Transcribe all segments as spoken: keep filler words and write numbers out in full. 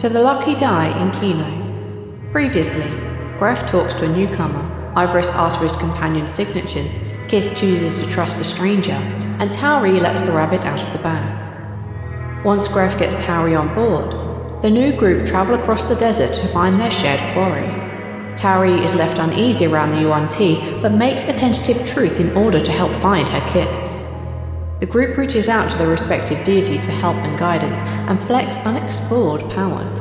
to The Lucky Die in Kino. Previously, Greff talks to a newcomer, Ivoris asks for his companion's signatures, Kith chooses to trust a stranger, and Tawree lets the rabbit out of the bag. Once Greff gets Tawree on board, the new group travel across the desert to find their shared quarry. Tawree is left uneasy around the Yuan-Ti, but makes a tentative truce in order to help find her kits. The group reaches out to their respective deities for help and guidance, and flex unexplored powers.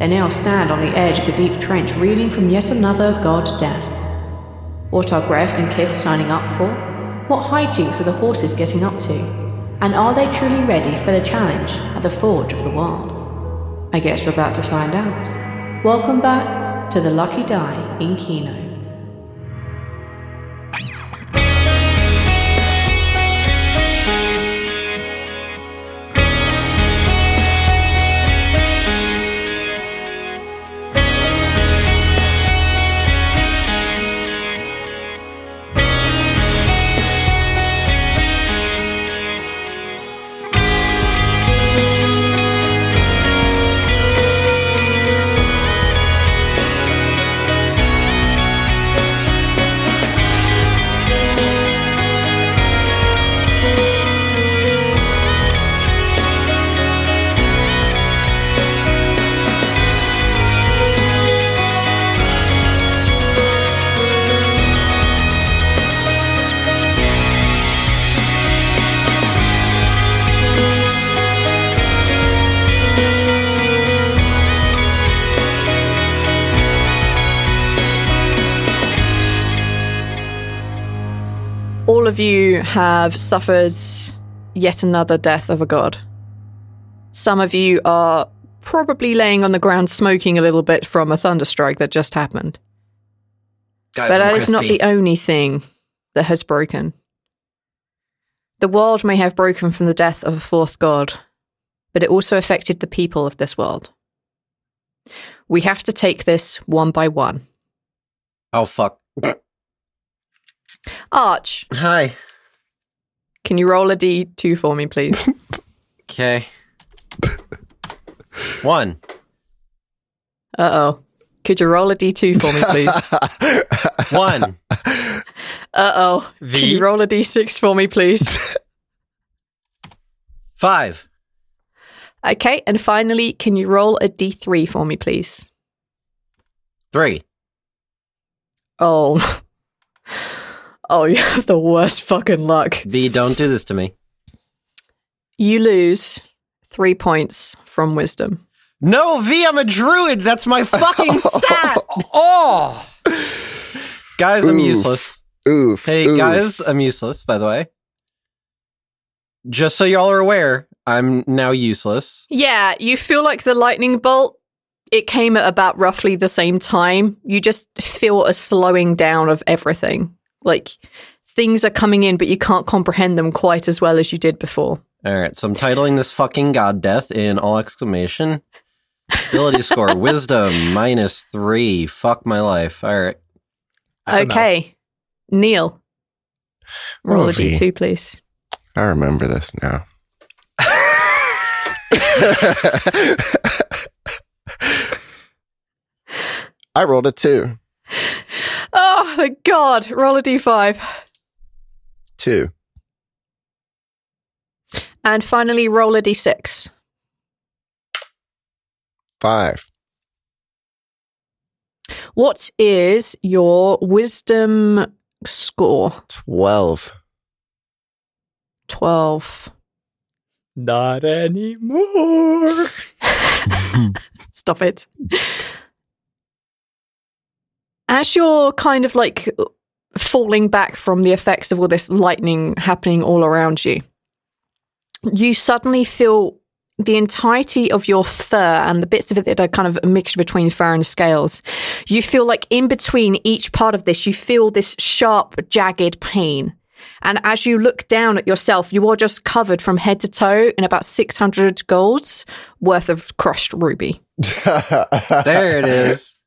They now stand on the edge of a deep trench reeling from yet another god death. What are Greff and Kith signing up for? What hijinks are the horses getting up to? And are they truly ready for the challenge at the Forge of the World? I guess we're about to find out. Welcome back to The Lucky Die in Kino. All of you have suffered yet another death of a god. Some of you are probably laying on the ground smoking a little bit from a thunderstrike that just happened. Go but that is not the only thing that has broken. The world may have broken from the death of a fourth god, but it also affected the people of this world. We have to take this one by one. Oh, fuck. Arch. Hi. Can you roll a d two for me, please? Okay. One. Uh-oh. Could you roll a d two for me, please? One. Uh-oh. V? Can you roll a d six for me, please? Five. Okay, and finally, can you roll a d three for me, please? Three. Oh. Oh, you have the worst fucking luck. V, don't do this to me. You lose three points from wisdom. No, V, I'm a druid. That's my fucking stat. Oh, guys, I'm oof, useless. Oof. Hey, oof. Guys, I'm useless, by the way. Just so y'all are aware, I'm now useless. Yeah, you feel like the lightning bolt. It came at about roughly the same time. You just feel a slowing down of everything. Like, things are coming in, but you can't comprehend them quite as well as you did before. All right, so I'm titling this fucking god death in all exclamation. Ability score, wisdom, minus three. Fuck my life. All right. Okay. Know. Neil. Roll oh, a d two, v. please. I remember this now. I rolled a two. Oh, my God. Roll a d five. Two. And finally, roll a d six. Five. What is your wisdom score? Twelve. Twelve. Not anymore. Stop it. As you're kind of like falling back from the effects of all this lightning happening all around you, you suddenly feel the entirety of your fur and the bits of it that are kind of a mixture between fur and scales, you feel like in between each part of this, you feel this sharp, jagged pain. And as you look down at yourself, you are just covered from head to toe in about six hundred golds worth of crushed ruby. There it is.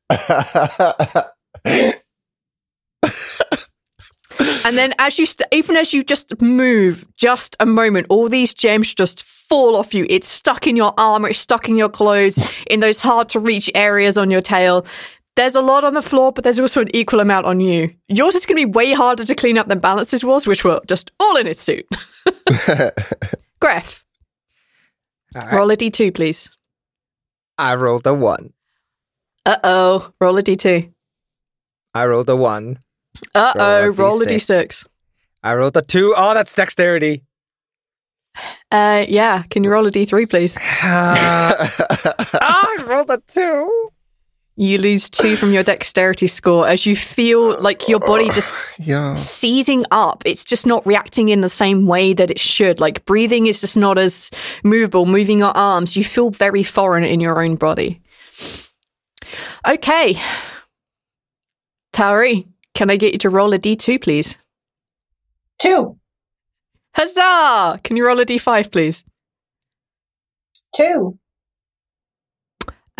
And then as you, st- even as you just move just a moment, all these gems just fall off you. It's stuck in your armor, it's stuck in your clothes, in those hard to reach areas on your tail. There's a lot on the floor, but there's also an equal amount on you. Yours is going to be way harder to clean up than Balance's was, which were just all in its suit. Greff, right. Roll a d two, please. I rolled a one. Uh-oh, roll a d two. I rolled a one. Uh-oh, roll a, roll a d six. I rolled a two. Oh, that's dexterity. Uh, yeah, can you roll a d three, please? Uh, oh, I rolled a two. You lose two from your dexterity score as you feel like your body just yeah. seizing up. It's just not reacting in the same way that it should. Like breathing is just not as movable, moving your arms. You feel very foreign in your own body. Okay. Tawree, can I get you to roll a d two, please? Two. Huzzah! Can you roll a d five, please? Two.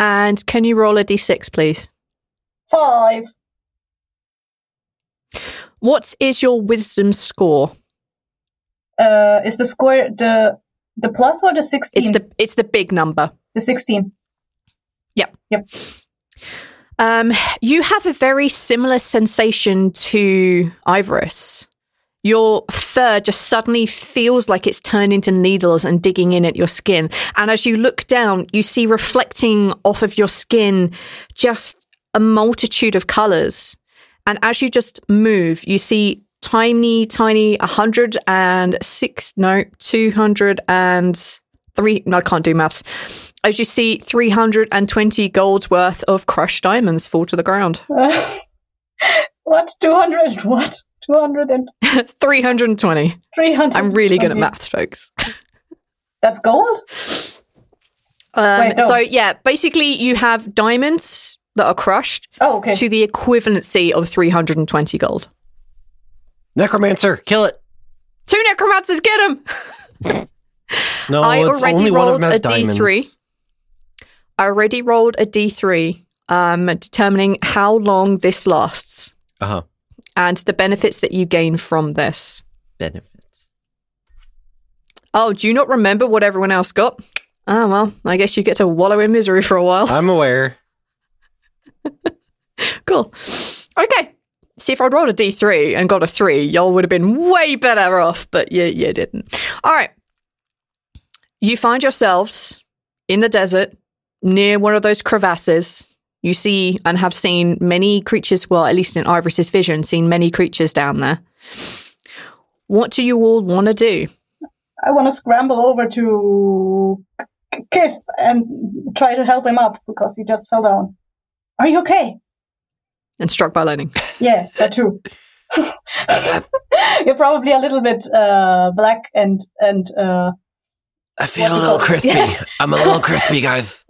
And can you roll a d six, please? Five. What is your wisdom score? Uh, is the square the the plus or the sixteen? It's the it's the big number. The sixteen. Yep. Yep. Um, you have a very similar sensation to Ivoris. Your fur just suddenly feels like it's turned into needles and digging in at your skin. And as you look down, you see reflecting off of your skin just a multitude of colours. And as you just move, you see tiny, tiny one hundred six, no, two hundred three, no, I can't do maths. As you see three hundred twenty golds worth of crushed diamonds fall to the ground. Uh, what? two hundred? What? two hundred and... three hundred twenty. three hundred twenty. I'm really good at maths, folks. That's gold? Um, Wait, so, yeah, basically you have diamonds that are crushed oh, okay. to the equivalency of three hundred twenty gold. Necromancer, kill it. Two necromancers, get him! No, I it's already only rolled one of a diamonds. D three. I already rolled a D three, um, determining how long this lasts. Uh-huh. And the benefits that you gain from this. Benefits. Oh, do you not remember what everyone else got? Oh, well, I guess you get to wallow in misery for a while. I'm aware. Cool. Okay. See, if I'd rolled a D three and got a three, y'all would have been way better off, but you, you didn't. All right. You find yourselves in the desert near one of those crevasses. You see and have seen many creatures, well, at least in Ivoris's vision, seen many creatures down there. What do you all want to do? I want to scramble over to Kith and try to help him up because he just fell down. Are you okay? And struck by lightning. Yeah, that too. You're probably a little bit uh, black and... and uh, I feel a little crispy. Yeah. I'm a little crispy, guys.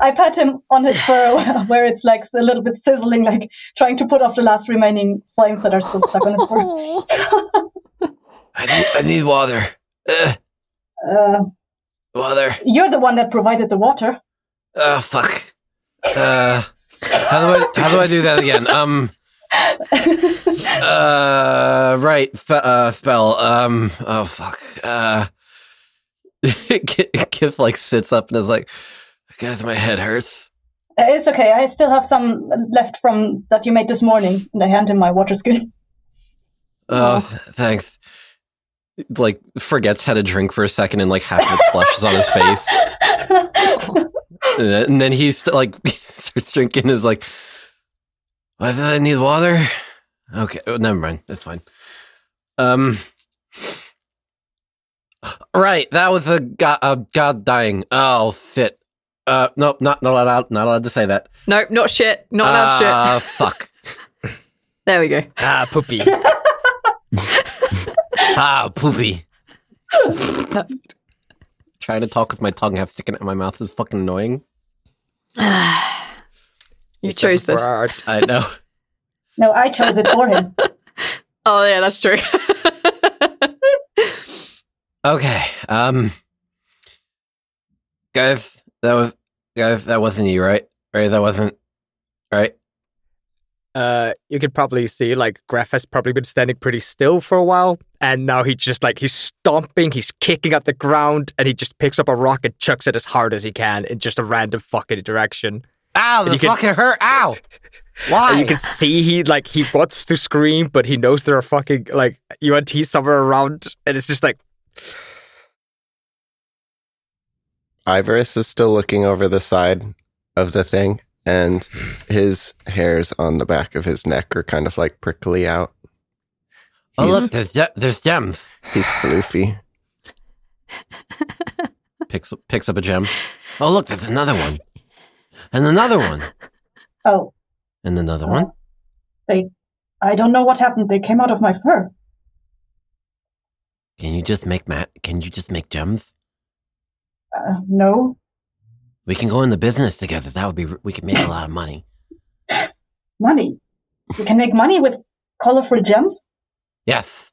I pat him on his fur where it's like a little bit sizzling, like trying to put off the last remaining flames that are still stuck on his fur. I need, I need water. Uh, uh, water. You're the one that provided the water. Oh, fuck. Uh, how do I how do I do that again? Um. Uh. Right. F- uh. Spell. Um. Oh, fuck. Uh. Kith like sits up and is like, "Guys, my head hurts." It's okay. I still have some left from that you made this morning, and I hand him my water skin. Oh, th- thanks. Like forgets how to drink for a second, and like half of it splashes on his face. And then he st- like starts drinking. And is like, "Why did I need water?" Okay, oh, never mind. That's fine. Um. Right, that was a god, a god dying. Oh, fit. Uh, no, not not allowed. Not allowed to say that. No, not shit. Not allowed uh, shit. Ah, fuck. There we go. Ah, poopy. Ah, poopy. Trying to talk with my tongue half sticking out of my mouth is fucking annoying. You Except chose this. Art. I know. No, I chose it for him. Oh, yeah, that's true. Okay. Um, guys, that was guys, that wasn't you, right? Right? That wasn't right. Uh, you could probably see like Greff has probably been standing pretty still for a while, and now he just like he's stomping, he's kicking at the ground, and he just picks up a rock and chucks it as hard as he can in just a random fucking direction. Ow! The fucking hurt! Ow! Why? And you can see he like he wants to scream, but he knows there are fucking like Yuan-Ti somewhere around, and it's just like. Ivoris is still looking over the side of the thing, and his hairs on the back of his neck are kind of like prickly out. He's, oh look, there's, de- there's gems. He's floofy. picks picks up a gem. Oh look, there's another one, and another one. Oh, and another uh, one. They, I don't know what happened. They came out of my fur. Can you just make Matt? Can you just make gems? Uh, no. We can go into business together. That would be. We could make a lot of money. Money? You can make money with colorful gems? Yes.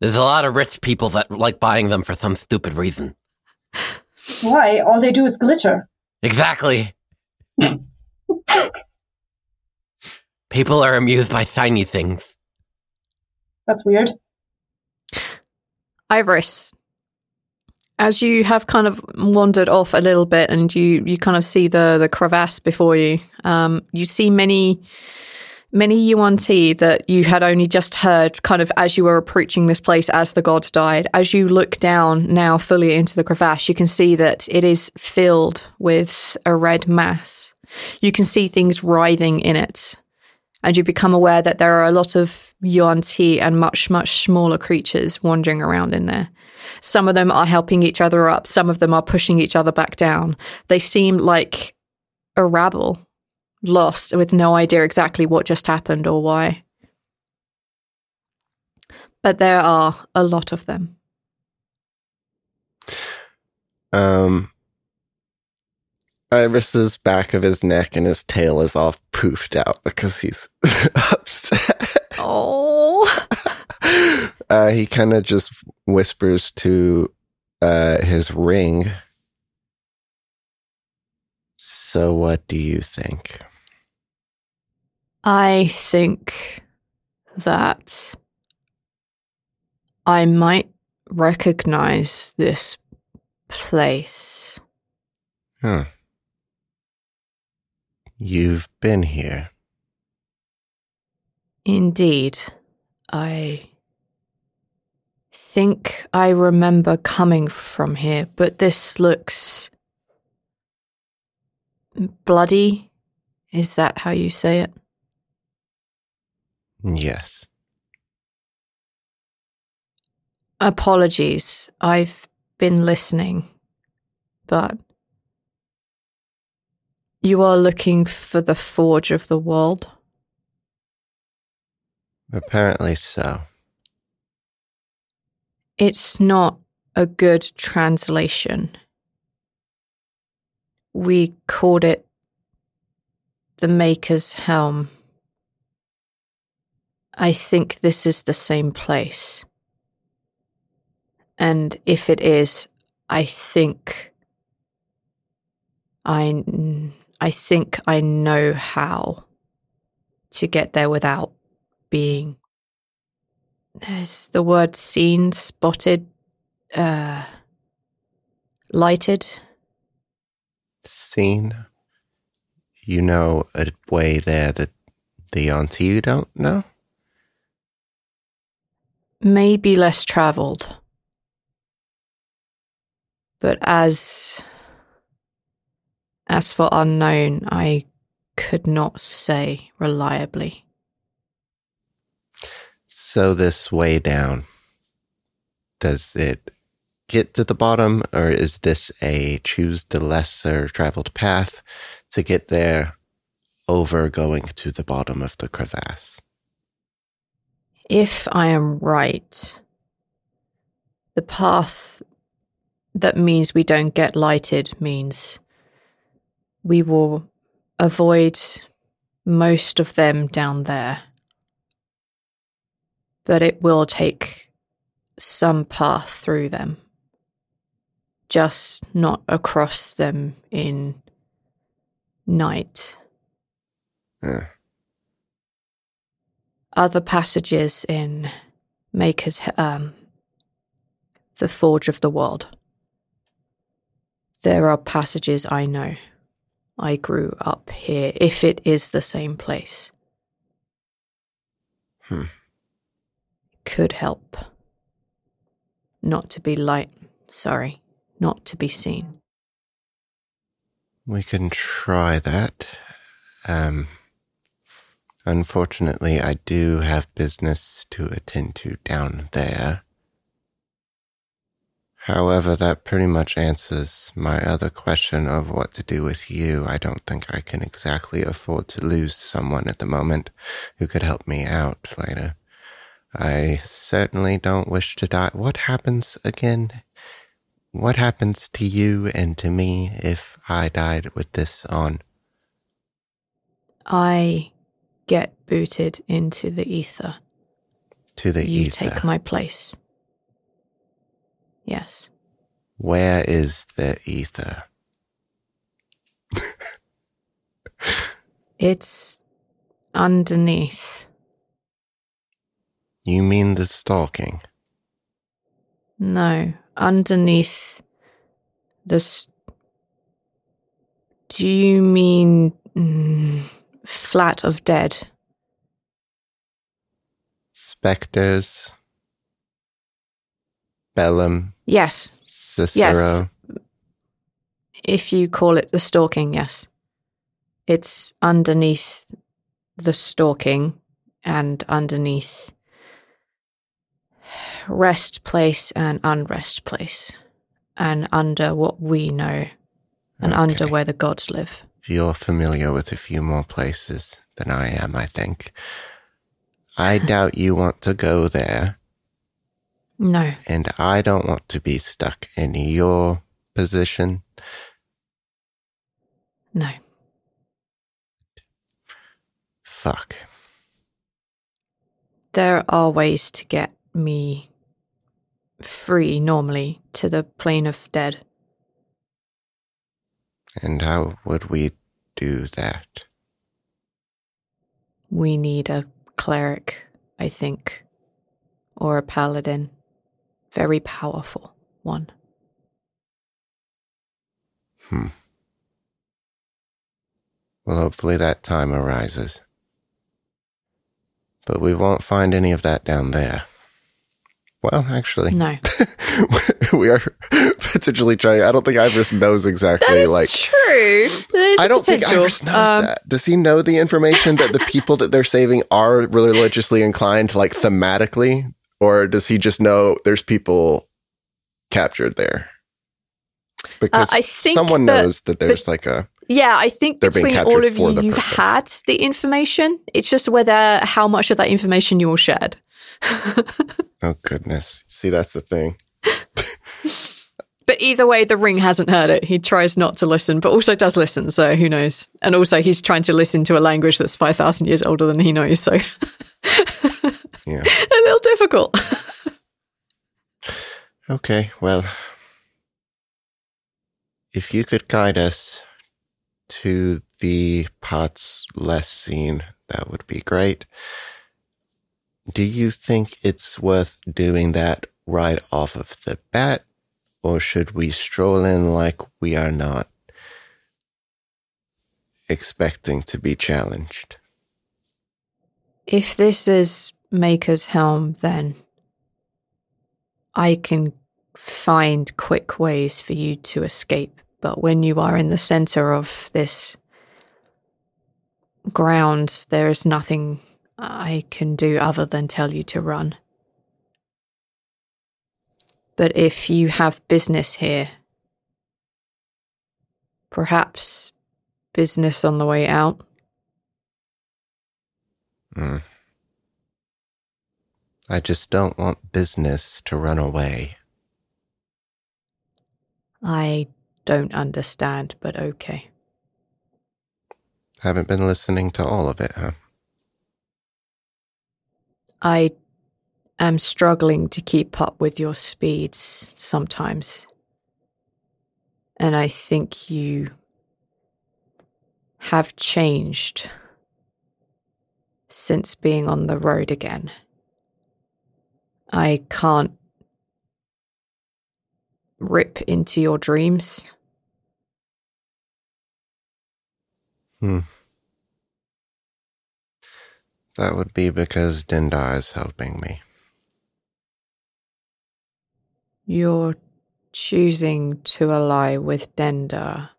There's a lot of rich people that like buying them for some stupid reason. Why? All they do is glitter. Exactly. People are amused by shiny things. That's weird. Ivoris, as you have kind of wandered off a little bit and you, you kind of see the, the crevasse before you, um, you see many, many Yuan-Ti that you had only just heard kind of as you were approaching this place as the god died. As you look down now fully into the crevasse, you can see that it is filled with a red mass. You can see things writhing in it. And you become aware that there are a lot of Yuan-Ti and much, much smaller creatures wandering around in there. Some of them are helping each other up. Some of them are pushing each other back down. They seem like a rabble, lost, with no idea exactly what just happened or why. But there are a lot of them. Um... Ivoris's back of his neck and his tail is all poofed out because he's upset. Oh. uh, he kind of just whispers to uh, his ring. So what do you think? I think that I might recognize this place. Huh. You've been here. Indeed. I think I remember coming from here, but this looks bloody. Is that how you say it? Yes. Apologies. I've been listening, but... You are looking for the Forge of the World? Apparently so. It's not a good translation. We called it the Maker's Helm. I think this is the same place. And if it is, I think... I... I think I know how to get there without being... There's the word seen, spotted, uh, lighted. Seen? You know a way there that the auntie you don't know? Maybe less travelled. But as... As for unknown, I could not say reliably. So this way down, does it get to the bottom, or is this a choose the lesser traveled path to get there over going to the bottom of the crevasse? If I am right, the path that means we don't get lighted means we will avoid most of them down there. But it will take some path through them. Just not across them in night. Uh. Other passages in Maker's um, the Forge of the World. There are passages I know. I grew up here, if it is the same place. Hmm. Could help. Not to be light, sorry. Not to be seen. We can try that. Um, unfortunately, I do have business to attend to down there. However, that pretty much answers my other question of what to do with you. I don't think I can exactly afford to lose someone at the moment who could help me out later. I certainly don't wish to die. What happens again? What happens to you and to me if I died with this on? I get booted into the ether. To the you ether. You take my place. Yes. Where is the ether? It's underneath. You mean the stalking? No. Underneath the... St- Do you mean mm, flat of dead? Spectres. Bellum. Yes. Cicero. Yes. If you call it the stalking, yes. It's underneath the stalking and underneath... rest place and unrest place, and under what we know, and okay. Under where the gods live. You're familiar with a few more places than I am, I think. I doubt you want to go there. No. And I don't want to be stuck in your position. No. Fuck. There are ways to get me free normally to the plane of dead. And how would we do that? We need a cleric, I think, or a paladin. Very powerful one. Hmm. Well, hopefully that time arises. But we won't find any of that down there. Well, actually, no. We are potentially trying. I don't think Ivoris knows exactly. That is like true. That is I don't potential. think Ivoris knows um, that. Does he know the information that the people that they're saving are religiously inclined, like thematically, or does he just know there's people captured there? Because uh, I think someone that, knows that there's but, like a yeah. I think between all of you, you've purpose. had the information. It's just whether how much of that information you all shared. Oh, goodness. See, that's the thing. But either way, the ring hasn't heard it. He tries not to listen, but also does listen, so who knows? And also, he's trying to listen to a language that's five thousand years older than he knows, so... Yeah. A little difficult. Okay, well... If you could guide us to the parts less seen, that would be great. Do you think it's worth doing that right off of the bat, or should we stroll in like we are not expecting to be challenged? If this is Maker's Helm, then I can find quick ways for you to escape. But when you are in the center of this ground, there is nothing... I can do other than tell you to run. But if you have business here, perhaps business on the way out. Mm. I just don't want business to run away. I don't understand, but okay. Haven't been listening to all of it, huh? I am struggling to keep up with your speeds sometimes. And I think you have changed since being on the road again. I can't rip into your dreams. Hmm. That would be because Dendar is helping me. You're choosing to ally with Dendar.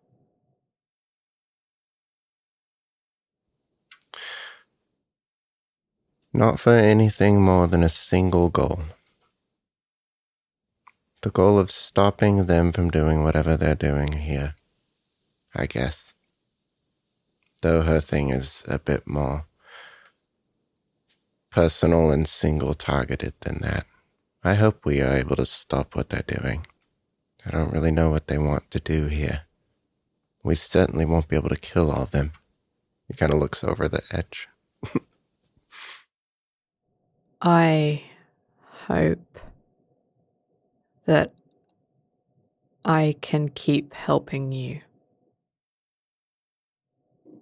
Not for anything more than a single goal. The goal of stopping them from doing whatever they're doing here, I guess. Though her thing is a bit more personal and single-targeted than that. I hope we are able to stop what they're doing. I don't really know what they want to do here. We certainly won't be able to kill all of them. He kind of looks over the edge. I hope that I can keep helping you.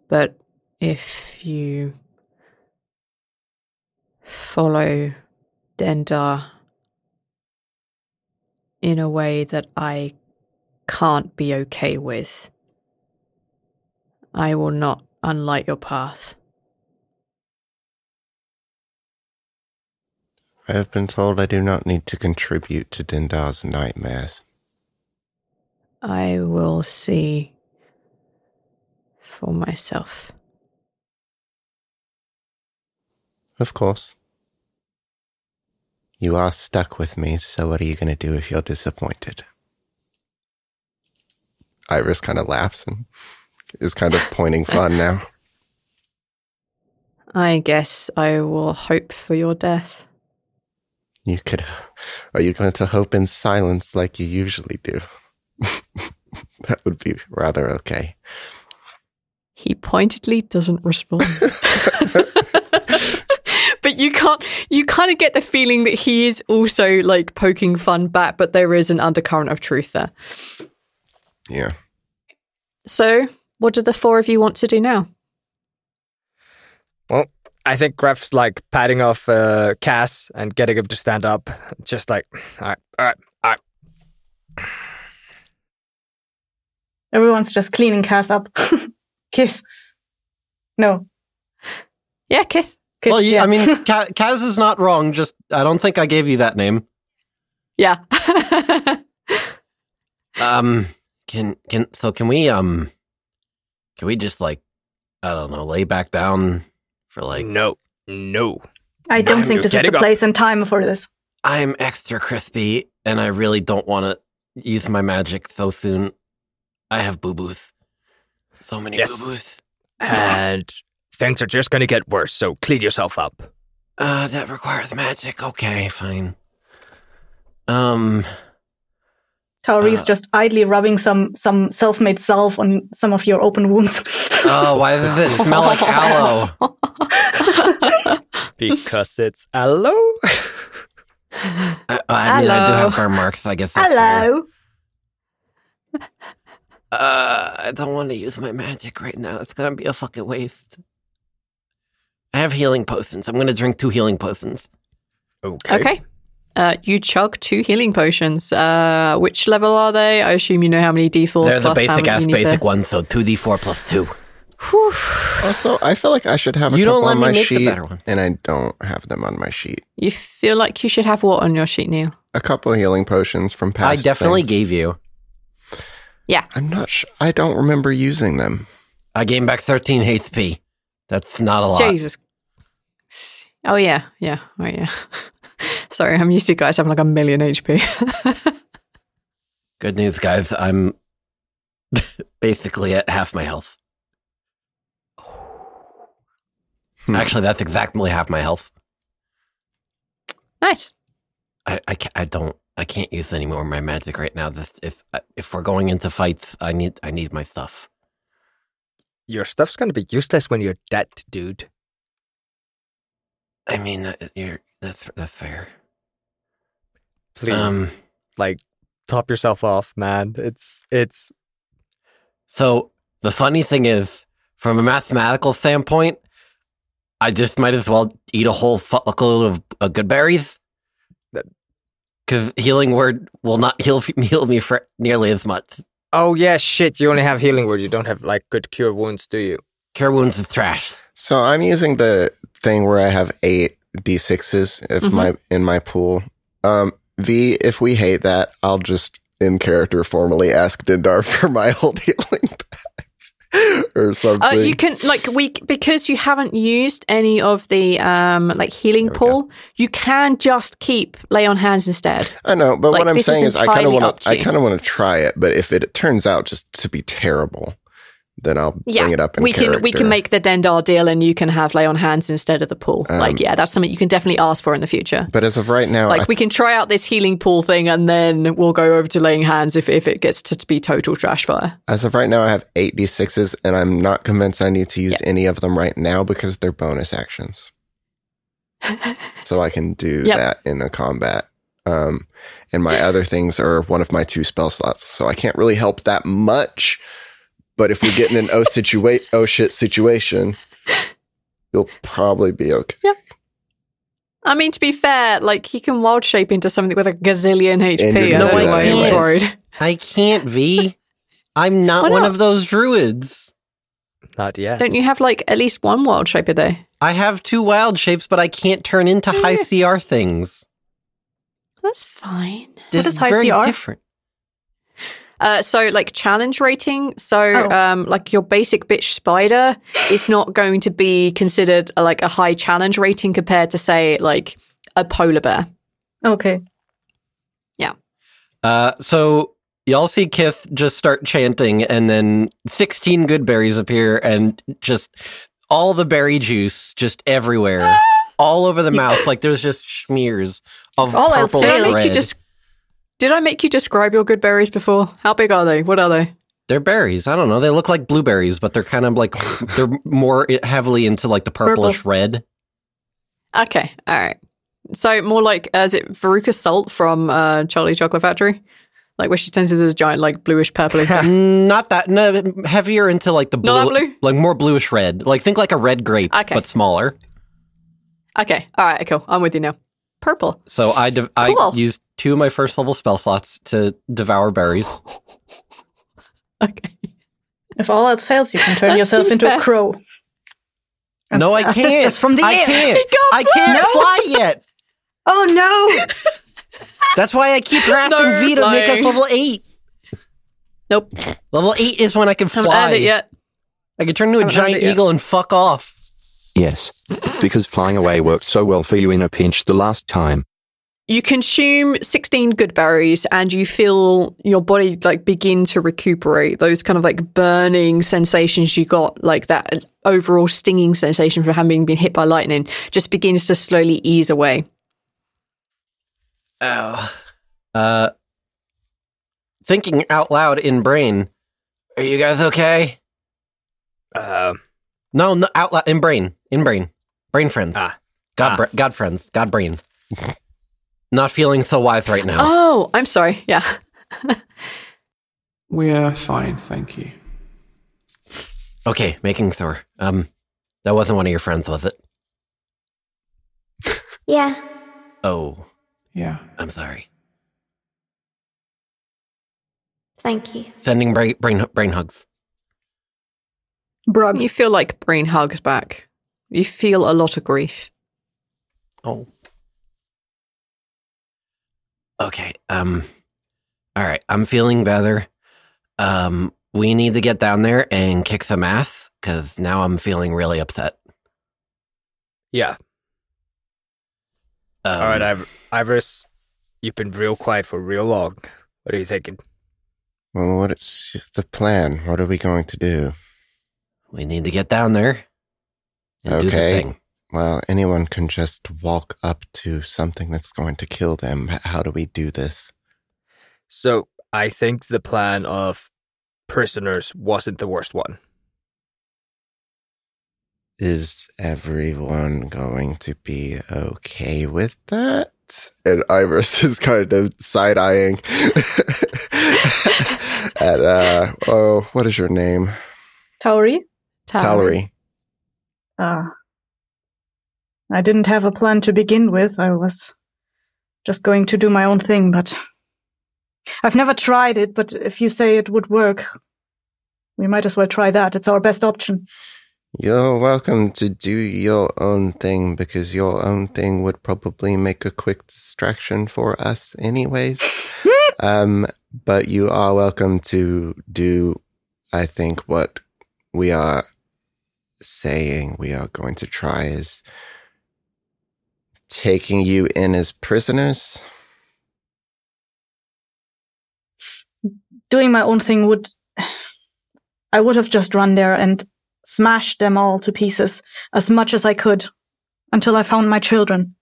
But if you follow Dendar in a way that I can't be okay with, I will not unlight your path. I have been told I do not need to contribute to Dendar's nightmares. I will see for myself. Of course. You are stuck with me, so what are you going to do if you're disappointed? Ivoris kind of laughs and is kind of pointing fun now. I guess I will hope for your death. You could. Are you going to hope in silence like you usually do? That would be rather okay. He pointedly doesn't respond. But you can't, you kind of get the feeling that he is also like poking fun back, but there is an undercurrent of truth there. Yeah. So, what do the four of you want to do now? Well, I think Greff's like patting off uh, Kaz and getting him to stand up. Just like, all right, all right, all right. Everyone's just cleaning Kaz up. Kith. No. Yeah, Kith. Kith, well, you, yeah. I mean, Kaz is not wrong. Just, I don't think I gave you that name. Yeah. um, can can so can we um, can we just like, I don't know, lay back down for like? No, no. I don't think this is the place and time for this. I'm extra crispy, and I really don't want to use my magic so soon. I have boo boos. So many yes. boo boos, and. Things are just going to get worse, so clean yourself up. Uh, that requires magic. Okay, fine. Um, Tawree's uh, just idly rubbing some some self-made salve on some of your open wounds. Oh, why does it smell like aloe? Because it's aloe. I, I mean, aloe. I do have burn marks. I guess. Hello. Uh, I don't want to use my magic right now. It's gonna be a fucking waste. I have healing potions. I'm going to drink two healing potions. Okay. Okay. Uh, you chug two healing potions. Uh, which level are they? I assume you know how many d fours. They're the basic ass basic ones, so two d four plus two. Whew. Also, I feel like I should have a you couple don't let on me my make sheet, the better ones. And I don't have them on my sheet. You feel like you should have what on your sheet, Neil? A couple of healing potions from past I definitely things. Gave you. Yeah. I'm not sure. I don't remember using them. I gained back thirteen H P. That's not a lot. Jesus. Oh, yeah, yeah, oh, yeah. Sorry, I'm used to guys having like a million H P. Good news, guys. I'm basically at half my health. Hmm. Actually, that's exactly half my health. Nice. I, I, I don't, I can't use any more of my magic right now. This, if if we're going into fights, I need I need my stuff. Your stuff's gonna be useless when you're dead, dude. I mean, you're that's that's fair. Please, um, like, top yourself off, man. It's it's. So the funny thing is, from a mathematical standpoint, I just might as well eat a whole fuckload of uh, good berries. Because healing word will not heal, heal me for nearly as much. Oh, yeah, shit. You only have healing word. You don't have, like, good cure wounds, do you? Cure wounds is trash. So I'm using the thing where I have eight D sixes if mm-hmm. my in my pool. Um, V, if we hate that, I'll just, in character, formally ask Dendar for my old healing back or something. Uh, you can, like, we because you haven't used any of the, um, like, healing pool, go. You can just keep lay on hands instead. I know, but like, what I'm saying is, is I kind of want to I kind of want to try it, but if it, it turns out just to be terrible, then I'll yeah, bring it up in we character. Can, we can make the Dendar deal and you can have lay on hands instead of the pool. Um, like, yeah, that's something you can definitely ask for in the future. But as of right now... Like, I, we can try out this healing pool thing and then we'll go over to laying hands if, if it gets to, to be total trash fire. As of right now, I have eight D sixes and I'm not convinced I need to use yeah. any of them right now because they're bonus actions. So I can do yep. that in a combat. Um, and my other things are one of my two spell slots, so I can't really help that much. But if we get in an oh, situa- oh shit situation, you'll probably be okay. Yeah. I mean, to be fair, like, he can wild shape into something with a gazillion H P. And no, I can't. I can't, V. I'm not, not one of those druids. Not yet. Don't you have, like, at least one wild shape a day? I have two wild shapes, but I can't turn into yeah. high C R things. That's fine. This is very C R? Different. Uh, so, like, challenge rating. So, oh. um, like, your basic bitch spider is not going to be considered, a, like, a high challenge rating compared to, say, like, a polar bear. Okay. Yeah. Uh, so, y'all see Kith just start chanting, and then sixteen good berries appear, and just all the berry juice just everywhere, all over the mouse. Like, there's just smears of all purple red. You just... Did I make you describe your good berries before? How big are they? What are they? They're berries. I don't know. They look like blueberries, but they're kind of like, they're more heavily into like the purplish Purple. red. Okay. All right. So more like, uh, is it Veruca Salt from uh, Charlie Chocolate Factory? Like where she turns into this giant, like bluish purpley. Not that. No, heavier into like the blue, Not that blue. Like more bluish red. Like think like a red grape, okay. but smaller. Okay. All right. Cool. I'm with you now. Purple. So I de- I cool. used two of my first level spell slots to devour berries. Okay. If all else fails, you can turn that yourself into bad. a crow. And no, I can't. Assist us from the I air. Can't. I fly. can't no. fly yet. Oh no! That's why I keep asking no V to flying. make us level eight. Nope. Level eight is when I can fly. I haven't had it yet. I can turn into a giant eagle yet. and fuck off. Yes, because flying away worked so well for you in a pinch the last time. You consume sixteen good berries and you feel your body like begin to recuperate those kind of like burning sensations you got, like that overall stinging sensation from having been hit by lightning just begins to slowly ease away. Oh. Uh, thinking out loud in brain, are you guys okay? Uh, no, no, out loud in brain. In brain. Brain friends. Ah. God ah. Bra- God friends. God brain. Not feeling so wise right now. Oh, I'm sorry. Yeah. We're fine, thank you. Okay, making sure. Um, that wasn't one of your friends, was it? Yeah. Oh. Yeah. I'm sorry. Thank you. Sending brain brain, brain hugs. Brugs. You feel like brain hugs back. You feel a lot of grief. Oh. Okay. Um. All right. I'm feeling better. Um. We need to get down there and kick the math because now I'm feeling really upset. Yeah. Um, all right, Iv- Ivoris. You've been real quiet for real long. What are you thinking? Well, what is the plan? What are we going to do? We need to get down there. And okay. Do the thing. well, anyone can just walk up to something that's going to kill them. How do we do this? So I think the plan of prisoners wasn't the worst one. Is everyone going to be okay with that? And Ivoris is kind of side-eyeing at, uh, oh, what is your name? Tawree? Tawree. Ah. Uh, I didn't have a plan to begin with. I was just going to do my own thing, but I've never tried it, but if you say it would work, we might as well try that. It's our best option. You're welcome to do your own thing, because your own thing would probably make a quick distraction for us anyways. um, but you are welcome to do, I think, what we are saying we are going to try is taking you in as prisoners. Doing my own thing would... I would have just run there and smashed them all to pieces as much as I could until I found my children.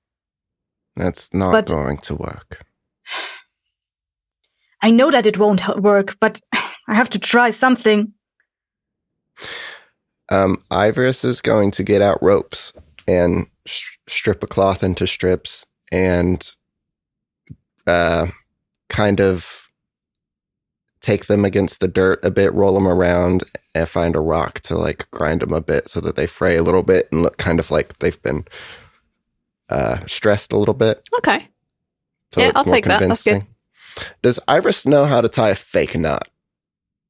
That's not but going to work. I know that it won't work, but I have to try something. Um, Ivoris is going to get out ropes and sh- strip a cloth into strips and uh, kind of take them against the dirt a bit, roll them around, and find a rock to like grind them a bit so that they fray a little bit and look kind of like they've been uh, stressed a little bit. Okay. So yeah, I'll take convincing. That. That's good. Does Ivoris know how to tie a fake knot?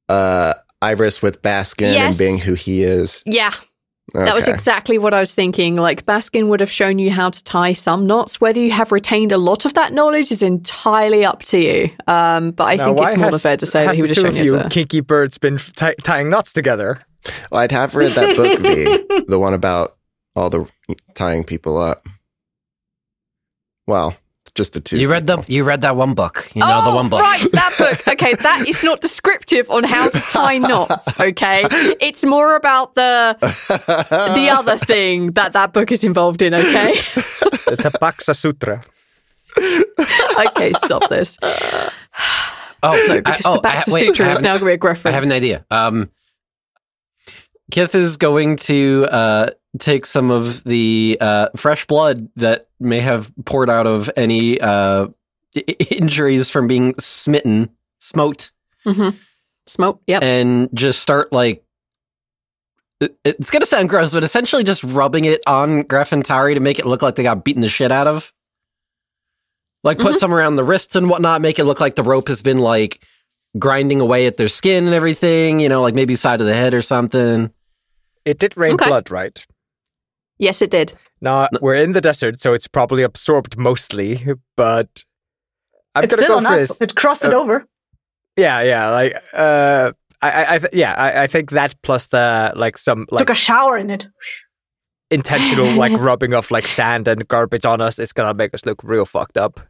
Uh, Ivoris with Baskin yes. and being who he is. Yeah. Okay. That was exactly what I was thinking. Like, Baskin would have shown you how to tie some knots. Whether you have retained a lot of that knowledge is entirely up to you. Um, but I now, think it's more than fair to say that he would have shown you. Has the two of you kinky birds been t- tying knots together? Well, I'd have read that book, V, the one about all the tying people up. Well, just the two. You read the you read that one book. You know oh, the one book. Right, that book. Okay, that is not descriptive on how to tie knots, okay? It's more about the the other thing that that book is involved in, okay? The Tapaksa Sutra. Okay, stop this. Oh, no, because I, oh, Tapaksa I, wait, Sutra is now going to be a reference. I have an idea. Um, Kith is going to... Uh, take some of the uh, fresh blood that may have poured out of any uh, injuries from being smitten, smoked. Mm-hmm. Smote, yep. And just start, like, it, it's going to sound gross, but essentially just rubbing it on Greff and Tawree to make it look like they got beaten the shit out of. Like, put mm-hmm. some around the wrists and whatnot, make it look like the rope has been, like, grinding away at their skin and everything, you know, like maybe side of the head or something. It did rain okay. blood, right? Yes, it did. Now, we're in the desert, so it's probably absorbed mostly, but I'm it's still go on us. With, it crossed uh, it over. Yeah, yeah. Like, uh, I, I, th- yeah, I, I think that plus the, like, some, like... Took a shower in it. Intentional, like, rubbing off, like, sand and garbage on us is gonna make us look real fucked up.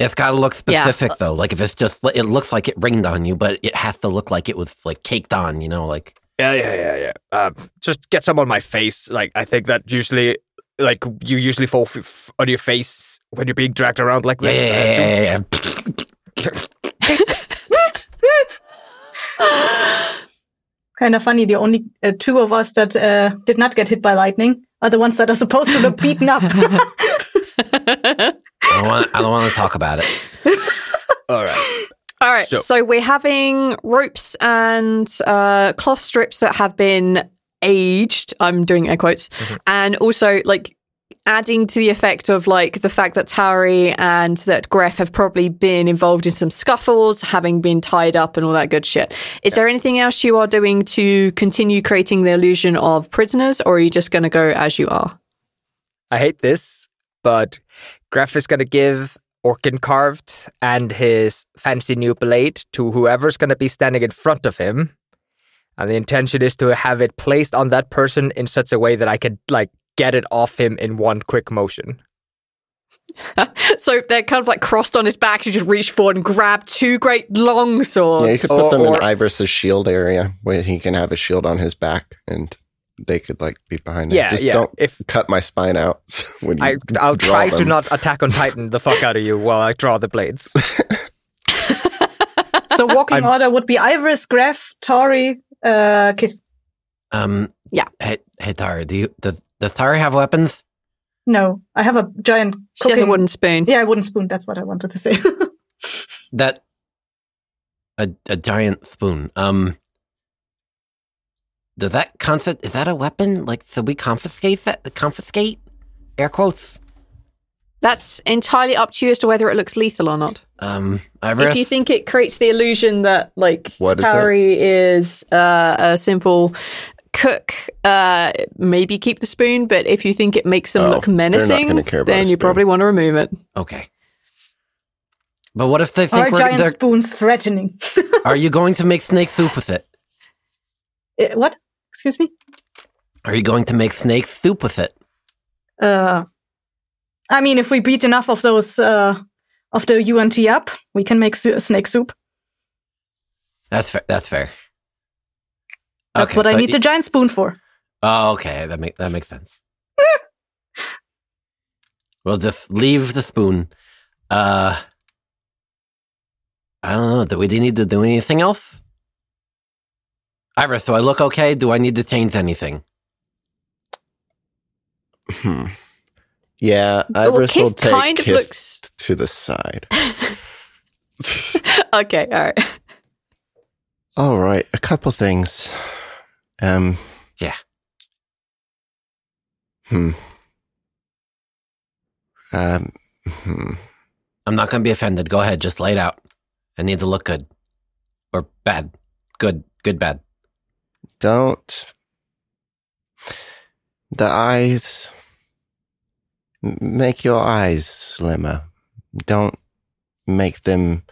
It's gotta look specific, yeah. though. Like, if it's just, it looks like it rained on you, but it has to look like it was, like, caked on, you know, like... Yeah, yeah, yeah, yeah. Uh, just get some on my face. Like, I think that usually, like, you usually fall f- f- on your face when you're being dragged around like this. Yeah, yeah, yeah, yeah. Kind of funny. The only uh, two of us that uh, did not get hit by lightning are the ones that are supposed to look beaten up. I don't want. I don't want to talk about it. All right. All right, so. so we're having ropes and uh, cloth strips that have been aged, I'm doing air quotes, mm-hmm. and also, like, adding to the effect of, like, the fact that Tawree and that Greff have probably been involved in some scuffles, having been tied up and all that good shit. Is yeah. there anything else you are doing to continue creating the illusion of prisoners, or are you just going to go as you are? I hate this, but Greff is going to give... Orkin carved and his fancy new blade to whoever's going to be standing in front of him. And the intention is to have it placed on that person in such a way that I could, like, get it off him in one quick motion. So they're kind of, like, crossed on his back. You just reach forward and grab two great long swords. Yeah, you could put or, them or... in Ivoris's shield area where he can have a shield on his back and they could like be behind that. Yeah, just yeah. don't if, cut my spine out when you I, I'll draw try them. To not Attack on Titan the fuck out of you while I draw the blades. So walking I'm, order would be Ivoris, Greff, Tawree, uh, Kith. Um, yeah. Hey, hey Tawree, do you, the, the Tawree have weapons? No, I have a giant cooking... She has a wooden spoon. Yeah, a wooden spoon. That's what I wanted to say. that... A, a giant spoon. Um... Does that concept, is that a weapon? Like, so we confiscate that? Confiscate? Air quotes. That's entirely up to you as to whether it looks lethal or not. Um, Ivoris? If you think it creates the illusion that, like, Tawree is, is uh, a simple cook, uh, maybe keep the spoon, but if you think it makes them oh, look menacing, then you probably want to remove it. Okay. But what if they think Our we're... giant they're... spoon's threatening. Are you going to make snake soup with it? It, what? Excuse me? Are you going to make snake soup with it? Uh, I mean, if we beat enough of those, uh, of the Yuan-Ti up, we can make su- snake soup. That's fair. That's fair. That's okay, what so I need you... the giant spoon for. Oh, okay. That, make, that makes sense. We'll just leave the spoon. Uh, I don't know. Do we need to do anything else? Ivoris, do I look okay? Do I need to change anything? Hmm. Yeah, Ivoris well, will take kind of looks... to the side. Okay, all right. All right, a couple things. Um. Yeah. Hmm. Um. Hmm. I'm not going to be offended. Go ahead, just lay it out. I need to look good. Or bad. Good. Good, bad. Don't. The eyes. Make your eyes slimmer. Don't make them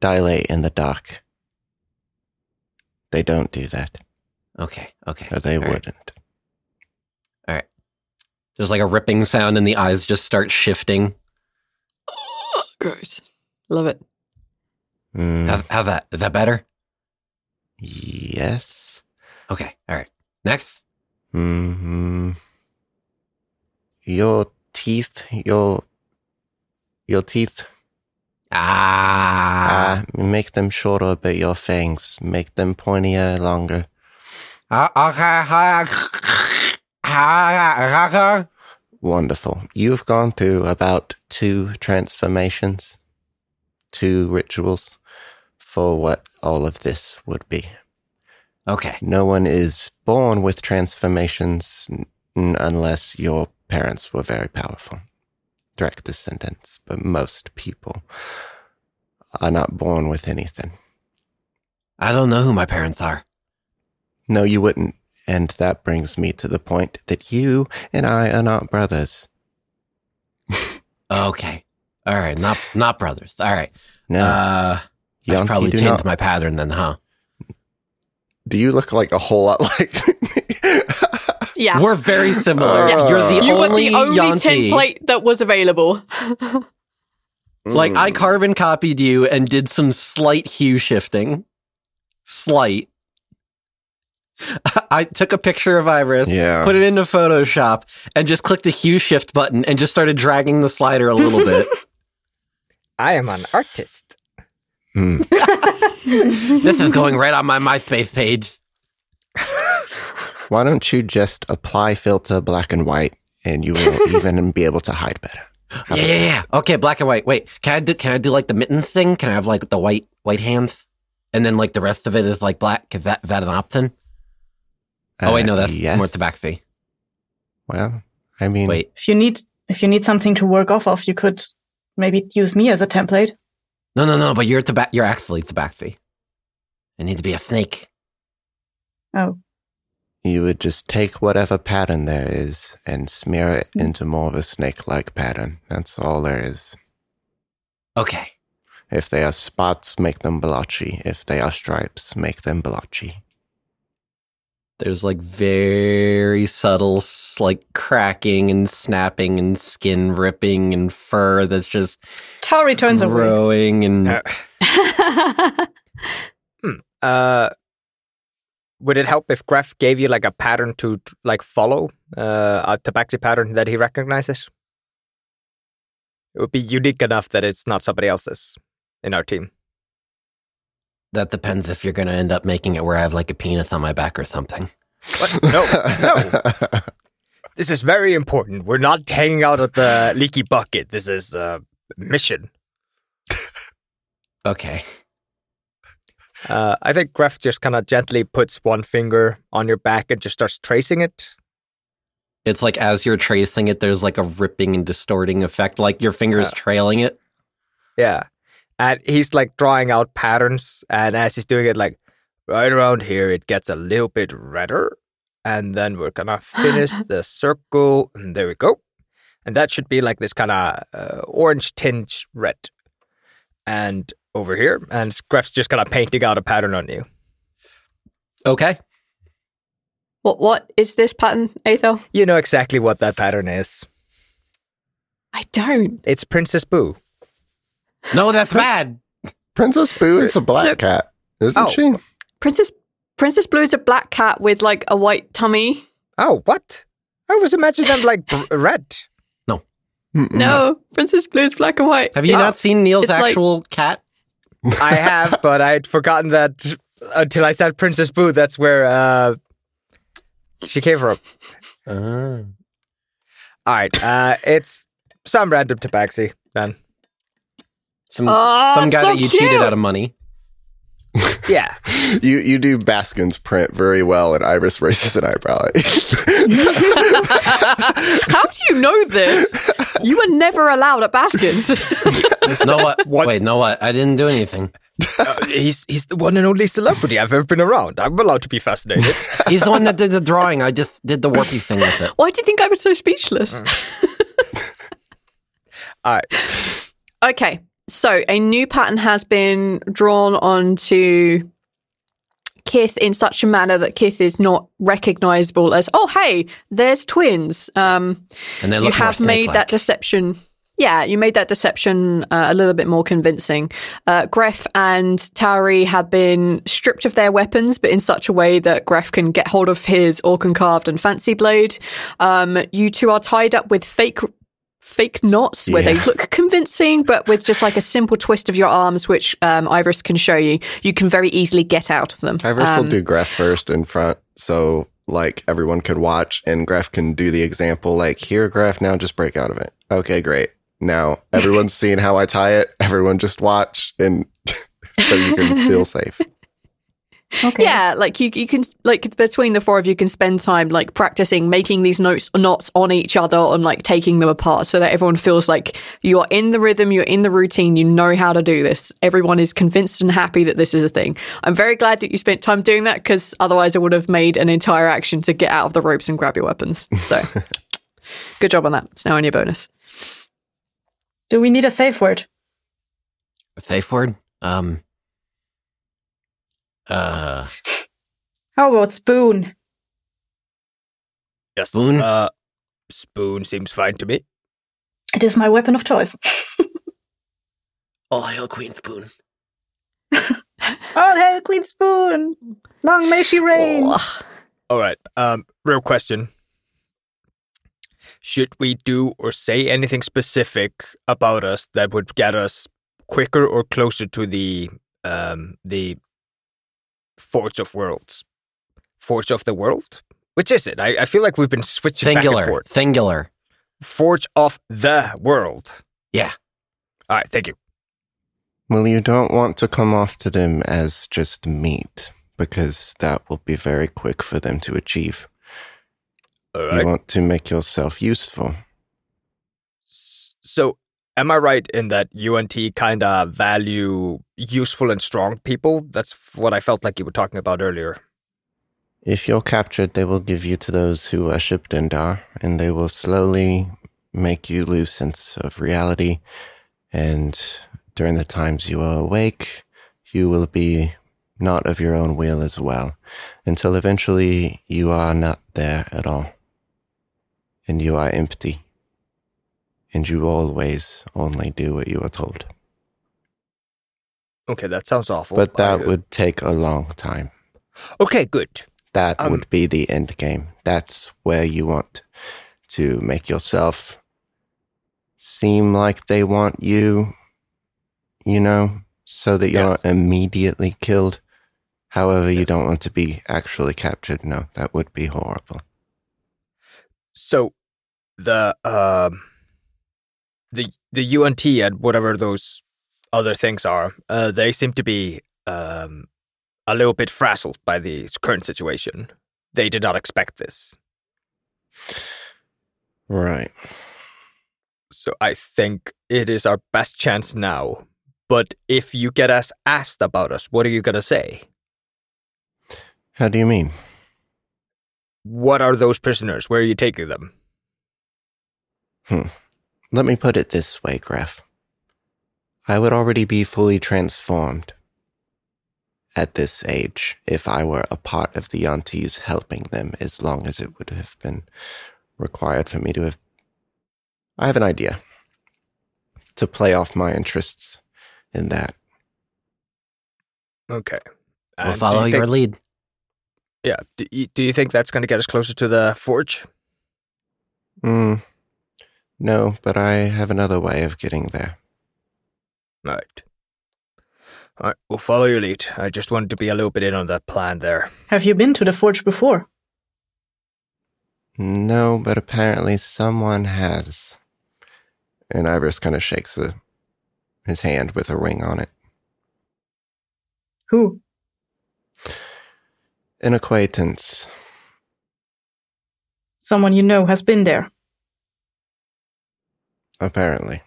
dilate in the dark. They don't do that. Okay, okay. Or they All wouldn't. Right. All right. There's like a ripping sound and the eyes just start shifting. Oh, gross. Love it. Mm. How, how that? Is that better? Yes. Okay, all right. Next. Mm-hmm. Your teeth, your your teeth. Ah. ah. Make them shorter, but your fangs. Make them pointier, longer. Wonderful. You've gone through about two transformations, two rituals for what all of this would be. Okay. No one is born with transformations n- unless your parents were very powerful. Direct descendants, but most people are not born with anything. I don't know who my parents are. No, you wouldn't. And that brings me to the point that you and I are not brothers. Okay. All right. Not not brothers. All right. No. Uh, Young, I probably changed my pattern then, huh? Do you look like a whole lot like me? Yeah. We're very similar. Uh, yeah. You're the you only, were the only template that was available. Like, mm. I carbon copied you and did some slight hue shifting. Slight. I took a picture of Ivoris, yeah. put it into Photoshop, and just clicked the hue shift button and just started dragging the slider a little bit. I am an artist. Mm. This is going right on my MySpace page. Why don't you just apply filter black and white, and you will even be able to hide better? How yeah, yeah, yeah. Okay, black and white. Wait, can I do? Can I do like the mittens thing? Can I have like the white white hands, and then like the rest of it is like black? Is that is that an option? Uh, oh wait, no, that's yes. more tabaxi. Well, I mean, wait. If you need if you need something to work off of, you could maybe use me as a template. No, no, no, but you're taba- you're actually tabaxi. I need to be a snake. Oh. You would just take whatever pattern there is and smear it into more of a snake-like pattern. That's all there is. Okay. If they are spots, make them blotchy. If they are stripes, make them blotchy. There's like very subtle, like cracking and snapping and skin ripping and fur that's just Tawree turns growing away. And. uh, uh, Would it help if Greff gave you like a pattern to like follow, uh, a tabaxi pattern that he recognizes? It would be unique enough that it's not somebody else's in our team. That depends if you're going to end up making it where I have like a penis on my back or something. What? No, no. This is very important. We're not hanging out at the leaky bucket. This is a mission. Okay. Uh, I think Greff just kind of gently puts one finger on your back and just starts tracing it. It's like as you're tracing it, there's like a ripping and distorting effect, like your finger's uh, trailing it. Yeah. And he's like drawing out patterns. And as he's doing it, like right around here, it gets a little bit redder. And then we're going to finish the circle. And there we go. And that should be like this kind of uh, orange tinge red. And over here, and Greff's just kind of painting out a pattern on you. Okay. What What is this pattern, Atho? You know exactly what that pattern is. I don't. It's Princess Boo. No, that's Prin- bad. Princess Boo is a black no. cat, isn't oh. she? Princess Princess Blue is a black cat with like a white tummy. Oh, what? I was imagining them like b- red. No. Mm-mm. No, Princess Blue is black and white. Have you oh. not seen Neil's it's actual like- cat? I have, but I'd forgotten that until I said Princess Boo. That's where uh, she came from. Uh. All right, uh, it's some random tabaxi then. Some oh, some guy so that you cute. cheated out of money. Yeah, you you do Baskin's print very well, and Ivoris raises an eyebrow. How do you know this? You were never allowed at Baskin's. No, what? what? Wait, no, what? I didn't do anything. Uh, he's he's the one and only celebrity I've ever been around. I'm allowed to be fascinated. He's the one that did the drawing. I just did the warpy thing with it. Why do you think I was so speechless? All right. Okay. So, a new pattern has been drawn onto Kith in such a manner that Kith is not recognizable as, oh, hey, there's twins. Um, and they look you have made like. that deception. Yeah, you made that deception uh, a little bit more convincing. Uh, Greff and Tawree have been stripped of their weapons, but in such a way that Greff can get hold of his Orcan-carved and fancy blade. Um, you two are tied up with fake... fake knots where yeah. they look convincing, but with just like a simple twist of your arms, which um, Ivoris can show you, you can very easily get out of them. Ivoris um, will do Greff first in front, so like everyone could watch, and Greff can do the example, like, here, Greff, now just break out of it. Okay, great. Now everyone's seeing how I tie it. Everyone just watch, and so you can feel safe. Okay. Yeah, like you, you can like between the four of you can spend time like practicing making these notes knots on each other and like taking them apart so that everyone feels like you are in the rhythm, you're in the routine, you know how to do this. Everyone is convinced and happy that this is a thing. I'm very glad that you spent time doing that because otherwise I would have made an entire action to get out of the ropes and grab your weapons. So good job on that. It's now on your bonus. Do we need a safe word? A safe word? Um. Uh, How about spoon? Yes, spoon. Uh, spoon seems fine to me. It is my weapon of choice. All hail Queen Spoon. All hail Queen Spoon. Long may she reign. Oh. All right. Um, real question. Should we do or say anything specific about us that would get us quicker or closer to the um the Forge of Worlds. Forge of the World? Which is it? I, I feel like we've been switching Singular. back and forth. Singular. Forge of the World. Yeah. All right, thank you. Well, you don't want to come off to them as just meat, because that will be very quick for them to achieve. All right. You want to make yourself useful. So, am I right in that U N T kind of value useful and strong people? That's what I felt like you were talking about earlier. If you're captured, they will give you to those who worship Dendar, and they will slowly make you lose sense of reality. And during the times you are awake, you will be not of your own will as well, until eventually you are not there at all, and you are empty. And you always only do what you are told. Okay, that sounds awful. But that I, uh, would take a long time. Okay, good. That um, would be the end game. That's where you want to make yourself seem like they want you, you know, so that you're yes. not immediately killed. However, yes. you don't want to be actually captured. No, that would be horrible. So the uh, the the U N T and whatever those other things are, uh, they seem to be um, a little bit frazzled by the current situation. They did not expect this. Right. So I think it is our best chance now. But if you get us asked about us, what are you going to say? How do you mean? What are those prisoners? Where are you taking them? Hmm. Let me put it this way, Greff. I would already be fully transformed at this age if I were a part of the Yuan-Tis helping them, as long as it would have been required for me to have... I have an idea to play off my interests in that. Okay. Um, we'll follow you your think, lead. Yeah. Do you, do you think that's going to get us closer to the Forge? Hmm. No, but I have another way of getting there. All right. All right, we'll follow your lead. I just wanted to be a little bit in on that plan there. Have you been to the Forge before? No, but apparently someone has. And Ivoris kind of shakes a, his hand with a ring on it. Who? An acquaintance. Someone you know has been there? Apparently.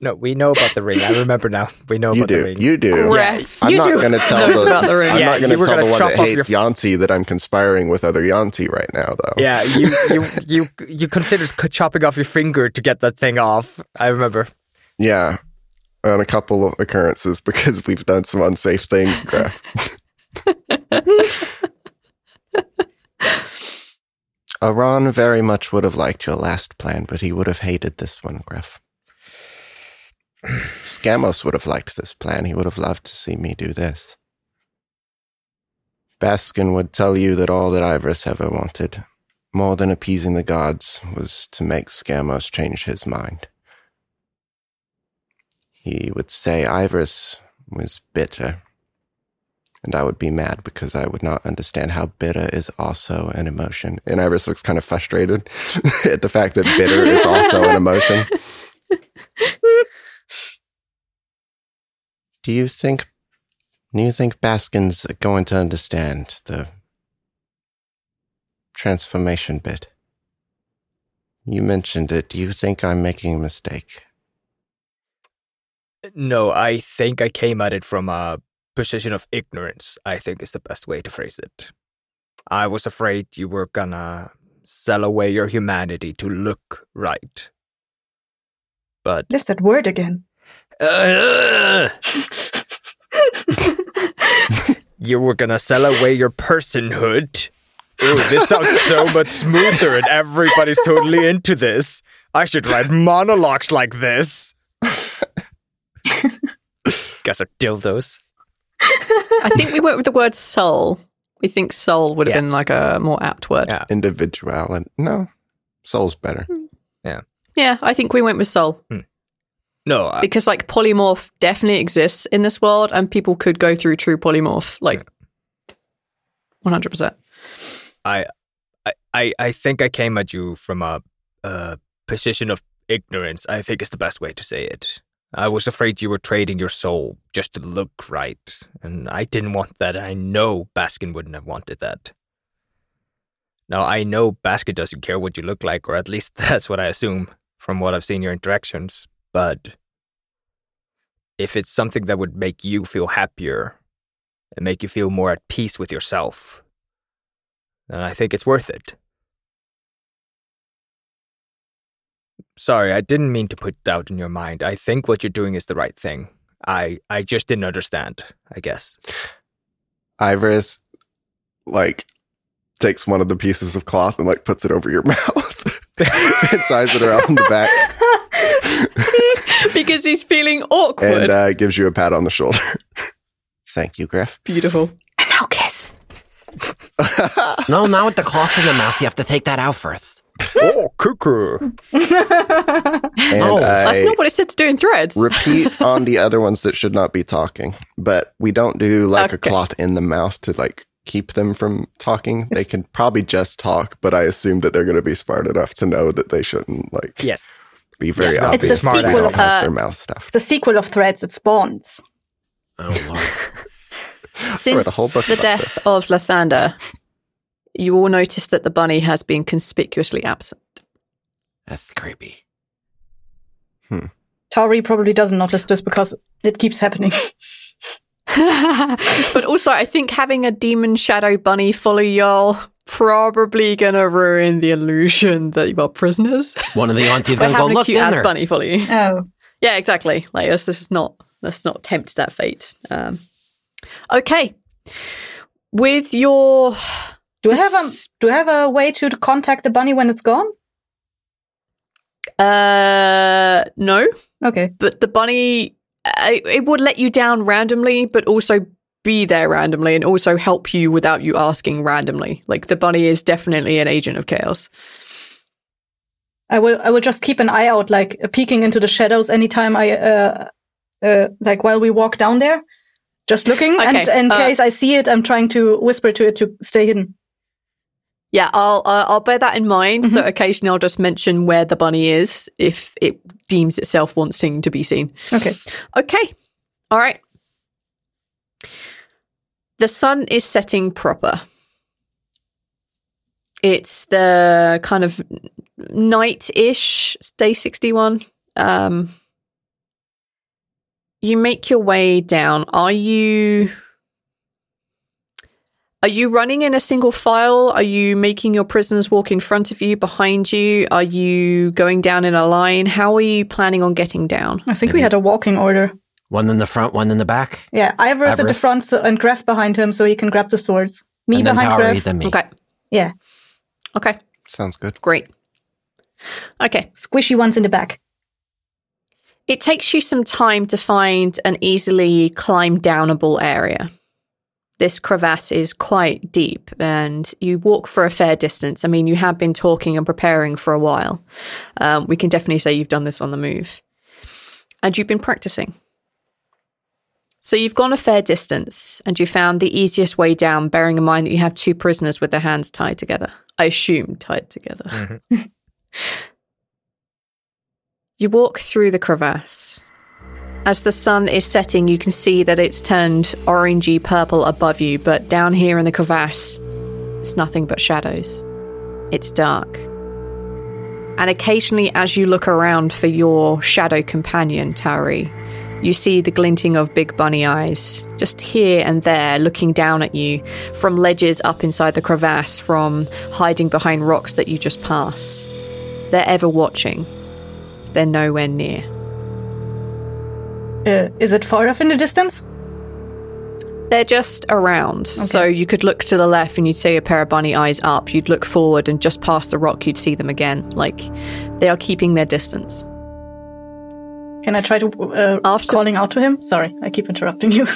No, we know about the ring. I remember now. We know you about do. the ring. You do. Yeah. I'm you not going to tell the, about the ring. I'm yeah, not going to tell the one that hates your... Yuan-Ti that I'm conspiring with other Yuan-Ti right now, though. Yeah, you you you you considered chopping off your finger to get that thing off. I remember. Yeah, on a couple of occurrences because we've done some unsafe things, Greff. Aran very much would have liked your last plan, but he would have hated this one, Greff. Scamos would have liked this plan. He would have loved to see me do this. Baskin would tell you that all that Ivoris ever wanted, more than appeasing the gods, was to make Scamos change his mind. He would say Ivoris was bitter, and I would be mad because I would not understand how bitter is also an emotion. And Ivoris looks kind of frustrated at the fact that bitter is also an emotion. Do you think, do you think Baskin's going to understand the transformation bit? You mentioned it. Do you think I'm making a mistake? No, I think I came at it from a position of ignorance, I think is the best way to phrase it. I was afraid you were gonna sell away your humanity to look right. But... There's that word again. Uh, you were gonna sell away your personhood. Ooh, this sounds so much smoother, and everybody's totally into this. I should write monologues like this. Guys are dildos. I think we went with the word soul. We think soul would have yeah. been like a more apt word. Yeah. Individual, and no, soul's better. Yeah. Yeah, I think we went with soul. Hmm. No, I, because like polymorph definitely exists in this world, and people could go through true polymorph, like one hundred percent. I, I, I think I came at you from a, a position of ignorance. I think is the best way to say it. I was afraid you were trading your soul just to look right, and I didn't want that. I know Baskin wouldn't have wanted that. Now I know Baskin doesn't care what you look like, or at least that's what I assume from what I've seen your interactions. But if it's something that would make you feel happier and make you feel more at peace with yourself, then I think it's worth it. Sorry, I didn't mean to put doubt in your mind. I think what you're doing is the right thing. I, I just didn't understand, I guess. Ivoris, like, takes one of the pieces of cloth and, like, puts it over your mouth and ties it around the back. Because he's feeling awkward. And uh, gives you a pat on the shoulder. Thank you, Greff. Beautiful. No, not with the cloth in the mouth. You have to take that out first. Oh, cuckoo. And oh, I that's not what I said to do in threads. Repeat on the other ones that should not be talking. But we don't do like okay. a cloth in the mouth to like keep them from talking. Yes. They can probably just talk, but I assume that they're going to be smart enough to know that they shouldn't like yes. be very yeah, obvious. It's a smart sequel, uh, their mouth stuff. It's a sequel of threads. It spawns. Oh, wow. Since the death this. of Lathander, you all notice that the bunny has been conspicuously absent. That's creepy. Hmm. Tawree probably doesn't notice this because it keeps happening. But also, I think having a demon shadow bunny follow y'all probably gonna ruin the illusion that you are prisoners. One of the aunties then go look cute ass bunny follow you. Oh, yeah, exactly. Like this, this is not. Let's not tempt that fate. Um, okay, with your do I have a do I have a way to contact the bunny when it's gone? Uh, no. Okay, but the bunny it, it would let you down randomly, but also be there randomly, and also help you without you asking randomly. Like the bunny is definitely an agent of chaos. I will. I will just keep an eye out, like peeking into the shadows anytime I. Uh, Uh, like while we walk down there, just looking. Okay. And in uh, case I see it, I'm trying to whisper to it to stay hidden. Yeah, I'll uh, I'll bear that in mind. Mm-hmm. So occasionally I'll just mention where the bunny is if it deems itself wanting to be seen. Okay. Okay. All right. The sun is setting proper. It's the kind of night-ish, day sixty-one. Um You make your way down. Are you are you running in a single file? Are you making your prisoners walk in front of you, behind you? Are you going down in a line? How are you planning on getting down? I think Maybe. we had a walking order. One in the front, one in the back? Yeah, Ivoris at the front so, and Greff behind him so he can grab the swords. Me and behind Greff. Then me. Okay. Yeah. Okay. Sounds good. Great. Okay. Squishy ones in the back. It takes you some time to find an easily climb-downable area. This crevasse is quite deep, and you walk for a fair distance. I mean, you have been talking and preparing for a while. Um, we can definitely say you've done this on the move. And you've been practicing. So you've gone a fair distance, and you found the easiest way down, bearing in mind that you have two prisoners with their hands tied together. I assume tied together. Mm-hmm. You walk through the crevasse. As the sun is setting, you can see that it's turned orangey purple above you, but down here in the crevasse, it's nothing but shadows. It's dark. And occasionally, as you look around for your shadow companion, Tawree, you see the glinting of big bunny eyes, just here and there, looking down at you, from ledges up inside the crevasse, from hiding behind rocks that you just pass. They're ever watching. They're nowhere near. Uh, is it far off in the distance? They're just around. Okay. So you could look to the left and you'd see a pair of bunny eyes up. You'd look forward and just past the rock, you'd see them again. Like, they are keeping their distance. Can I try to... Uh, After- calling out to him? Sorry, I keep interrupting you.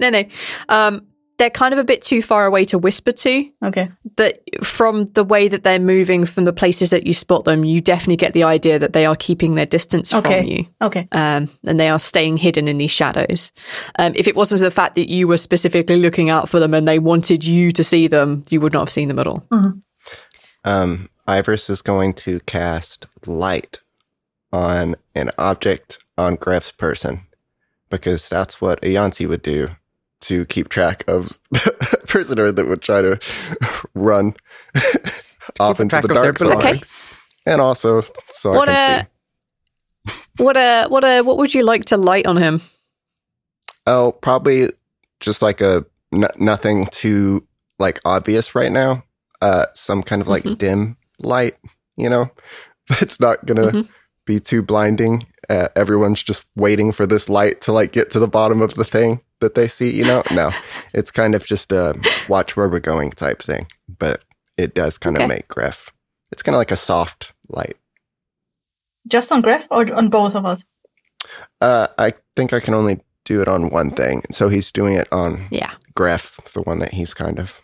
no, no. Um, they're kind of a bit too far away to whisper to. Okay. But from the way that they're moving, from the places that you spot them, you definitely get the idea that they are keeping their distance okay. from you. Okay. Um, and they are staying hidden in these shadows. Um, if it wasn't for the fact that you were specifically looking out for them and they wanted you to see them, you would not have seen them at all. Mm-hmm. Um, Ivoris is going to cast light on an object on Greff's person, because that's what a Yuan-Ti would do to keep track of a prisoner that would try to run to off into the dark side. Okay. And also, so what I can a, see. What a, what a, what would you like to light on him? Oh, probably just like a, n- nothing too like obvious right now. Uh, some kind of like mm-hmm. dim light, you know, it's not going to mm-hmm. be too blinding. Uh, everyone's just waiting for this light to like get to the bottom of the thing that they see, you know? No, it's kind of just a watch where we're going type thing, but it does kind okay. of make Greff. It's kind of like a soft light. Just on Greff or on both of us? Uh, I think I can only do it on one thing. So he's doing it on yeah. Greff, the one that he's kind of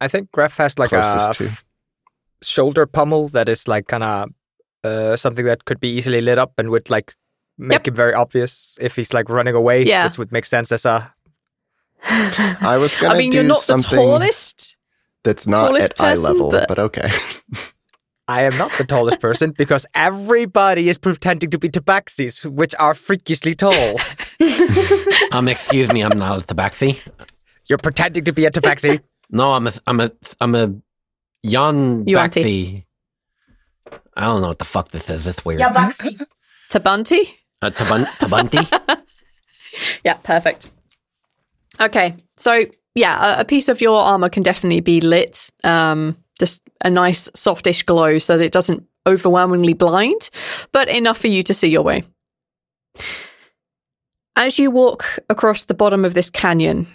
I think Greff has like a to. shoulder pommel that is like kind of uh, something that could be easily lit up and would like make yep. it very obvious if he's like running away, yeah. which would make sense as a... I was going to I mean, do you're not something the tallest, that's not tallest at person, eye level, but, but okay. I am not the tallest person because everybody is pretending to be tabaxis, which are freakishly tall. um, excuse me, I'm not a tabaxi. You're pretending to be a tabaxi. No, I'm a, I'm a, I'm a Yuan-Ti. I don't know what the fuck this is. It's weird. Yabaxi. Tabanti? Uh, taban- tabanti? Yeah, perfect. Okay, so yeah, a, a piece of your armor can definitely be lit. Um, just a nice softish glow so that it doesn't overwhelmingly blind, but enough for you to see your way. As you walk across the bottom of this canyon,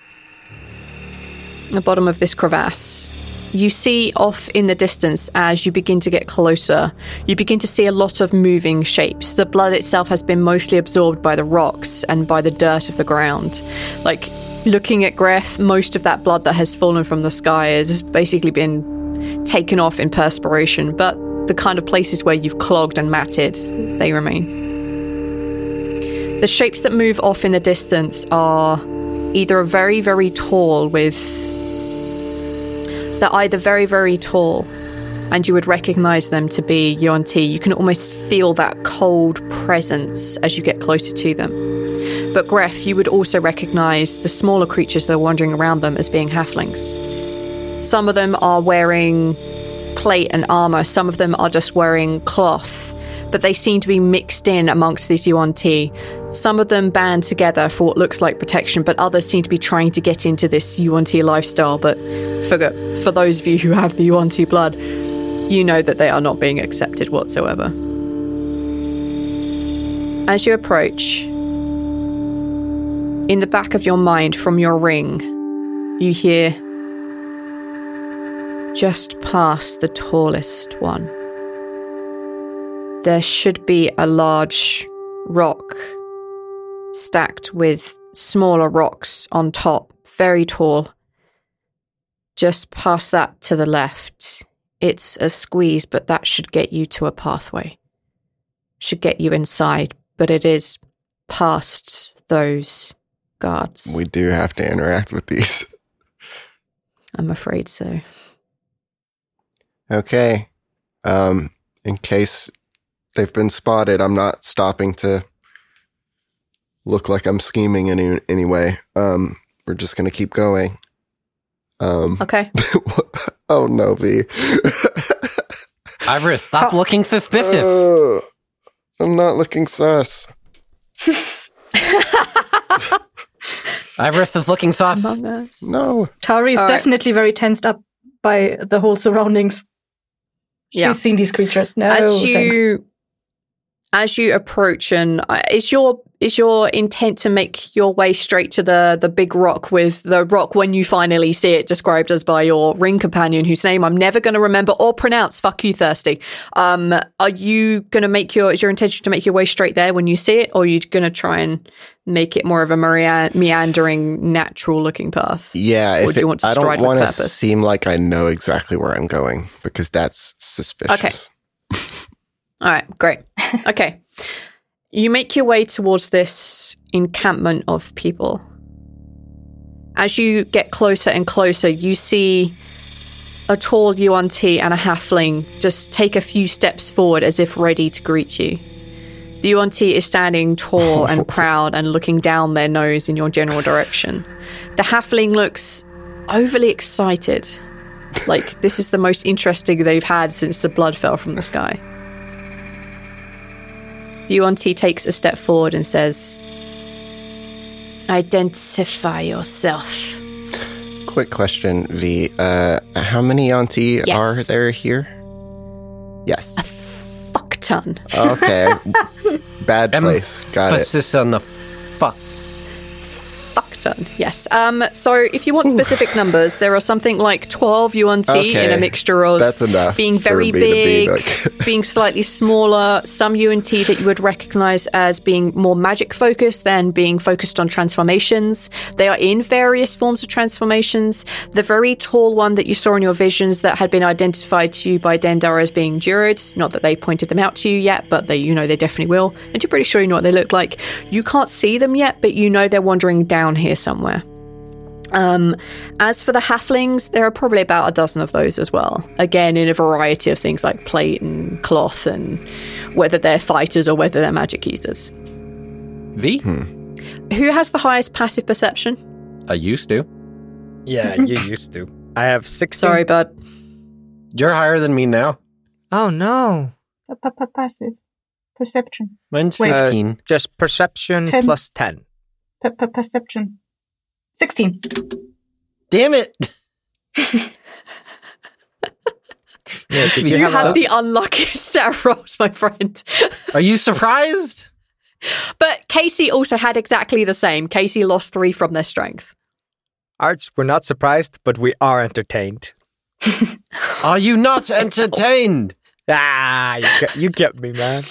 the bottom of this crevasse, you see off in the distance as you begin to get closer, you begin to see a lot of moving shapes. The blood itself has been mostly absorbed by the rocks and by the dirt of the ground. Like, looking at Greff, most of that blood that has fallen from the sky has basically been taken off in perspiration, but the kind of places where you've clogged and matted, they remain. The shapes that move off in the distance are either very, very tall with... They're either very, very tall, and you would recognise them to be Yuan-Ti. You can almost feel that cold presence as you get closer to them. But Greff, you would also recognise the smaller creatures that are wandering around them as being halflings. Some of them are wearing plate and armour. Some of them are just wearing cloth. But they seem to be mixed in amongst these Yuan-Ti. Some of them band together for what looks like protection, but others seem to be trying to get into this Yuan-Ti lifestyle. But forget, for those of you who have the Yuan-Ti blood, you know that they are not being accepted whatsoever. As you approach, in the back of your mind from your ring, you hear, just past the tallest one. There should be a large rock stacked with smaller rocks on top, very tall. Just past that to the left. It's a squeeze, but that should get you to a pathway. Should get you inside, but it is past those guards. We do have to interact with these. I'm afraid so. Okay. Um, in case... they've been spotted. I'm not stopping to look like I'm scheming in any, any way. Um, we're just going to keep going. Um, okay. Oh, no, V. Ivoris, stop oh. looking suspicious. Uh, I'm not looking sus. Ivoris is looking sus. No. Tawree is right. definitely very tensed up by the whole surroundings. She's yeah. seen these creatures. No, As you... thanks. As you approach, and is your is your intent to make your way straight to the, the big rock with the rock when you finally see it described as by your ring companion, whose name I'm never going to remember or pronounce. Fuck you, Thirsty. Um, are you going to make your is your intention to make your way straight there when you see it, or are you going to try and make it more of a meandering, natural looking path? Yeah, if or do it, you want to I don't want to seem like I know exactly where I'm going because that's suspicious. Okay. All right, great. Okay. You make your way towards this encampment of people. As you get closer and closer, you see a tall Yuan-Ti and a halfling just take a few steps forward as if ready to greet you. The Yuan-Ti is standing tall and proud and looking down their nose in your general direction. The halfling looks overly excited, like this is the most interesting they've had since the blood fell from the sky. Yuan-Ti takes a step forward and says, "Identify yourself." Quick question, V. Uh, how many Yuan-Ti yes. are there here? Yes. A fuck ton. Okay. Bad place. Got it. Emphasis on the fuck. Fuck Done. Yes. Um, so if you want specific numbers, there are something like twelve Yuan-Ti okay. in a mixture of that's enough being very big, be like... being slightly smaller, some Yuan-Ti that you would recognize as being more magic focused than being focused on transformations. They are in various forms of transformations. The very tall one that you saw in your visions that had been identified to you by Dendar as being Jurid, not that they pointed them out to you yet, but they, you know they definitely will. And you're pretty sure you know what they look like. You can't see them yet, but you know they're wandering down here somewhere. Um, as for the halflings, there are probably about a dozen of those as well. Again, in a variety of things like plate and cloth, and whether they're fighters or whether they're magic users. V? Hmm. Who has the highest passive perception? I used to. Yeah, you used to. I have sixteen. Sorry, bud. You're higher than me now. Oh, no. Passive perception. Mine's fifteen. Uh, just perception ten. Plus ten. Perception. sixteen. Damn it! Yeah, you, you have, have the unluckiest set of rolls, my friend. Are you surprised? But Casey also had exactly the same. Casey lost three from their strength. Arch, we're not surprised, but we are entertained. Are you not entertained? Ah, you get, you get me, man.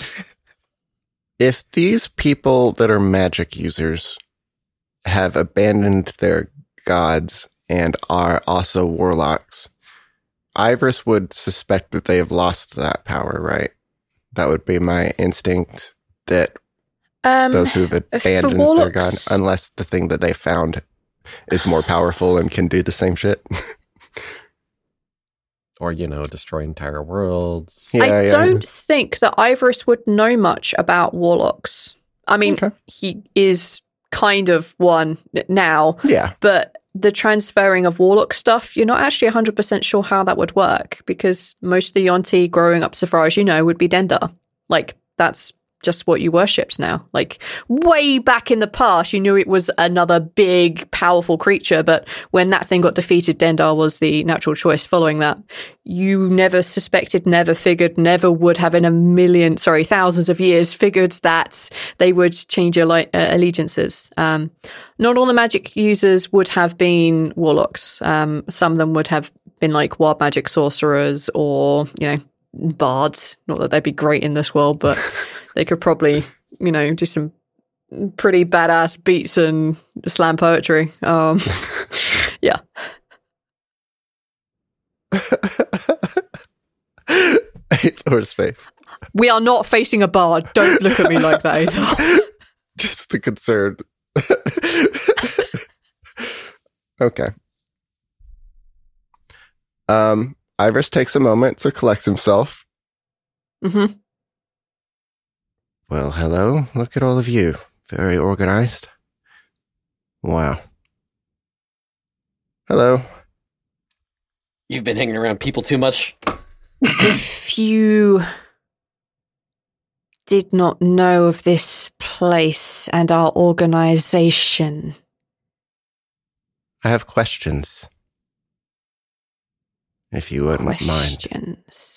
If these people that are magic users have abandoned their gods and are also warlocks, Ivoris would suspect that they have lost that power, right? That would be my instinct, that um, those who've abandoned warlocks, their god, unless the thing that they found is more powerful and can do the same shit. Or, you know, destroy entire worlds. Yeah, I yeah. don't think that Ivoris would know much about warlocks. I mean, okay. he is... kind of one now, yeah. But the transferring of warlock stuff, you're not actually one hundred percent sure how that would work, because most of the Yuan-Ti growing up, so far as you know, would be Dendar. Like, that's just what you worshipped now. Like, way back in the past, you knew it was another big, powerful creature, but when that thing got defeated, Dendar was the natural choice following that. You never suspected, never figured, never would have in a million, sorry, thousands of years figured that they would change your li- uh, allegiances. Um, not all the magic users would have been warlocks. Um, some of them would have been like wild magic sorcerers or, you know, bards. Not that they'd be great in this world, but... They could probably, you know, do some pretty badass beats and slam poetry. Um, yeah. Ivor's face. We are not facing a bar. Don't look at me like that, Ivor. Just the concern. Okay. Um, Ivor's takes a moment to collect himself. Mm-hmm. Well, hello. Look at all of you. Very organized. Wow. Hello. You've been hanging around people too much. If you did not know of this place and our organization. I have questions. If you wouldn't questions. mind. Questions.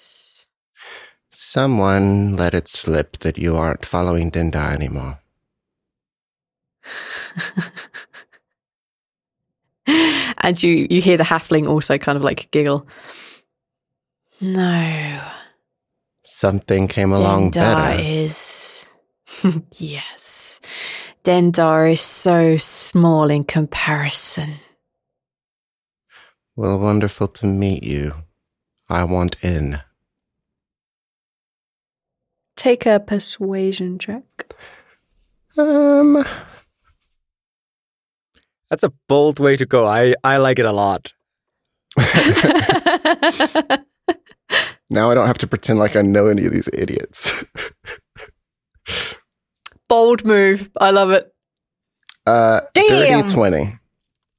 Someone let it slip that you aren't following Dinda anymore. And you, you hear the halfling also kind of like giggle. No. Something came Dendar along better. is... yes. Dendar is so small in comparison. Well, wonderful to meet you. I want in. Take a persuasion check. Um, that's a bold way to go. I, I like it a lot. Now I don't have to pretend like I know any of these idiots. Bold move. I love it. Uh, Damn. Dirty twenty.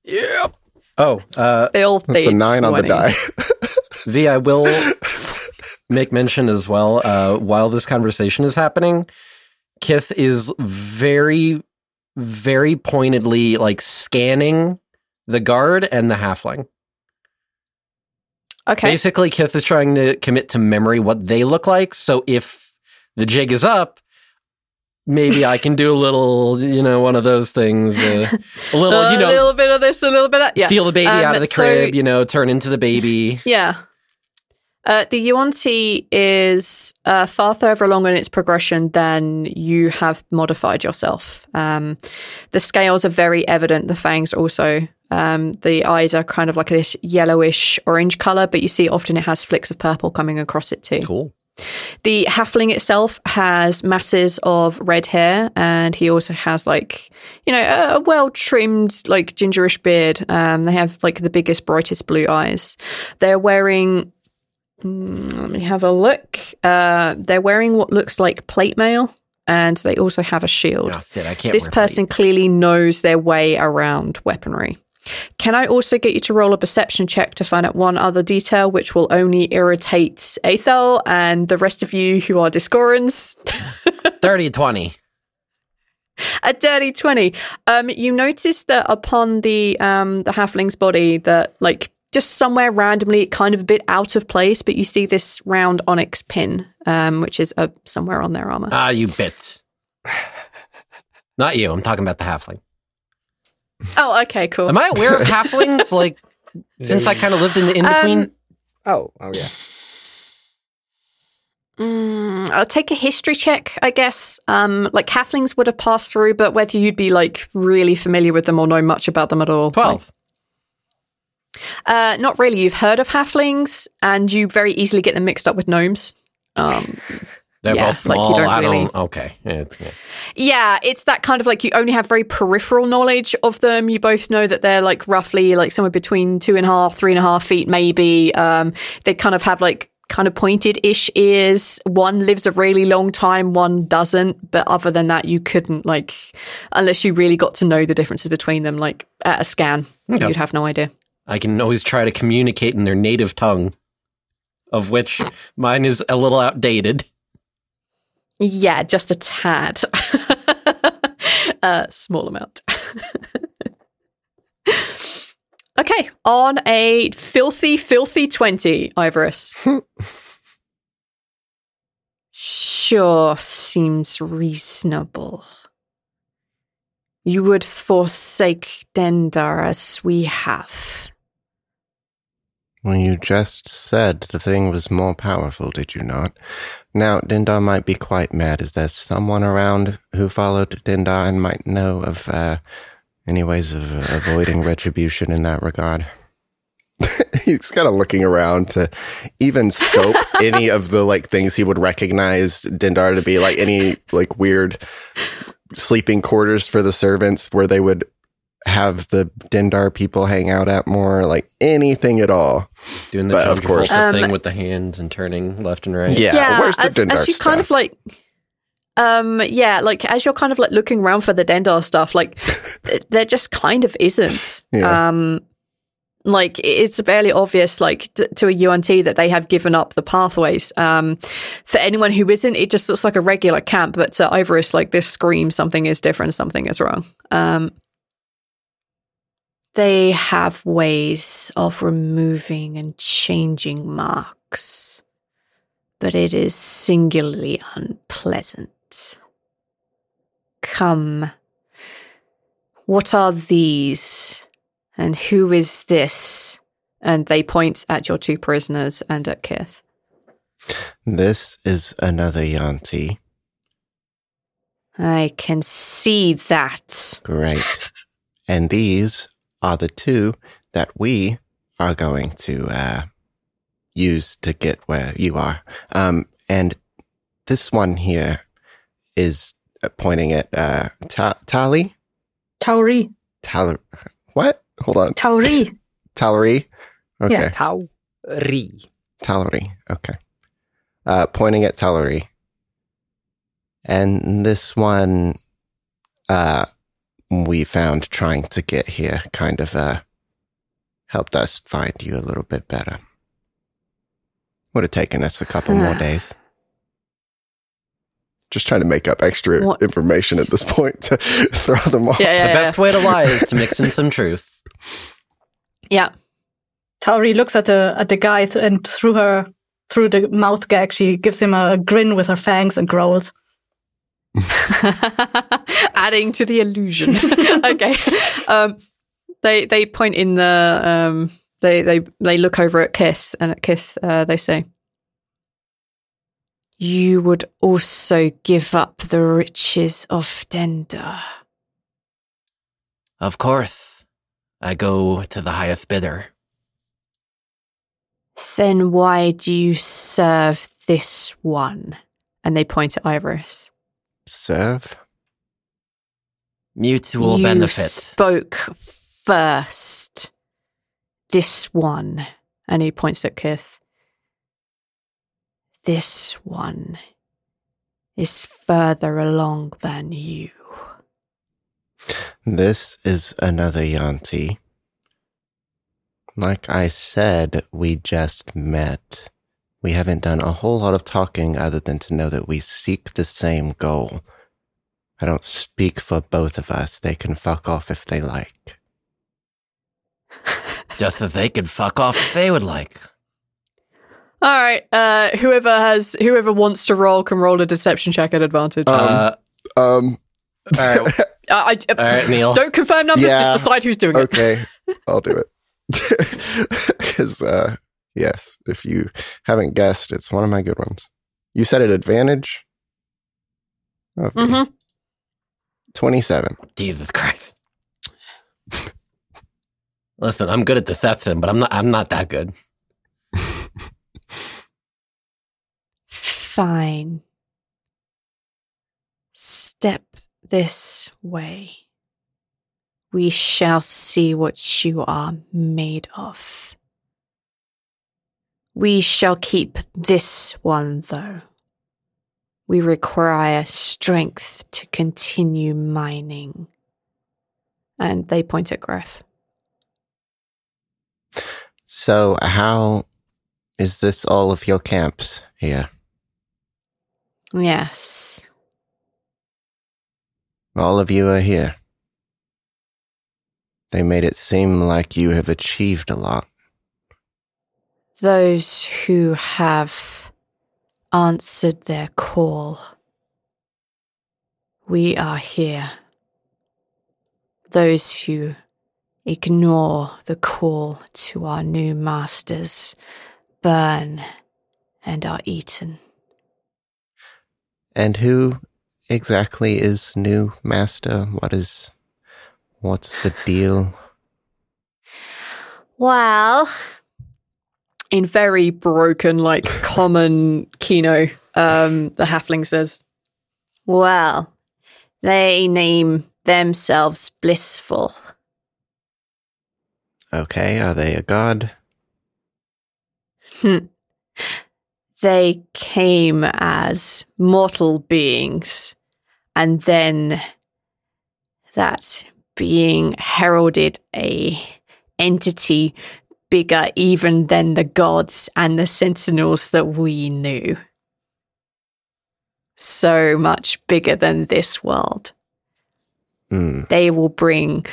Yep. Oh. Uh, Filthy That's a nine twenty. On the die. V, I will... make mention as well, uh, while this conversation is happening, Kith is very, very pointedly, like, scanning the guard and the halfling. Okay. Basically, Kith is trying to commit to memory what they look like, so if the jig is up, maybe I can do a little, you know, one of those things. Uh, a little, uh, you know. A little bit of this, a little bit of... Yeah. Steal the baby um, out of the crib, so, you know, turn into the baby. Yeah. Uh, the Yuan-Ti is uh, far further along in its progression than you have modified yourself. Um, the scales are very evident, the fangs also. Um, the eyes are kind of like this yellowish orange colour, but you see often it has flicks of purple coming across it too. Cool. The halfling itself has masses of red hair, and he also has, like, you know, a, a well-trimmed, like, gingerish beard. Um, they have, like, the biggest, brightest blue eyes. They're wearing, mm, let me have a look, uh, they're wearing what looks like plate mail, and they also have a shield. Oh, shit, I can't this person plate. Clearly knows their way around weaponry. Can I also get you to roll a perception check to find out one other detail, which will only irritate Athel and the rest of you who are Discorans? Dirty twenty. A dirty twenty. Um, you notice that upon the um the halfling's body that, like, just somewhere randomly, kind of a bit out of place, but you see this round onyx pin, um, which is uh, somewhere on their armor. Ah, you bits. Not you. I'm talking about the halfling. Oh, okay, cool. Am I aware of halflings, like, since I kind of lived in the in-between? Um, oh, oh, yeah. Mm, I'll take a history check, I guess. Um, like, halflings would have passed through, but whether you'd be, like, really familiar with them or know much about them at all. Twelve. Like, uh, not really. You've heard of halflings, and you very easily get them mixed up with gnomes. Um They're yeah, both small, like you don't I really... don't, okay. Yeah, yeah. yeah, it's that kind of, like, you only have very peripheral knowledge of them. You both know that they're, like, roughly, like, somewhere between two and a half, three and a half feet maybe. Um, they kind of have, like, kind of pointed-ish ears. One lives a really long time, one doesn't. But other than that, you couldn't, like, unless you really got to know the differences between them, like, at a scan, okay. You'd have no idea. I can always try to communicate in their native tongue, of which mine is a little outdated. Yeah, just a tad. uh, small amount. Okay, on a filthy, filthy twenty, Ivoris. Sure, seems reasonable. You would forsake Dendar as we have. Well, you just said the thing was more powerful, did you not? Now, Dendar might be quite mad. Is there someone around who followed Dendar and might know of uh, any ways of avoiding retribution in that regard? He's kind of looking around to even scope any of the, like, things he would recognize Dendar to be, like, any, like, weird sleeping quarters for the servants where they would have the Dendar people hang out at more, like, anything at all. Doing the, but of course, the um, thing with the hands and turning left and right. Yeah, yeah, where's the as, Dendar as you stuff? Kind of, like, um, yeah, like, as you're kind of, like, looking around for the Dendar stuff, like, there just kind of isn't. Yeah. Um, like, it's fairly obvious, like, t- to a Yuan-Ti that they have given up the pathways. Um, for anyone who isn't, it just looks like a regular camp, but to Ivoris, like, this screams something is different, something is wrong. Um, They have ways of removing and changing marks, but it is singularly unpleasant. Come, what are these, and who is this? And they point at your two prisoners and at Kith. This is another Yuan-Ti. I can see that. Great. And these are the two that we are going to uh, use to get where you are. Um, and this one here is pointing at uh, ta- Tali? Tawree. Tal- what? Hold on. Tawree. Tawree? Okay. Yeah, Tawree. Tawree, okay. Uh, pointing at Tawree. And this one... Uh, we found trying to get here kind of uh, helped us find you a little bit better. Would have taken us a couple huh. more days. Just trying to make up extra what? information at this point to throw them off. Yeah, yeah, the yeah, best yeah. way to lie is to mix in some truth. Yeah. Tawree looks at the at the guy th- and through her through the mouth gag, she gives him a grin with her fangs and growls. Adding to the illusion. Okay. Um, they they point in the um, they they they look over at Kith, and at Kith uh, they say, "You would also give up the riches of Dendar." "Of course, I go to the highest bidder." "Then why do you serve this one?" And they point at Ivoris. Serve? Mutual you benefit. You spoke first. This one. And he points at Kith. This one is further along than you. This is another Yuan-Ti. Like I said, we just met. We haven't done a whole lot of talking other than to know that we seek the same goal. I don't speak for both of us. They can fuck off if they like. Just that they can fuck off if they would like. All right. Uh, whoever has, whoever wants to roll can roll a deception check at advantage. Um. Uh, um all right. I, I, all right, Neil. Don't confirm numbers. Yeah. Just decide who's doing okay. it. Okay, I'll do it. Because. uh, Yes, if you haven't guessed, it's one of my good ones. You said at advantage? Okay. Mm-hmm. twenty-seven. Jesus Christ. Listen, I'm good at deception, but I'm not I'm not that good. Fine. Step this way. We shall see what you are made of. We shall keep this one, though. We require strength to continue mining. And they point at Greff. So how is this all of your camps here? Yes. All of you are here. They made it seem like you have achieved a lot. Those who have answered their call. We are here. Those who ignore the call to our new masters burn and are eaten. And who exactly is new master? What is, what's the deal? Well... In very broken, like, common Kino, um, the halfling says, well, they name themselves Blissful. Okay, are they a god? Hmm. They came as mortal beings, and then that being heralded a entity bigger even than the gods and the sentinels that we knew. So much bigger than this world. Mm. They will bring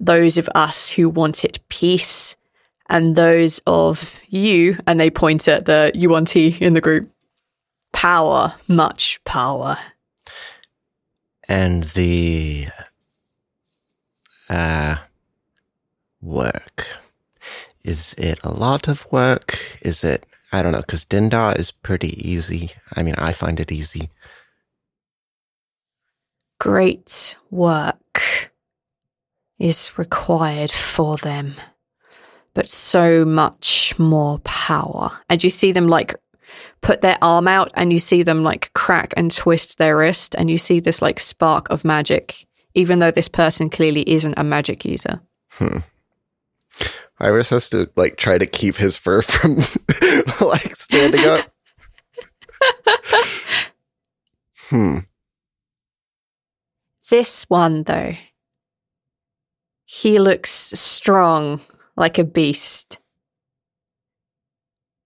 those of us who wanted peace and those of you, and they point at the Yuan-Ti in the group, power, much power. And the uh, work. Is it a lot of work? Is it, I don't know, because Dendar is pretty easy. I mean, I find it easy. Great work is required for them, but so much more power. And you see them, like, put their arm out, and you see them, like, crack and twist their wrist, and you see this, like, spark of magic, even though this person clearly isn't a magic user. Hmm. Iris has to, like, try to keep his fur from, like, standing up. hmm. This one, though, he looks strong like a beast.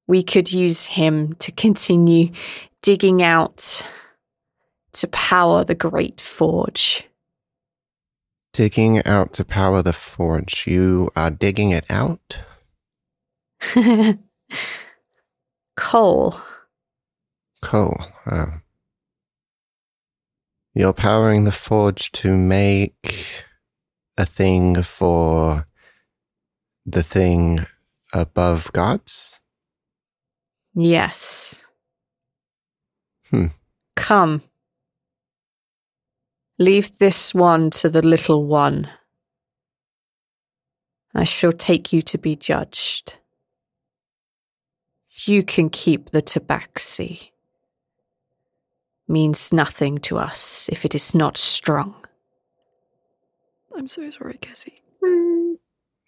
We could use him to continue digging out to power the Great Forge. Digging out to power the forge. You are digging it out? Coal. Coal. Oh. You're powering the forge to make a thing for the thing above gods? Yes. Hmm. Come. Leave this one to the little one. I shall take you to be judged. You can keep the tabaxi. Means nothing to us if it is not strong. I'm so sorry, Kessi.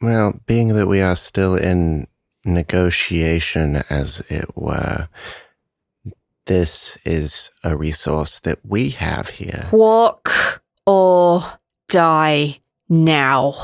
Well, being that we are still in negotiation, as it were, this is a resource that we have here. Walk or die now.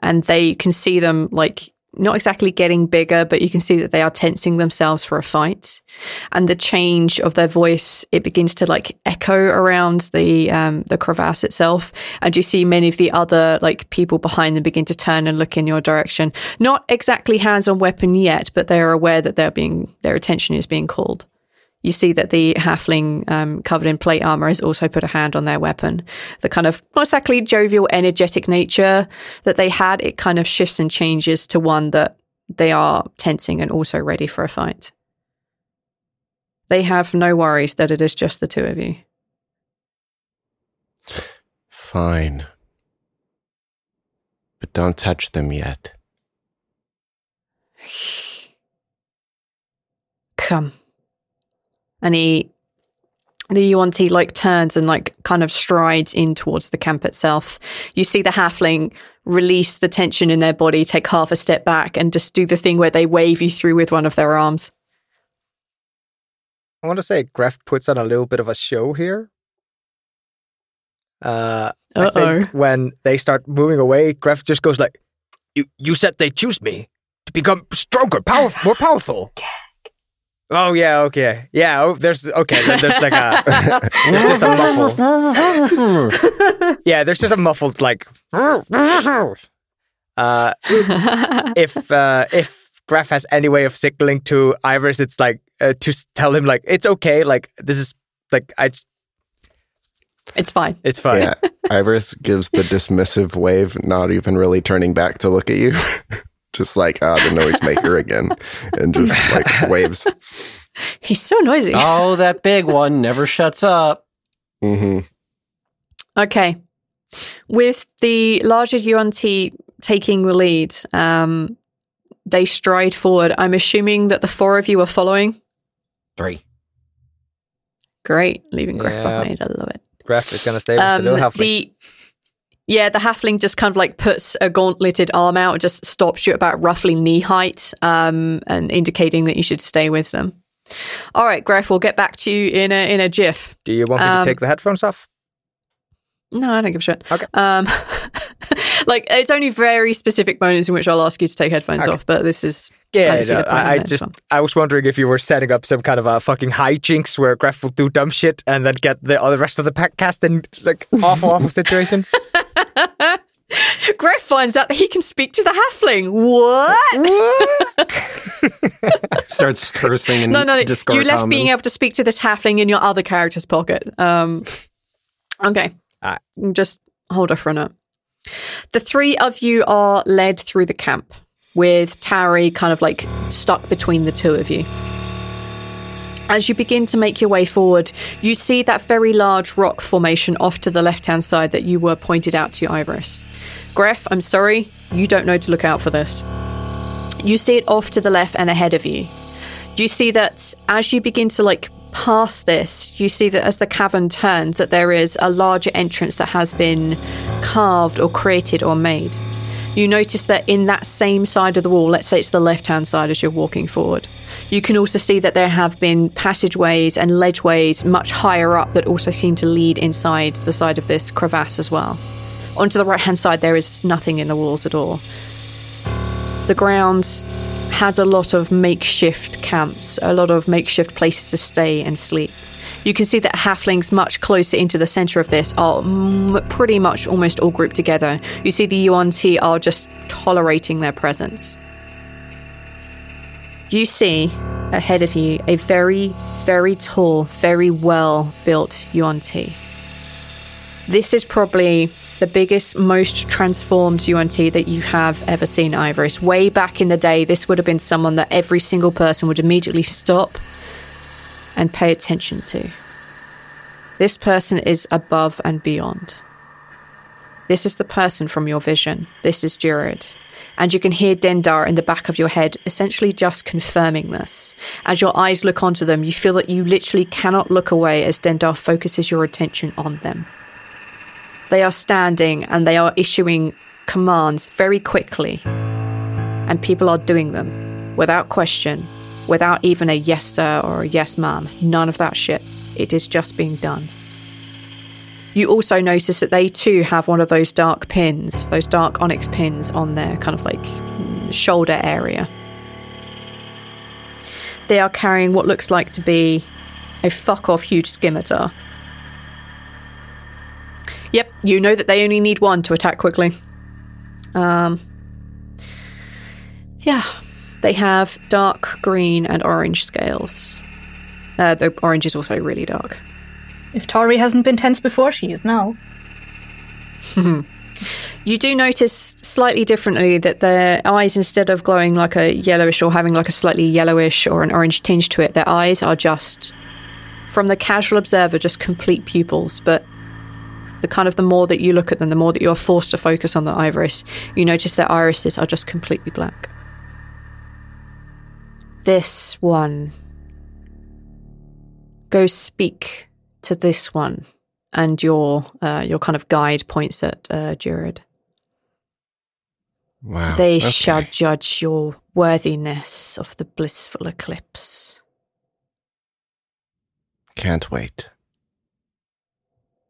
And they you can see them, like, not exactly getting bigger, but you can see that they are tensing themselves for a fight. And the change of their voice, it begins to, like, echo around the um, the crevasse itself. And you see many of the other, like, people behind them begin to turn and look in your direction. Not exactly hands on weapon yet, but they are aware that they're being their attention is being called. You see that the halfling um, covered in plate armor has also put a hand on their weapon. The kind of not exactly jovial, energetic nature that they had, it kind of shifts and changes to one that they are tensing and also ready for a fight. They have no worries that it is just the two of you. Fine. But don't touch them yet. Come. And he, the Yuan-Ti, like, turns and, like, kind of strides in towards the camp itself. You see the halfling release the tension in their body, take half a step back, and just do the thing where they wave you through with one of their arms. I want to say Greff puts on a little bit of a show here. Uh, I think when they start moving away, Greff just goes like, "You, you said they choose me to become stronger, powerful, more powerful." Oh, yeah, okay. Yeah, oh, there's, okay, there's like a, there's just a muffled. Yeah, there's just a muffled, like, uh, if, uh, if Greff has any way of signaling to Ivoris, it's like, uh, to tell him, like, it's okay, like, this is, like, I, it's fine. It's fine. Yeah, Ivoris gives the dismissive wave, not even really turning back to look at you. Just like, ah, the noisemaker again. And just, like, waves. He's so noisy. Oh, that big one never shuts up. Mm-hmm. Okay. With the larger Yuan-Ti taking the lead, um, they stride forward. I'm assuming that the four of you are following? Three. Great. Leaving yeah. Greff behind. I love it. Greff is going to stay with um, the little halfling. The- Yeah, the halfling just kind of like puts a gauntleted arm out and just stops you at about roughly knee height um, and indicating that you should stay with them. All right, Greff, we'll get back to you in a in a jiff. Do you want me um, to take the headphones off? No, I don't give a shit. Okay. Um, like, it's only very specific moments in which I'll ask you to take headphones okay. off, but this is... Yeah, no, I, I just, one. I was wondering if you were setting up some kind of a fucking hijinks where Greff will do dumb shit and then get the other rest of the pack cast in, like, awful, awful situations. Greff finds out that he can speak to the halfling. What? Starts cursing and no, no, no. Discord you left common. Being able to speak to this halfling in your other character's pocket. Um, okay. Right. Just hold off for a minute. The three of you are led through the camp with Tawree kind of like stuck between the two of you. As you begin to make your way forward, you see that very large rock formation off to the left-hand side that you were pointed out to, Ivoris. Greff, I'm sorry, you don't know to look out for this. You see it off to the left and ahead of you. You see that as you begin to like past this, you see that as the cavern turns, that there is a larger entrance that has been carved or created or made. You notice that in that same side of the wall, let's say it's the left-hand side as you're walking forward, you can also see that there have been passageways and ledgeways much higher up that also seem to lead inside the side of this crevasse as well. Onto the right-hand side, there is nothing in the walls at all. The ground has a lot of makeshift camps, a lot of makeshift places to stay and sleep. You can see that halflings much closer into the centre of this are m- pretty much almost all grouped together. You see the Yuan-Ti are just tolerating their presence. You see ahead of you a very, very tall, very well-built Yuan-Ti. This is probably the biggest, most transformed Yuan-Ti that you have ever seen, Ivoris. Way back in the day, this would have been someone that every single person would immediately stop and pay attention to. This person is above and beyond. This is the person from your vision. This is Jurid. And you can hear Dendar in the back of your head, essentially just confirming this. As your eyes look onto them, you feel that you literally cannot look away as Dendar focuses your attention on them. They are standing and they are issuing commands very quickly. And people are doing them without question, without even a yes sir or a yes ma'am. None of that shit. It is just being done. You also notice that they too have one of those dark pins, those dark onyx pins on their kind of like shoulder area. They are carrying what looks like to be a fuck off huge scimitar. Yep, you know that they only need one to attack quickly. Um, yeah, they have dark green and orange scales. Uh, the orange is also really dark. If Tawree hasn't been tense before, she is now. You do notice slightly differently that their eyes, instead of glowing like a yellowish or having like a slightly yellowish or an orange tinge to it, their eyes are just, from the casual observer, just complete pupils. But the kind of the more that you look at them, the more that you're forced to focus on the iris, you notice their irises are just completely black. This one. Go speak to this one, and your uh, your kind of guide points at uh, Jurid. Wow. They okay. shall judge your worthiness of the blissful eclipse. Can't wait.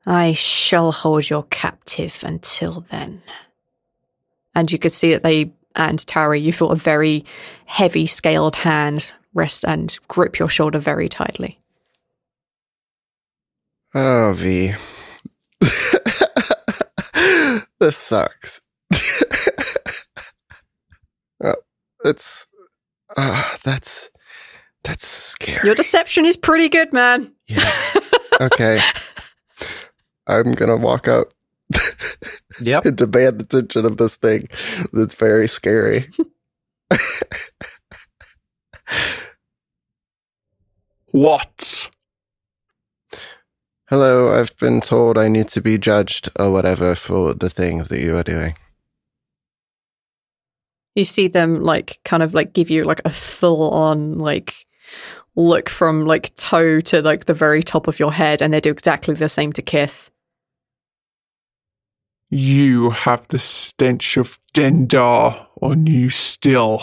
I shall hold your captive until then. And you could see that they, and Tawree, you feel a very heavy scaled hand rest and grip your shoulder very tightly. Oh, V. This sucks. uh, it's, uh, that's, that's scary. Your deception is pretty good, man. Yeah. Okay. I'm going to walk up yep. and demand attention of this thing that's very scary. What? Hello, I've been told I need to be judged or whatever for the things that you are doing. You see them like kind of like give you like a full on like look from like toe to like the very top of your head, and they do exactly the same to Kith. You have the stench of Dendar on you still.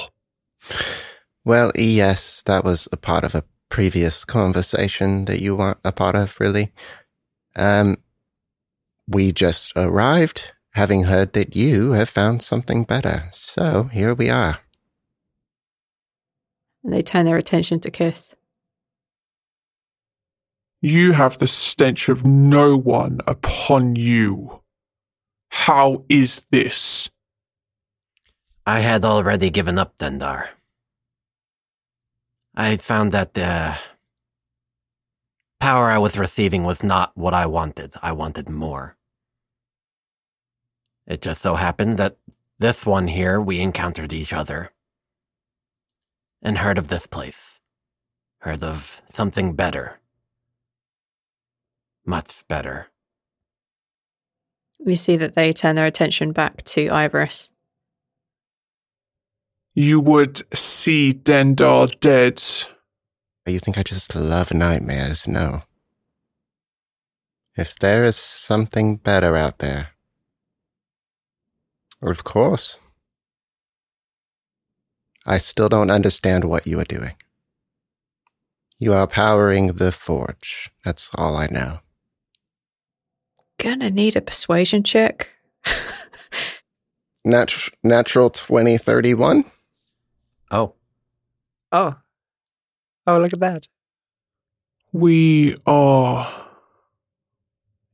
Well, yes, that was a part of a previous conversation that you weren't a part of, really. Um, we just arrived, having heard that you have found something better. So, here we are. And they turn their attention to Kith. You have the stench of no one upon you. How is this? I had already given up, Dendar. I found that the power I was receiving was not what I wanted. I wanted more. It just so happened that this one here, we encountered each other and heard of this place, heard of something better, much better. We see that they turn their attention back to Ivoris. You would see Dendar dead. You think I just love nightmares? No. If there is something better out there. Of course. I still don't understand what you are doing. You are powering the forge. That's all I know. Gonna need a persuasion check. Nat- natural twenty thirty-one. Oh. Oh. Oh, look at that. We are,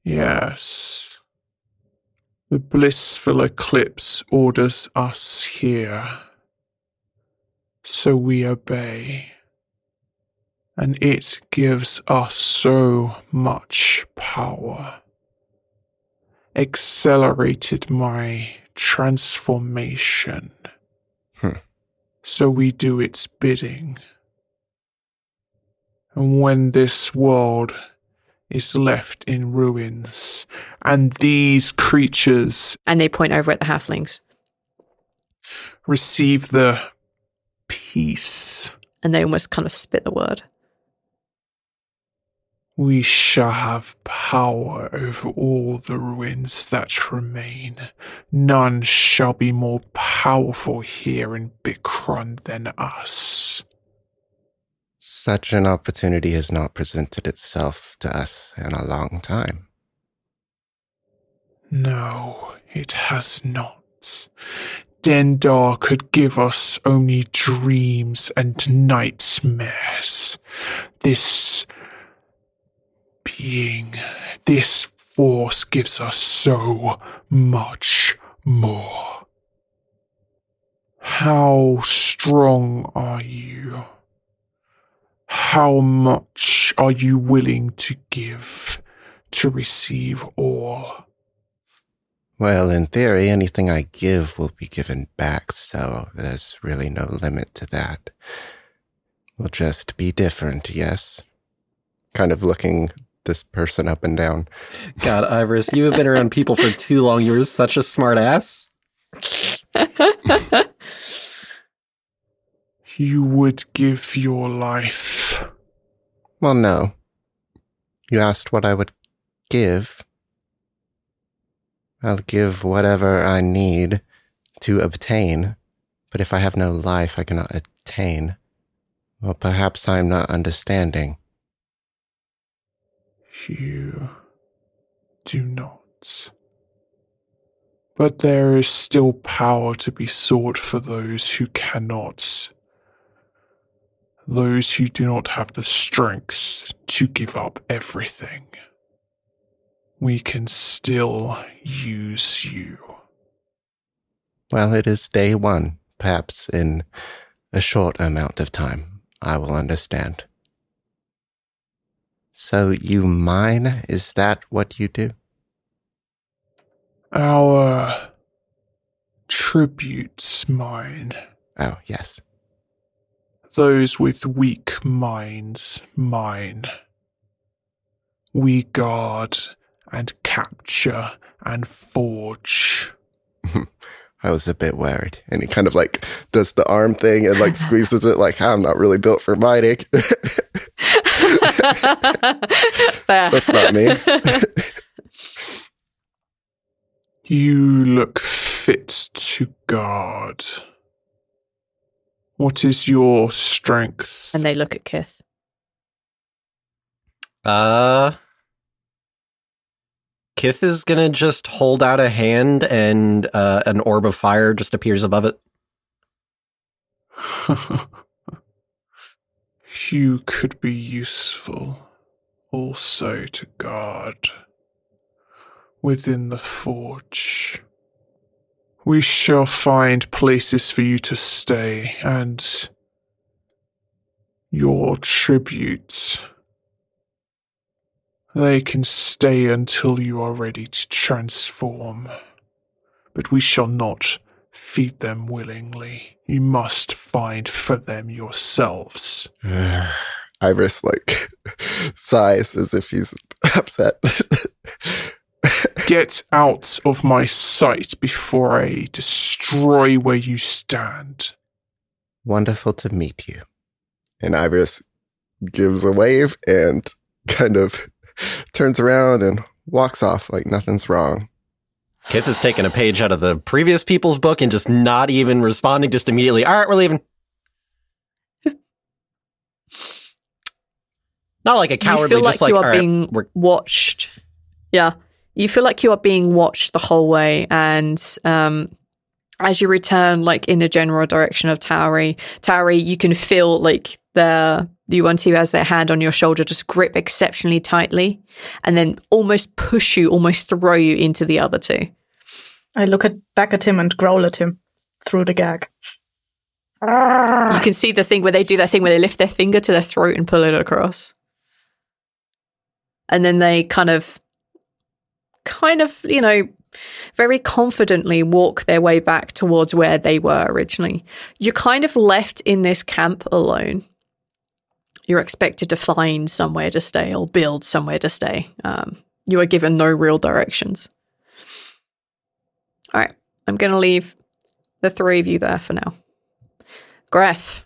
yes, the blissful eclipse orders us here, so we obey, and it gives us so much power. accelerated my transformation. Hmm. So we do its bidding. And when this world is left in ruins, and these creatures... And they point over at the halflings. Receive the peace. And they almost kind of spit the word. We shall have power over all the ruins that remain. None shall be more powerful here in Bikron than us. Such an opportunity has not presented itself to us in a long time. No, it has not. Dendar could give us only dreams and nightmares. This being, this force gives us so much more. How strong are you? How much are you willing to give to receive all? Well, in theory, anything I give will be given back, so there's really no limit to that. We'll just be different, yes? Kind of looking this person up and down. God, Ivoris, you have been around people for too long. You're such a smart ass. You would give your life. Well, no. You asked what I would give. I'll give whatever I need to obtain, but if I have no life, I cannot attain. Well, perhaps I'm not understanding. You do not. But there is still power to be sought for those who cannot. Those who do not have the strength to give up everything. We can still use you. Well, it is day one. Perhaps in a short amount of time, I will understand. So you mine? Is that what you do? Our tributes mine. Oh, yes. Those with weak minds mine. We guard and capture and forge. I was a bit worried. And he kind of like does the arm thing and like squeezes it like, I'm not really built for mining. That's not me. You look fit to guard. What is your strength? And they look at Kith. Uh, Kith is going to just hold out a hand and uh, an orb of fire just appears above it. You could be useful also to guard within the forge. We shall find places for you to stay, and your tributes. They can stay until you are ready to transform, but we shall not feed them willingly. You must find for them yourselves. Ivoris, like, sighs as if he's upset. Get out of my sight before I destroy where you stand. Wonderful to meet you. And Ivoris gives a wave and kind of turns around and walks off like nothing's wrong. Kith is taking a page out of the previous people's book and just not even responding, just immediately, all right, we're leaving. Not like a coward, but like just like, you are all right, being we're watched. Yeah. You feel like you are being watched the whole way, and um, as you return, like, in the general direction of Tawree, Tawree, you can feel, like, the Yuan-Ti has their hand on your shoulder just grip exceptionally tightly, and then almost push you, almost throw you into the other two. I look at, back at him and growl at him through the gag. You can see the thing where they do that thing where they lift their finger to their throat and pull it across. And then they kind of kind of, you know, very confidently walk their way back towards where they were originally. You're kind of left in this camp alone. You're expected to find somewhere to stay or build somewhere to stay. Um, you are given no real directions. All right, I'm going to leave the three of you there for now. Greff.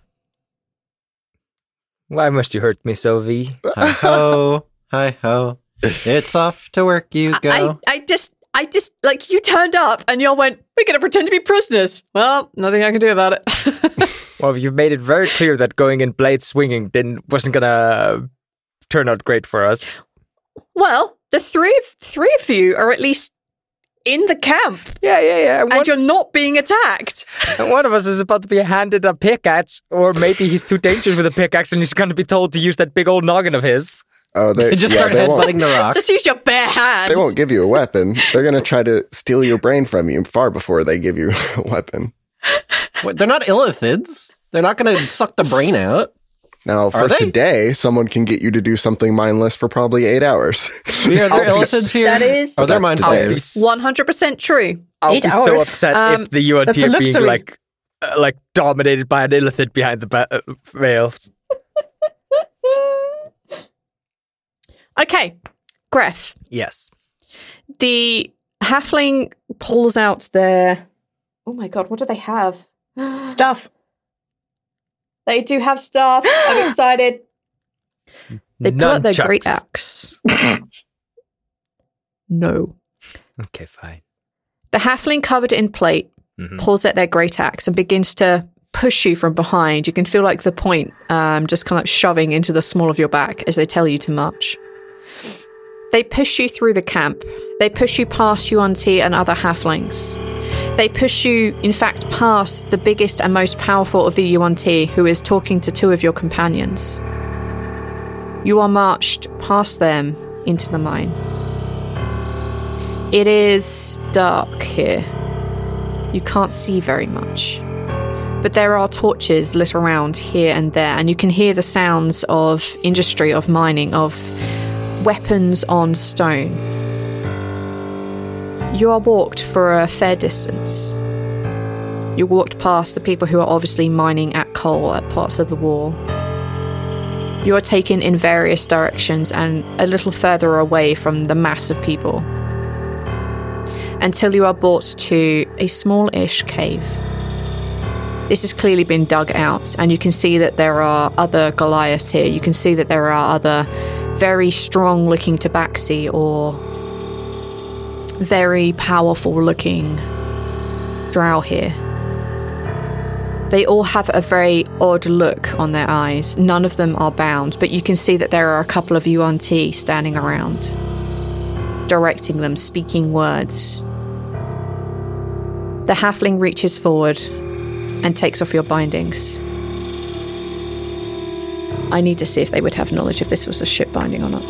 Why must you hurt me so, V? Hi-ho, hi-ho. It's off to work you go. I, I just, I just, like, you turned up and you all went, we're going to pretend to be prisoners. Well, nothing I can do about it. Well, you've made it very clear that going in blade swinging didn't wasn't going to turn out great for us. Well, the three three of you are at least in the camp. Yeah, yeah, yeah. One, and you're not being attacked. And one of us is about to be handed a pickaxe, or maybe he's too dangerous with a pickaxe and he's going to be told to use that big old noggin of his. Oh, they just yeah, start they headbutting the rock. Just use your bare hands. They won't give you a weapon. They're going to try to steal your brain from you far before they give you a weapon. Wait, they're not illithids. They're not going to suck the brain out. Now, for today, someone can get you to do something mindless for probably eight hours. We are there illithids here? That is are there mindless? one hundred percent true. I'll eight be hours. So upset um, if the U N T are being like, uh, like dominated by an illithid behind the ba- uh, veil. Okay, Greff. Yes. The halfling pulls out their... Oh my god, what do they have? Stuff. They do have stuff. I'm excited. They pull out their great axe. No. Okay, fine. The halfling covered in plate mm-hmm. pulls out their great axe and begins to push you from behind. You can feel like the point um, just kind of shoving into the small of your back as they tell you to march. They push you through the camp. They push you past Yuan-Ti and other halflings. They push you, in fact, past the biggest and most powerful of the Yuan-Ti, who is talking to two of your companions. You are marched past them into the mine. It is dark here. You can't see very much. But there are torches lit around here and there, and you can hear the sounds of industry, of mining, of weapons on stone. You are walked for a fair distance. You walked past the people who are obviously mining at coal at parts of the wall. You are taken in various directions and a little further away from the mass of people until you are brought to a small-ish cave. This has clearly been dug out, and you can see that there are other Goliaths here. You can see that there are other very strong-looking tabaxi or... very powerful-looking drow here. They all have a very odd look on their eyes. None of them are bound, but you can see that there are a couple of Yuan-Ti standing around, directing them, speaking words. The halfling reaches forward and takes off your bindings. I need to see if they would have knowledge if this was a ship binding or not.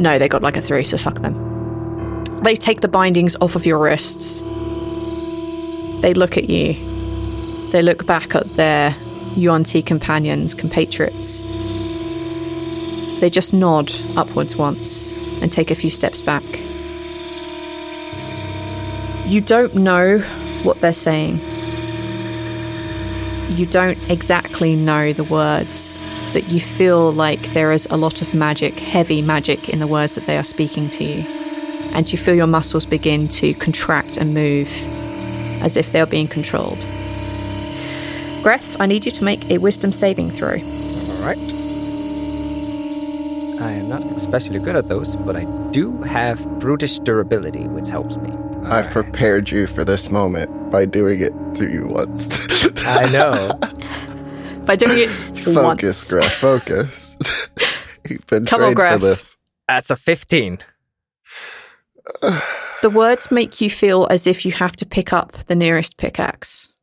No, they got like a three, so fuck them. They take the bindings off of your wrists. They look at you. They look back at their Yuan-Ti companions, compatriots. They just nod upwards once and take a few steps back. You don't know what they're saying. You don't exactly know the words, but you feel like there is a lot of magic, heavy magic, in the words that they are speaking to you. And you feel your muscles begin to contract and move as if they are being controlled. Greff, I need you to make a wisdom saving throw. All right. I am not especially good at those, but I do have brutish durability, which helps me. All I've right. prepared you for this moment by doing it to you once. I know. By doing it focus, Greff, focus. You've been Come on, Greff. For this. That's a fifteen. The words make you feel as if you have to pick up the nearest pickaxe.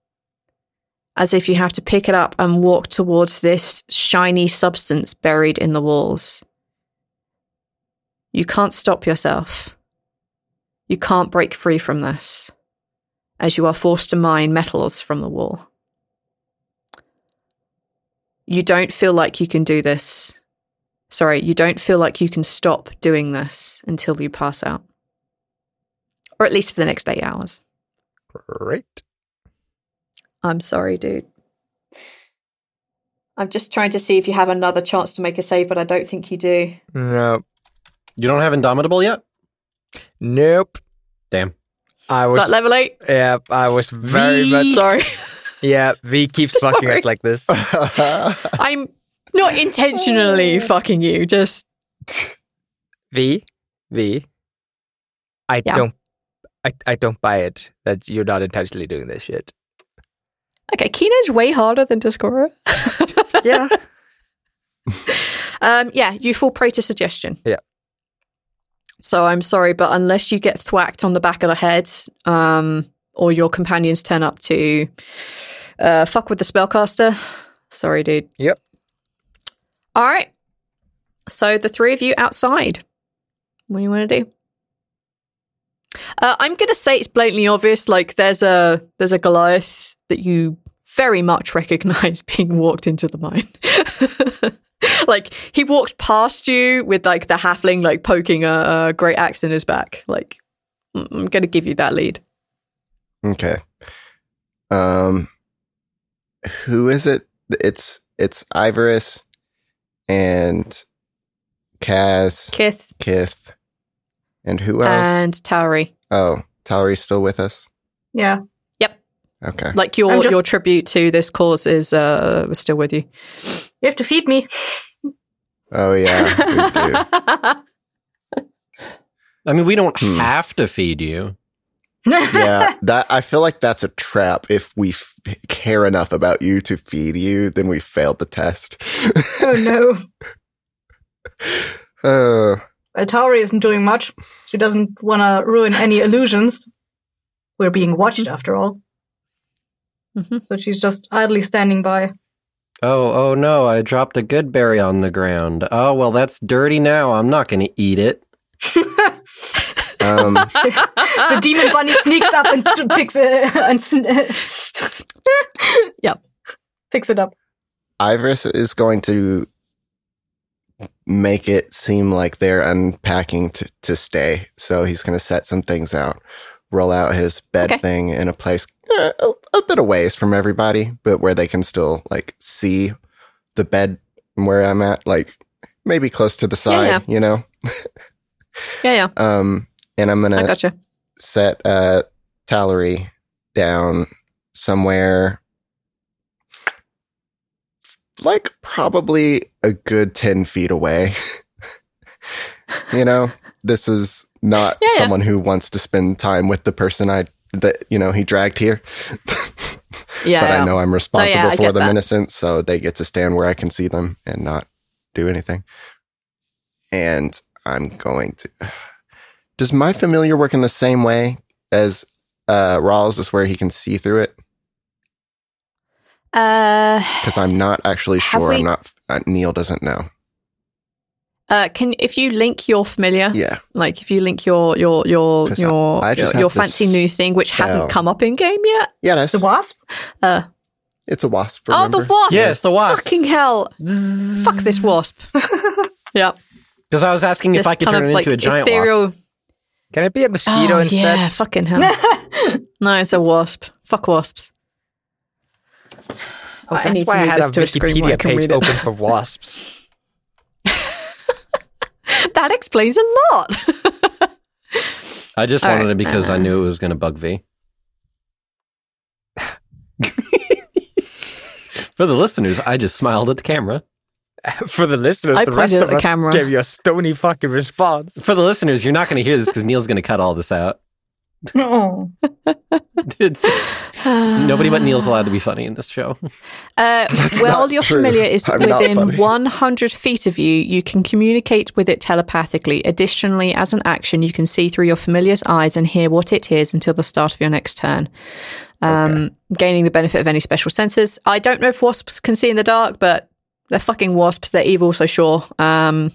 As if you have to pick it up and walk towards this shiny substance buried in the walls. You can't stop yourself. You can't break free from this, as you are forced to mine metals from the wall. You don't feel like you can do this, Sorry, you don't feel like you can stop doing this until you pass out. Or at least for the next eight hours. Great. I'm sorry, dude. I'm just trying to see if you have another chance to make a save, but I don't think you do. No. You don't have Indomitable yet? Nope. Damn. I was, is that level eight? Yeah, I was very v- much... Sorry. Yeah, V keeps sorry. fucking us like this. I'm not intentionally fucking you, just... V, V, I yeah. don't I, I don't buy it that you're not intentionally doing this shit. Okay, Kino's way harder than Discora. Yeah. um, yeah, you fall prey to suggestion. Yeah. So I'm sorry, but unless you get thwacked on the back of the head, um, or your companions turn up to uh, fuck with the spellcaster. Sorry, dude. Yep. All right. So the three of you outside. What do you want to do? Uh, I'm going to say it's blatantly obvious. Like there's a there's a Goliath that you very much recognize being walked into the mine. Like he walks past you with like the halfling like poking a, a great axe in his back. Like I'm going to give you that lead. Okay. Um, who is it? It's it's Ivoris and Kaz, Kith, Kith. And who else? And Tawree. Oh, Tawree's still with us? Yeah. Yep. Okay. Like your just, your tribute to this cause is uh, still with you. You have to feed me. Oh, yeah. We do. I mean, we don't hmm. have to feed you. Yeah. that I feel like that's a trap. If we f- care enough about you to feed you, then we failed the test. Oh, no. Oh. uh, Tawree isn't doing much. She doesn't want to ruin any illusions. We're being watched, after all. Mm-hmm. So she's just idly standing by. Oh, oh no, I dropped a good berry on the ground. Oh, well, that's dirty now. I'm not going to eat it. um, the demon bunny sneaks up and t- picks it. And sn- yep. Picks it up. Ivoris is going to... make it seem like they're unpacking t- to stay. So he's going to set some things out, roll out his bed okay. thing in a place uh, a, a bit of ways from everybody, but where they can still like see the bed where I'm at, like maybe close to the side, yeah, yeah. you know? yeah, yeah. Um, and I'm going to gotcha. set uh, Tawree down somewhere like probably a good ten feet away. You know, this is not yeah, someone yeah. who wants to spend time with the person I, that, you know, he dragged here. yeah, but I know I'm responsible no, yeah, for them that. innocent, so they get to stand where I can see them and not do anything. And I'm going to... Does my familiar work in the same way as uh, Rawls is where he can see through it? Because uh, I'm not actually sure. We, I'm not. Uh, Neil doesn't know. Uh, can if you link your familiar, yeah, like if you link your your your your I, I your, your fancy new thing, which spell. hasn't come up in game yet. Yeah, that's the wasp. Uh, it's a wasp. Remember? Oh, the wasp. Yeah, it's the wasp. Fucking hell! Fuck this wasp. Yeah. Because I was asking this if I could turn it like into a giant ethereal... wasp. Can it be a mosquito oh, instead? Yeah, fucking hell. No, it's a wasp. Fuck wasps. Oh, that's I need why to I had a Wikipedia page open for wasps. That explains a lot. I just All wanted right. it because uh, I knew it was going to bug V. For the listeners, I just smiled at the camera. For the listeners, I the rest of the us camera. gave you a stony fucking response. For the listeners, you're not going to hear this because Neil's going to cut all this out. No. Nobody but Neil's allowed to be funny in this show. Uh, well, your true. familiar is I'm within one hundred feet of you. You can communicate with it telepathically. Additionally, as an action, you can see through your familiar's eyes and hear what it hears until the start of your next turn, um, okay. gaining the benefit of any special senses. I don't know if wasps can see in the dark, but they're fucking wasps. They're evil, so sure. Um,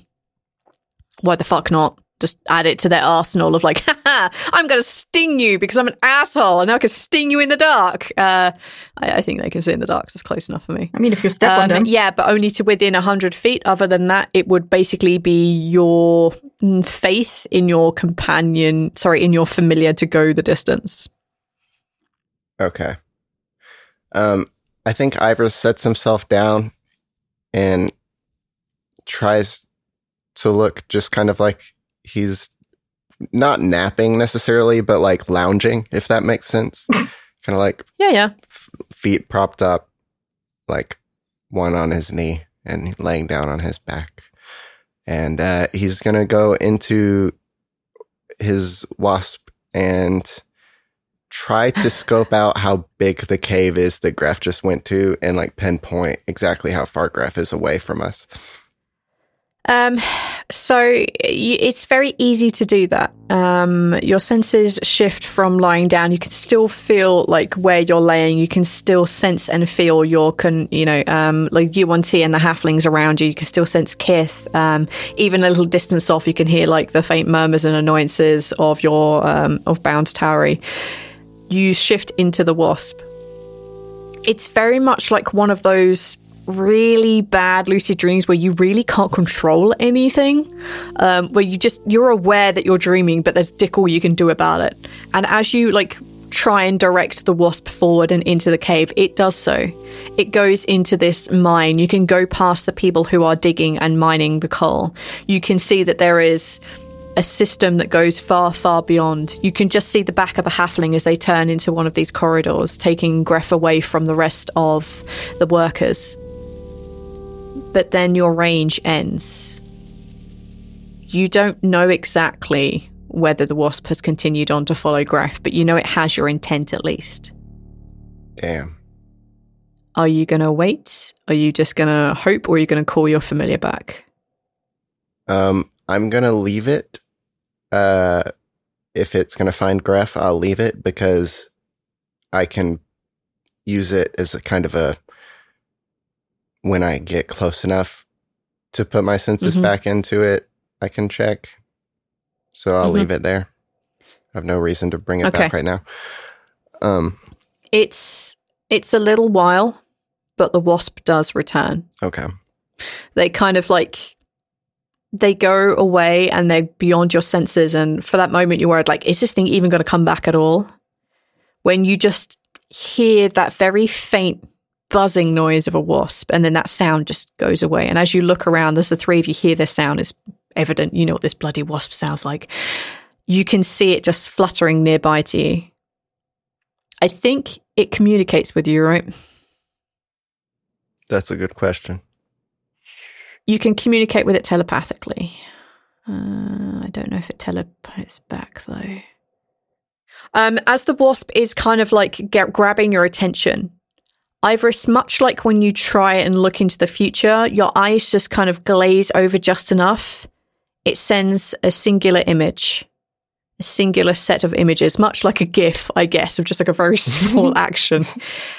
why the fuck not? just add it to their arsenal of like, haha, I'm going to sting you because I'm an asshole and now I can sting you in the dark. Uh, I, I think they can see in the dark, so it's close enough for me. I mean, if you step um, on them. Yeah, but only to within one hundred feet. Other than that, it would basically be your faith in your companion, sorry, in your familiar to go the distance. Okay. Um, I think Ivoris sets himself down and tries to look just kind of like he's not napping necessarily, but like lounging, if that makes sense. Kind of like yeah, yeah, f- feet propped up, like one on his knee and laying down on his back. And uh, he's going to go into his wasp and try to scope out how big the cave is that Greff just went to and like pinpoint exactly how far Greff is away from us. Um, so it's very easy to do that. Um, your senses shift from lying down. You can still feel like where you're laying. You can still sense and feel your, con- you know, um, like Yuan-Ti and the halflings around you. You can still sense Kith. Um, even a little distance off, you can hear like the faint murmurs and annoyances of your um, of bound Tawree. You shift into the wasp. It's very much like one of those really bad lucid dreams where you really can't control anything, um, where you just, you're aware that you're dreaming, but there's dick all you can do about it. And as you like try and direct the wasp forward and into the cave, it does so. It goes into this mine. You can go past the people who are digging and mining the coal. You can see that there is a system that goes far, far beyond. You can just see the back of the halfling as they turn into one of these corridors, taking Greff away from the rest of the workers. But then your range ends. You don't know exactly whether the wasp has continued on to follow Greff, but you know it has your intent at least. Damn. Are you going to wait? Are you just going to hope, or are you going to call your familiar back? Um, I'm going to leave it. Uh, if it's going to find Greff, I'll leave it because I can use it as a kind of a, when I get close enough to put my senses mm-hmm. back into it, I can check. So I'll mm-hmm. leave it there. I have no reason to bring it okay. back right now. Um, it's it's a little while, but the wasp does return. Okay. They kind of like, they go away and they're beyond your senses. And for that moment, you're worried, like, is this thing even going to come back at all? When you just hear that very faint buzzing noise of a wasp, and then that sound just goes away. And as you look around, as the three of you hear this sound, it's evident you know what this bloody wasp sounds like. You can see it just fluttering nearby to you. I think it communicates with you, right? That's a good question. You can communicate with it telepathically. Uh, I don't know if it teleports back, though. Um, as the wasp is kind of like get, grabbing your attention, Ivoris, much like when you try and look into the future, your eyes just kind of glaze over just enough. It sends a singular image, a singular set of images, much like a GIF, I guess, of just like a very small action.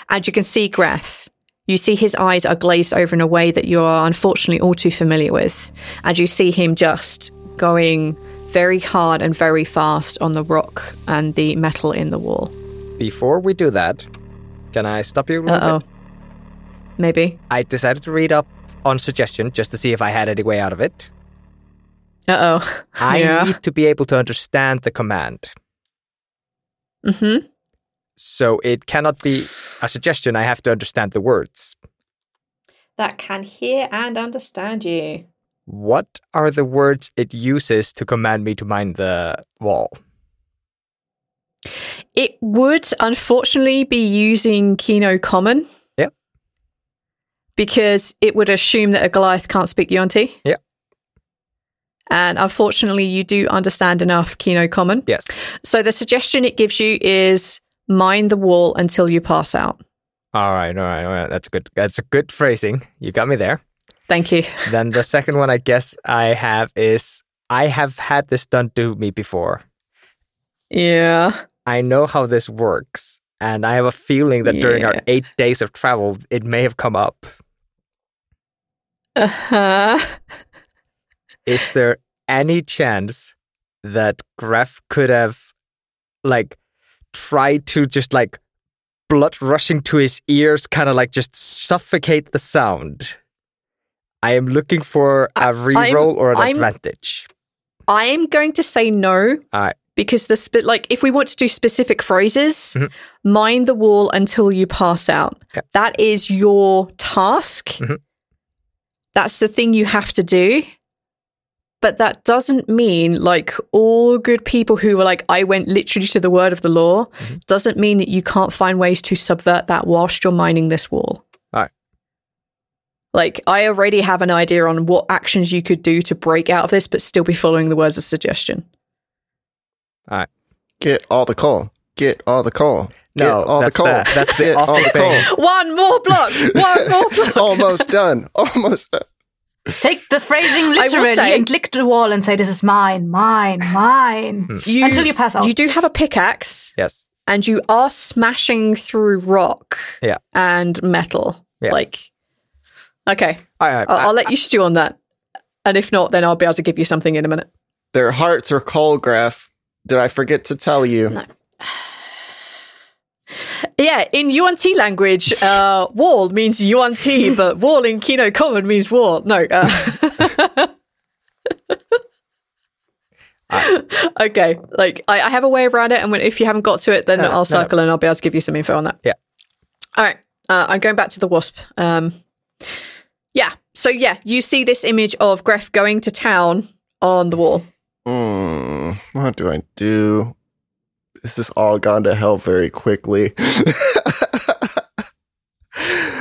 And you can see Greff. You see his eyes are glazed over in a way that you are unfortunately all too familiar with. And you see him just going very hard and very fast on the rock and the metal in the wall. Before we do that, can I stop you a little Uh-oh. bit? Maybe. I decided to read up on suggestion just to see if I had any way out of it. Uh-oh. I yeah. need to be able to understand the command. Mm-hmm. So it cannot be a suggestion. I have to understand the words. That can hear and understand you. What are the words it uses to command me to mine the wall? It would, unfortunately, be using Kino Common. Yep. Because it would assume that a Goliath can't speak Yuan-Ti. Yep. And unfortunately, you do understand enough Kino Common. Yes. So the suggestion it gives you is mine the wall until you pass out. All right, all right, all right. That's good. That's a good phrasing. You got me there. Thank you. Then the second one I guess I have is I have had this done to me before. Yeah. I know how this works, and I have a feeling that yeah. during our eight days of travel, it may have come up. Uh-huh. Is there any chance that Greff could have, like, tried to just, like, blood rushing to his ears, kind of, like, just suffocate the sound. I am looking for a reroll or an I'm, advantage. I am going to say no. All right. Because the spe- like, if we want to do specific phrases, mm-hmm. mind the wall until you pass out. Yeah. That is your task. Mm-hmm. That's the thing you have to do. But that doesn't mean, like, all good people who were like, I went literally to the word of the law, mm-hmm. doesn't mean that you can't find ways to subvert that whilst you're mining this wall. All right. Like, I already have an idea on what actions you could do to break out of this, but still be following the words of suggestion. All right. Get all the coal. Get all the coal. Get no, all that's the coal. That. That's the all the coal. One more block. One more block. Almost done. Almost done. Take the phrasing literally say, and lick the wall and say, this is mine, mine, mine. You, until you pass out. You do have a pickaxe. Yes. And you are smashing through rock yeah. and metal. Yeah. Like, okay. All right, I'll, I, I'll let I, you stew on that. And if not, then I'll be able to give you something in a minute. Their hearts are coal, Greff. Did I forget to tell you? No. Yeah, in Yuan-Ti language, uh, wall means Yuan-Ti, but wall in Kino Common means wall. No. Uh. I, okay, like, I, I have a way around it, and when, if you haven't got to it, then no, I'll circle no, no. and I'll be able to give you some info on that. Yeah. All right, uh, I'm going back to the wasp. Um, yeah, so yeah, you see this image of Greff going to town on the wall. Hmm, what do I do? This has all gone to hell very quickly.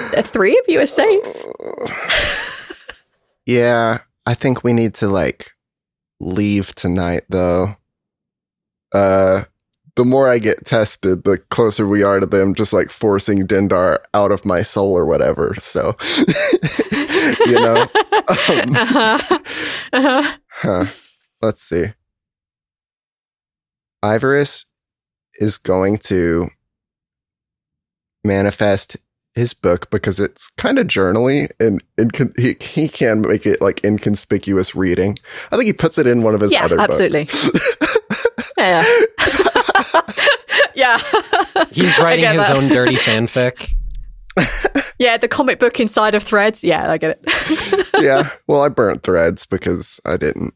The three of you are safe. Yeah, I think we need to, like, leave tonight, though. Uh, the more I get tested, the closer we are to them just, like, forcing Dendar out of my soul or whatever, so... you know? Um, uh-huh. Uh-huh. Huh. Let's see. Ivoris is going to manifest his book because it's kind of journaly and, and can, he, he can make it like inconspicuous reading. I think he puts it in one of his yeah, other absolutely. books. Yeah, absolutely. Yeah. Yeah. He's writing his that. own dirty fanfic. Yeah, the comic book inside of Threads. Yeah, I get it. Yeah. Well, I burnt Threads because I didn't.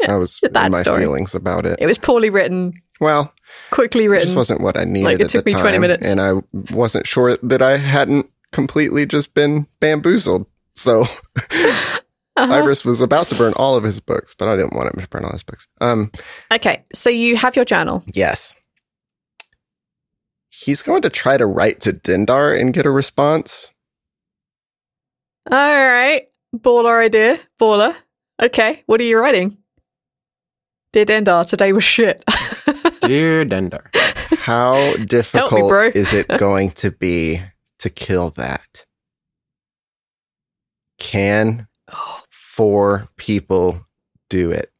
Yeah, I was in my story. feelings about it. It was poorly written. Well, quickly written. It just wasn't what I needed. Like, it took at the me time, twenty minutes, and I wasn't sure that I hadn't completely just been bamboozled. So, uh-huh. Ivoris was about to burn all of his books, but I didn't want him to burn all his books. Um. Okay, so you have your journal. Yes. He's going to try to write to Dendar and get a response. All right, baller idea, baller. Okay, what are you writing? Dear Dendar, today was shit. Dear Dendar. How difficult me, is it going to be to kill that? Can four people do it?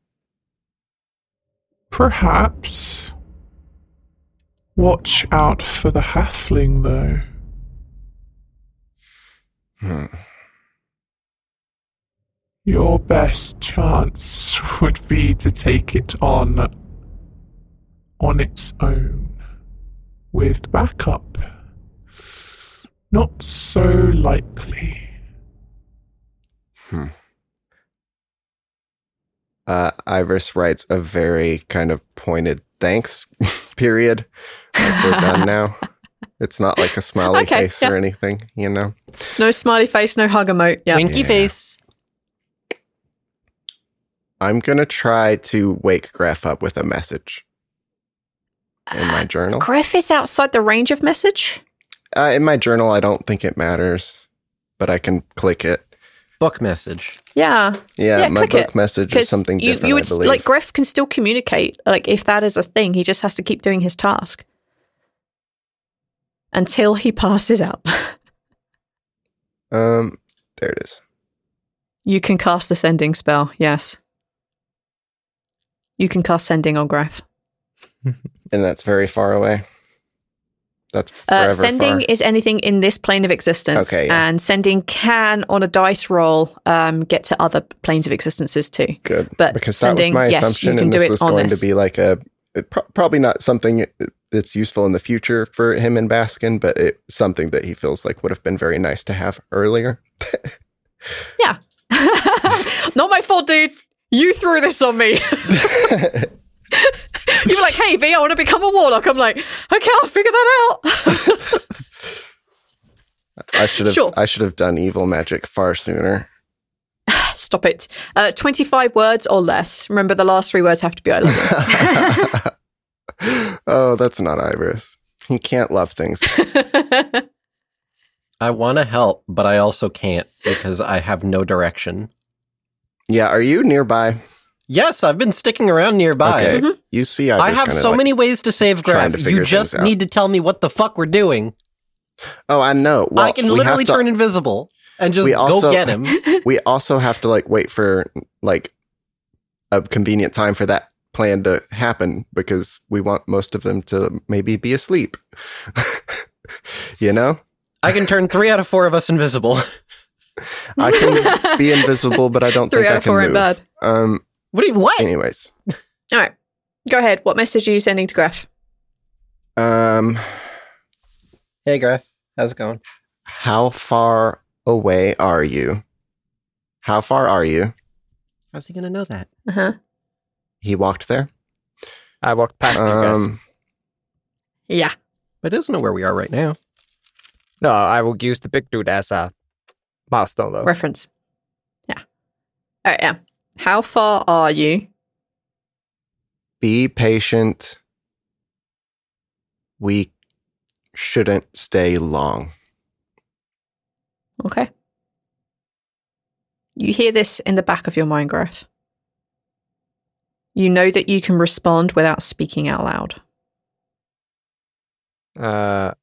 Perhaps. Watch out for the halfling, though. Hmm. Your best chance would be to take it on on its own with backup. Not so likely. Hmm. Uh, Ivoris writes a very kind of pointed thanks, period. Like, we're done now. It's not like a smiley okay, face yeah. or anything, you know? No smiley face, no hug emote. Yeah. Winky yeah. face. I'm going to try to wake Greff up with a message in my journal. Uh, Greff is outside the range of message? Uh, in my journal, I don't think it matters, but I can click it. Book message. Yeah. Yeah, yeah my book it. message is something you, different, you would, I believe. Like, Greff can still communicate. Like, if that is a thing, he just has to keep doing his task until he passes out. um, there it is. You can cast the sending spell, yes. You can cast sending on Greff. And that's very far away. That's forever uh, sending far. Is anything in this plane of existence, okay, yeah. and sending can on a dice roll um, get to other planes of existences too. Good, but because sending, that was my yes, assumption, and this was going this. to be like a it, pro- probably not something that's useful in the future for him and Baskin, but it, something that he feels like would have been very nice to have earlier. Yeah, not my fault, dude. You threw this on me. You were like, hey, V, I want to become a warlock. I'm like, okay, I'll figure that out. I should have sure. I should have done evil magic far sooner. Stop it. Uh, twenty-five words or less. Remember, the last three words have to be I love you. Oh, that's not Ivoris. He can't love things. I want to help, but I also can't because I have no direction. Yeah, are you nearby? Yes, I've been sticking around nearby. Okay. Mm-hmm. You see, I, I have so like many ways to save Greff. To you just need to tell me what the fuck we're doing. Oh, I know. Well, I can literally to, turn invisible and just also, go get him. We also have to like wait for like a convenient time for that plan to happen because we want most of them to maybe be asleep. You know? I can turn three out of four of us invisible. I can be invisible, but I don't three think out I of can four move. Bad. Um. What? Do you, what? Anyways. All right. Go ahead. What message are you sending to Greff? Um. Hey, Greff. How's it going? How far away are you? How far are you? How's he going to know that? Uh-huh. He walked there? I walked past um, you guys. Yeah. But doesn't know where we are right now. No, I will use the big dude as a milestone, though. Reference. Yeah. All right, yeah. How far are you? Be patient. We shouldn't stay long. Okay. You hear this in the back of your mind, Greff. You know that you can respond without speaking out loud. Uh,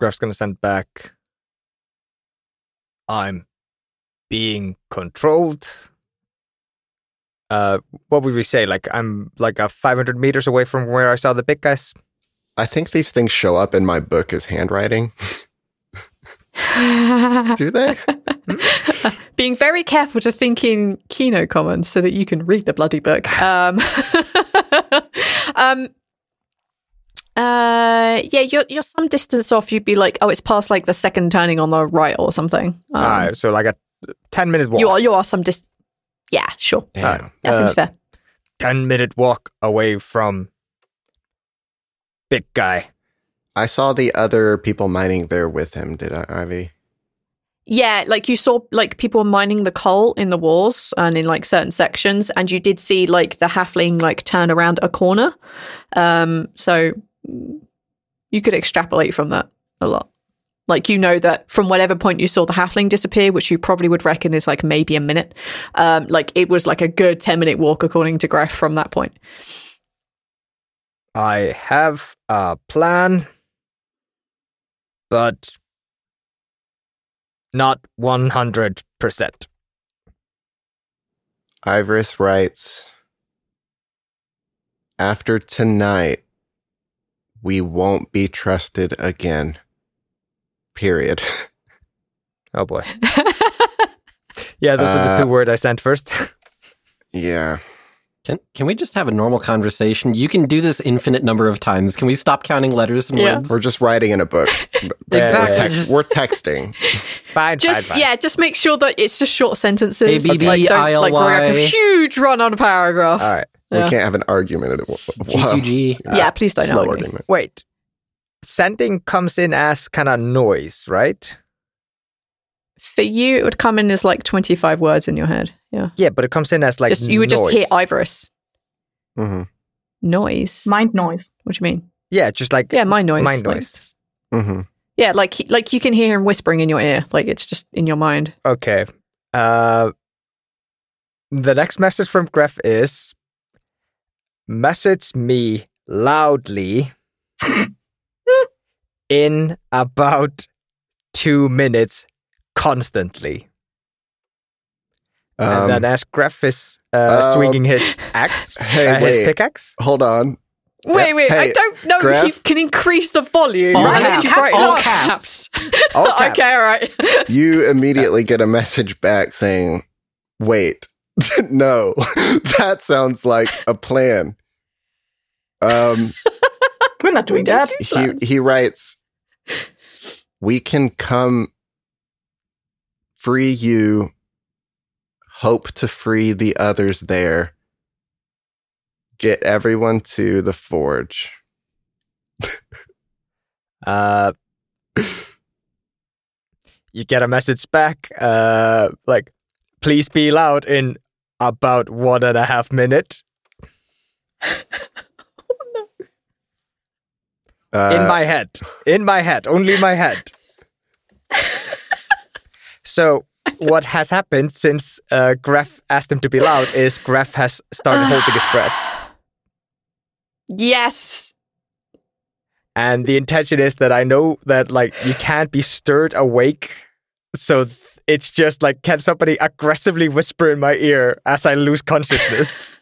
Greff's going to send back. I'm being controlled. Uh, what would we say? Like, I'm like a five hundred meters away from where I saw the big guys. I think these things show up in my book as handwriting. Do they? Being very careful to think in Kino Commons so that you can read the bloody book. Um, um, uh, yeah, you're you're some distance off. You'd be like, oh, it's past like the second turning on the right or something. Um, uh, so like a ten minute walk. You are, you are some distance. Yeah, sure. Uh, that seems uh, fair. ten minute walk away from big guy. I saw the other people mining there with him, did I, Ivy? Yeah, like you saw like people mining the coal in the walls and in like certain sections, and you did see like the halfling like turn around a corner. Um, so you could extrapolate from that a lot. Like, you know that from whatever point you saw the halfling disappear, which you probably would reckon is, like, maybe a minute, um, like, it was, like, a good ten-minute walk, according to Greff, from that point. I have a plan, but not one hundred percent. Ivoris writes, after tonight, we won't be trusted again. Period. Oh boy. Yeah, those uh, are the two words I sent first. Yeah. Can can we just have a normal conversation? You can do this infinite number of times. Can we stop counting letters and yeah. words? We're just writing in a book. Exactly. We're, text, we're texting. fine, just, fine, fine. Yeah, just make sure that it's just short sentences. A B B, like, don't, I L Y. Like, we're like a huge run on a paragraph. All right. Yeah. We can't have an argument at a while. G G G. Uh, yeah, please don't argue. Argument. Wait. Sending comes in as kind of noise, right? For you, it would come in as like twenty-five words in your head. Yeah. Yeah, but it comes in as like just, you would noise. Just hear Ivoris. Mm-hmm. Noise. Mind noise. What do you mean? Yeah, just like yeah, mind noise. Mind noise. Like, mm-hmm. Yeah, like like you can hear him whispering in your ear, like it's just in your mind. Okay. Uh, the next message from Greff is message me loudly. In about two minutes, constantly. Um, and then as Greff is uh, uh, swinging his axe, hey, uh, his wait, pickaxe. Hold on. Wait, wait, hey, I don't know Greff, if you can increase the volume. All caps. You write all caps. All caps. Okay, all right. You immediately get a message back saying, wait, no, that sounds like a plan. Um, We're not doing that. He, he writes, we can come free you, hope to free the others there. Get everyone to the forge. uh, you get a message back, uh, like, please be loud in about one and a half minute. Oh, no. Uh, in my head. In my head. Only my head. So, what has happened since uh, Greff asked him to be loud is Greff has started holding his breath. Yes. And the intention is that I know that, like, you can't be stirred awake. So th- it's just like, can somebody aggressively whisper in my ear as I lose consciousness?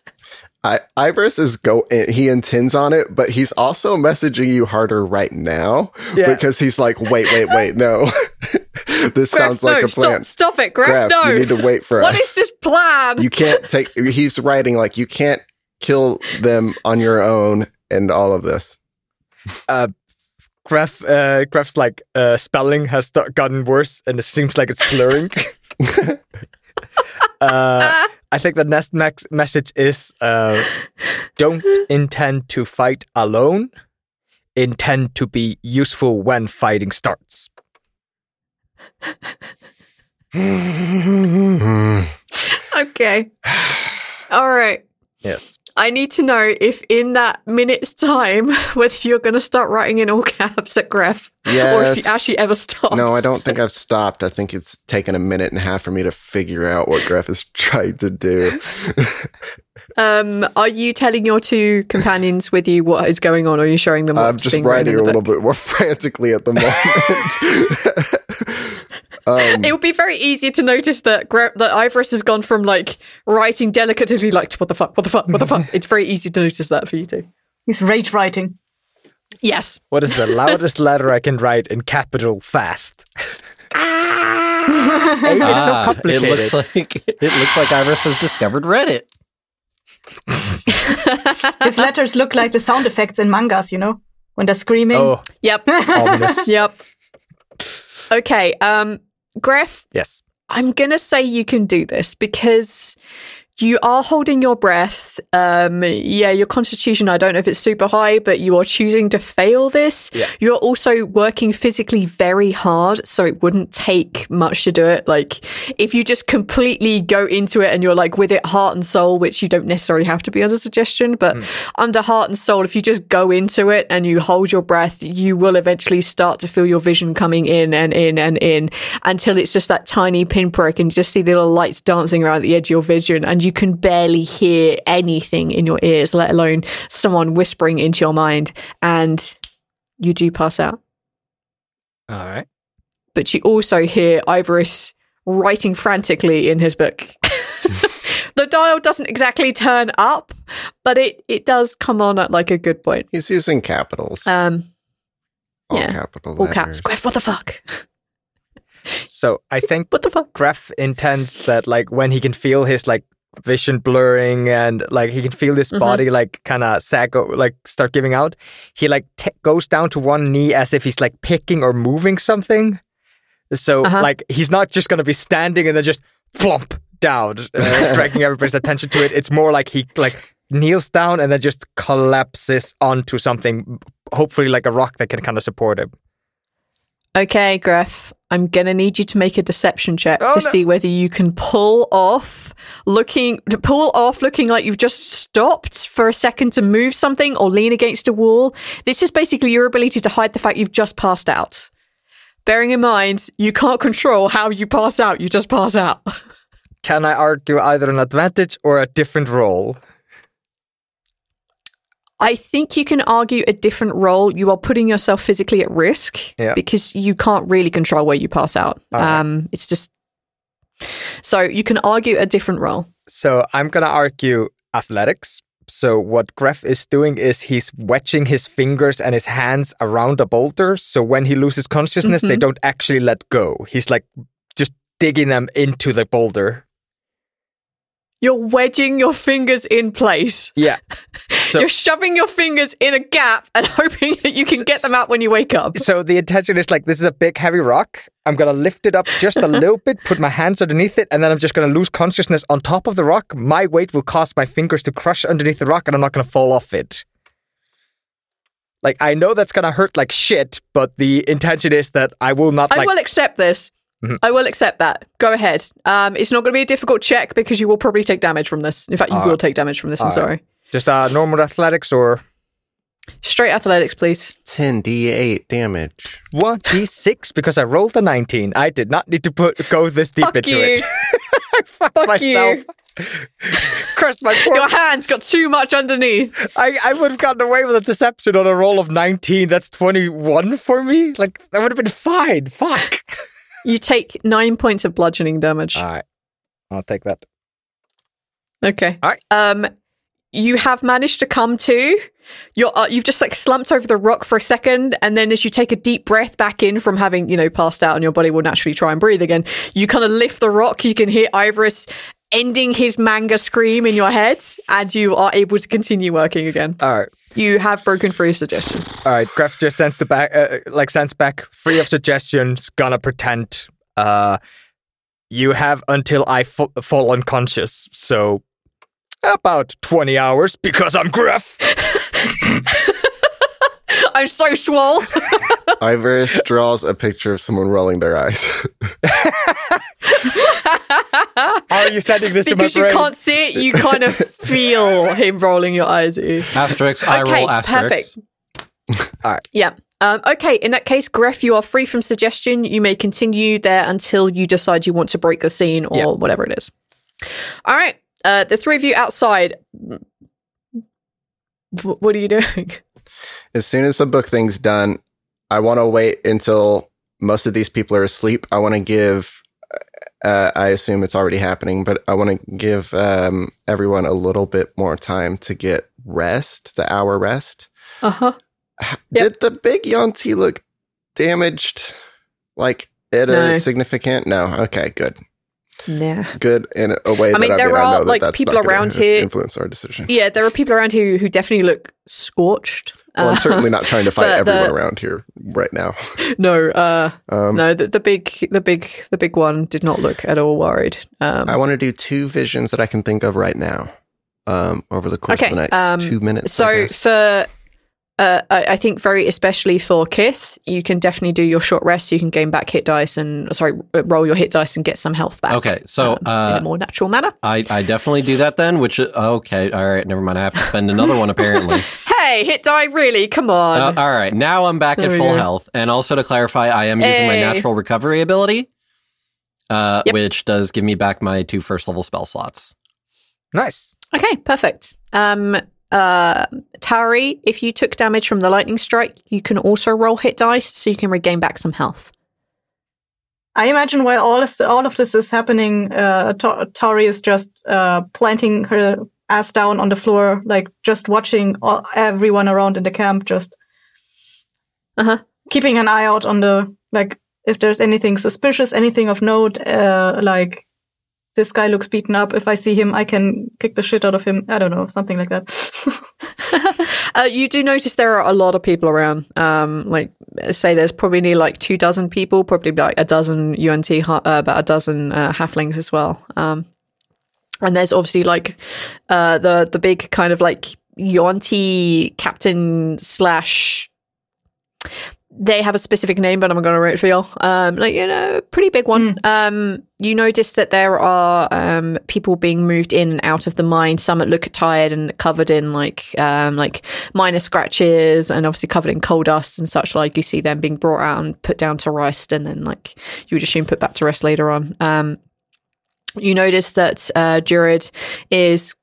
I- Ivoris is go. He intends on it, but he's also messaging you harder right now yeah. because he's like, wait, wait, wait, no. This Greff, sounds like no, a plan. Stop, stop it, Greff, Greff, no. You need to wait for what us. What is this plan? You can't take, he's writing like, you can't kill them on your own and all of this. Uh, Greff, uh, Greff's like uh, spelling has st- gotten worse and it seems like it's slurring. uh, I think the next me- message is uh, don't intend to fight alone. Intend to be useful when fighting starts. Okay. All right. Yes. I need to know if in that minute's time, whether you're going to start writing in all caps at Greff, yes. or if you actually ever stop. No, I don't think I've stopped. I think it's taken a minute and a half for me to figure out what Greff is trying to do. um, are you telling your two companions with you what is going on, or are you showing them what's I'm just writing a little bit more frantically at the moment. Um, it would be very easy to notice that Gre- that Ivoris has gone from, like, writing delicately, like, what the fuck, what the fuck, what the fuck. It's very easy to notice that for you two. He's rage writing. Yes. What is the loudest letter I can write in capital fast? Ah! It's ah, so complicated. It looks like it looks like Ivoris has discovered Reddit. His letters look like the sound effects in mangas, you know, when they're screaming. Oh, yep. Ominous. Yep. Okay. Um. Greff, yes. I'm going to say you can do this because you are holding your breath. Um, yeah, your constitution, I don't know if it's super high, but you are choosing to fail this. Yeah. You're also working physically very hard, so it wouldn't take much to do it. Like, if you just completely go into it and you're like with it heart and soul, which you don't necessarily have to be under suggestion, but mm. under heart and soul, if you just go into it and you hold your breath, you will eventually start to feel your vision coming in and in and in until it's just that tiny pinprick and you just see the little lights dancing around the edge of your vision and you can barely hear anything in your ears, let alone someone whispering into your mind, and you do pass out. All right. But you also hear Ivoris writing frantically in his book. The dial doesn't exactly turn up, but it, it does come on at like a good point. He's using capitals. Um, all yeah. capital letters. All caps. Greff, what the fuck? So I think what the fuck? Greff intends that, like, when he can feel his, like, vision blurring and, like, he can feel this mm-hmm. body, like, kind of sag, like, start giving out, he, like, t- goes down to one knee as if he's, like, picking or moving something. So uh-huh. like he's not just gonna be standing and then just flump down, uh, dragging everybody's attention to it. It's more like he, like, kneels down and then just collapses onto something, hopefully like a rock that can kind of support him. Okay, Greff, I'm going to need you to make a deception check oh, to no. see whether you can pull off looking to pull off looking like you've just stopped for a second to move something or lean against a wall. This is basically your ability to hide the fact you've just passed out. Bearing in mind, you can't control how you pass out. You just pass out. Can I argue either an advantage or a different roll? I think you can argue a different role. You are putting yourself physically at risk yeah. because you can't really control where you pass out. Right. Um, it's just... So you can argue a different role. So I'm going to argue athletics So what Greff is doing is he's wedging his fingers and his hands around a boulder. So when he loses consciousness, mm-hmm. they don't actually let go. He's like just digging them into the boulder. You're wedging your fingers in place. Yeah. So, you're shoving your fingers in a gap and hoping that you can so, get them out when you wake up. So the intention is like, this is a big heavy rock. I'm going to lift it up just a little bit, put my hands underneath it, and then I'm just going to lose consciousness on top of the rock. My weight will cause my fingers to crush underneath the rock and I'm not going to fall off it. Like, I know that's going to hurt like shit, but the intention is that I will not I like... I will accept this. Mm-hmm. I will accept that. Go ahead. Um, it's not going to be a difficult check because you will probably take damage from this. In fact, you uh, will take damage from this. I'm uh, sorry. Just uh, normal athletics or? Straight athletics, please. ten d eight damage. What? d six because I rolled a nineteen. I did not need to put go this deep Fuck into you. It. I fucked Fuck myself. Crushed my poor... Your hands got too much underneath. I, I would have gotten away with a deception on a roll of nineteen. That's twenty-one for me. Like, that would have been fine. Fuck. You take nine points of bludgeoning damage. All right. I'll take that. Okay. All right. Um, you have managed to come to. You're, uh, you've just like slumped over the rock for a second. And then as you take a deep breath back in from having, you know, passed out and your body will naturally try and breathe again, you kind of lift the rock. You can hear Ivoris ending his manga scream in your head and you are able to continue working again. All right. You have broken free of suggestion. All right, Greff just sends the back, uh, like sends back free of suggestions. Gonna pretend. Uh, you have until I f- fall unconscious. So about twenty hours because I'm Greff. I'm so swole. Ivoris draws a picture of someone rolling their eyes. Are you sending this because to my brain? Because you can't see it, you kind of feel him rolling your eyes at you. Asterix, I okay, roll asterix. Perfect. All right. Yeah. Um, okay, in that case, Greff, you are free from suggestion. You may continue there until you decide you want to break the scene or yep. whatever it is. All right. Uh, the three of you outside. W- what are you doing? As soon as the book thing's done, I want to wait until most of these people are asleep. I want to give... Uh, I assume it's already happening, but I want to give um, everyone a little bit more time to get rest, the hour rest. Uh-huh. Yep. Did the big Yuan-Ti look damaged? Like, it no. is significant? No. Okay, good. Nah. Good in a way I mean, that there I, mean, are, I know that like, that's people not around here influence our decision. Yeah, there are people around here who, who definitely look scorched. Well, I'm certainly not trying to fight the, everyone the, around here right now. No, uh, um, no, the, the big, the big, the big one did not look at all worried. Um, I want to do two visions that I can think of right now um, over the course okay, of the next um, two minutes. So for, uh, I, I think very especially for Kith, you can definitely do your short rest. You can gain back hit dice and sorry, roll your hit dice and get some health back. Okay, so um, uh, in a more natural manner. I, I definitely do that then. Which okay, all right, never mind. I have to spend another one apparently. Hey, hit die, really? Come on. Uh, all right. Now I'm back there at full go. health. And also to clarify, I am hey. using my natural recovery ability, uh, yep. which does give me back my two first level spell slots. Nice. Okay, perfect. Um, uh, Tawree, if you took damage from the lightning strike, you can also roll hit dice, so you can regain back some health. I imagine while all of, the, all of this is happening, uh, Ta- Tawree is just uh, planting her... ass down on the floor, like just watching all, everyone around in the camp, just uh-huh. keeping an eye out on the, like, if there's anything suspicious, anything of note, uh, like this guy looks beaten up. If I see him, I can kick the shit out of him. I don't know, something like that. uh, you do notice there are a lot of people around. Um, like, say there's probably near like two dozen people, probably like a dozen U N T, uh, about a dozen uh, halflings as well. Um, And there's obviously like uh, the the big kind of like Yuan-Ti captain slash. They have a specific name, but I'm going to write it for y'all. Um, like you know, pretty big one. Mm. Um, you notice that there are um, people being moved in and out of the mine. Some look tired and covered in like um, like minor scratches, and obviously covered in coal dust and such. Like you see them being brought out and put down to rest, and then like you would assume put back to rest later on. Um, You notice that uh, Jurid is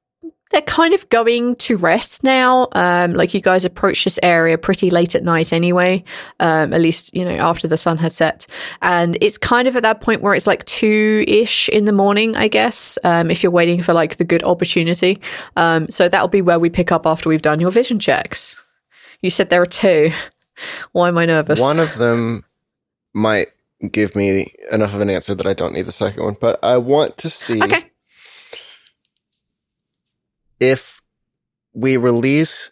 they're kind of going to rest now. Um, like, you guys approached this area pretty late at night anyway, um, at least, you know, after the sun had set. And it's kind of at that point where it's like two-ish in the morning, I guess, um, if you're waiting for, like, the good opportunity. Um, so that'll be where we pick up after we've done your vision checks. You said there are two. Why am I nervous? One of them might give me enough of an answer that I don't need the second one, but I want to see okay. if we release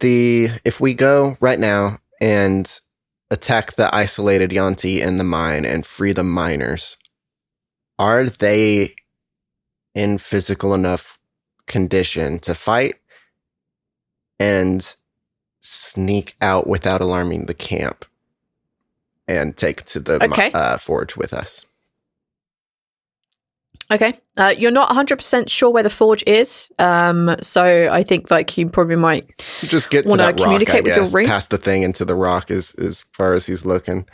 the, if we go right now and attack the isolated Yuan-Ti in the mine and free the miners, are they in physical enough condition to fight and sneak out without alarming the camp and take to the okay. uh, forge with us? Okay. Uh, you're not one hundred percent sure where the forge is, um, so I think, like, you probably might just get to that communicate rock, I with guess. Your ring. Past the thing into the rock as, as far as he's looking.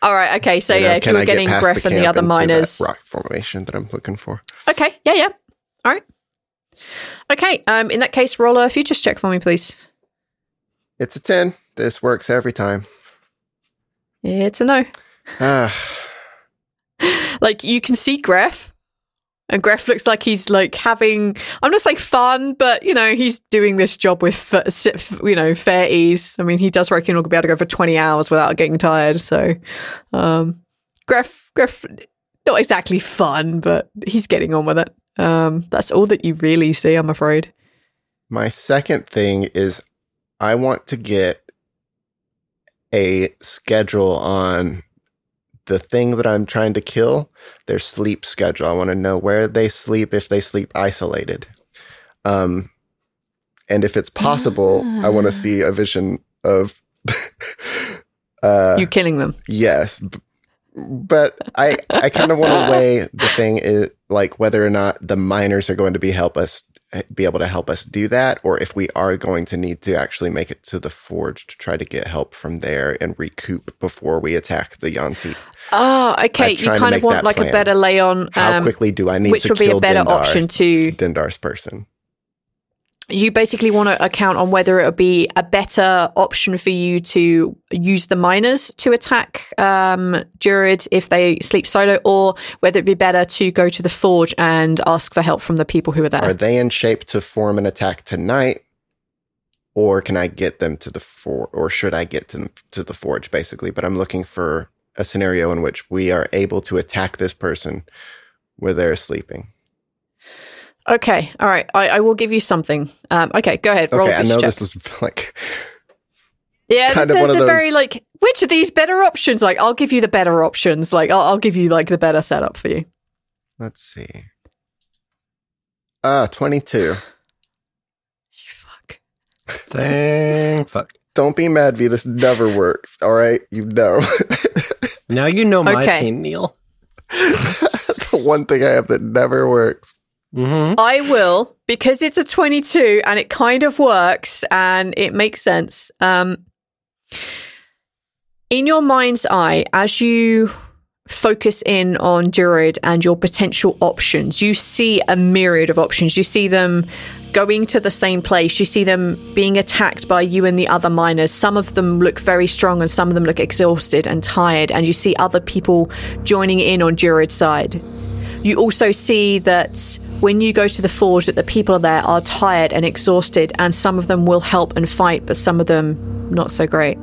All right, okay, so, you know, yeah, if you were getting Greff and the other miners. Rock formation that I'm looking for. Okay, yeah, yeah. All right. Okay, um, in that case, roll a futures check for me, please. It's a ten. This works every time. It's a no. Uh. Like, you can see Greff, and Greff looks like he's, like, having, I'm just like fun, but, you know, he's doing this job with, you know, fair ease. I mean, he does reckon he'll be able to go for twenty hours without getting tired, so um, Greff, Greff, not exactly fun, but he's getting on with it. Um, that's all that you really see, I'm afraid. My second thing is I want to get a schedule on the thing that I'm trying to kill, their sleep schedule. I want to know where they sleep, if they sleep isolated. Um, and if it's possible, ah. I want to see a vision of... uh, you killing them. Yes. B- but I, I kind of want to weigh the thing, is, like, whether or not the miners are going to be help us be able to help us do that, or if we are going to need to actually make it to the forge to try to get help from there and recoup before we attack the Yuan-Ti. Oh, okay. You kind of want, like, plan. A better lay on. Um, How quickly do I need which to would kill be a better Dendar, option to Dendar's person? You basically want to account on whether it would be a better option for you to use the miners to attack um, Jurid if they sleep solo, or whether it'd be better to go to the forge and ask for help from the people who are there. Are they in shape to form an attack tonight, or can I get them to the forge, or should I get them to the forge, basically? But I'm looking for a scenario in which we are able to attack this person where they're sleeping. Okay, all right. I, I will give you something. Um, okay, go ahead. Roll okay, I know check. This is like, yeah, kind this of is one a of those... very like, which of these better options? Like, I'll give you the better options. Like, I'll, I'll give you like the better setup for you. Let's see. Ah, uh, twenty-two. Fuck. Dang, fuck. Don't be mad, V. This never works. All right, you know. Now you know my okay. pain, Neil. The one thing I have that never works. Mm-hmm. I will, because it's a twenty-two and it kind of works and it makes sense. Um, in your mind's eye, as you focus in on Jurid and your potential options, you see a myriad of options. You see them going to the same place. You see them being attacked by you and the other miners. Some of them look very strong and some of them look exhausted and tired. And you see other people joining in on Jurid's side. You also see that when you go to the forge that the people there are tired and exhausted, and some of them will help and fight, but some of them not so great.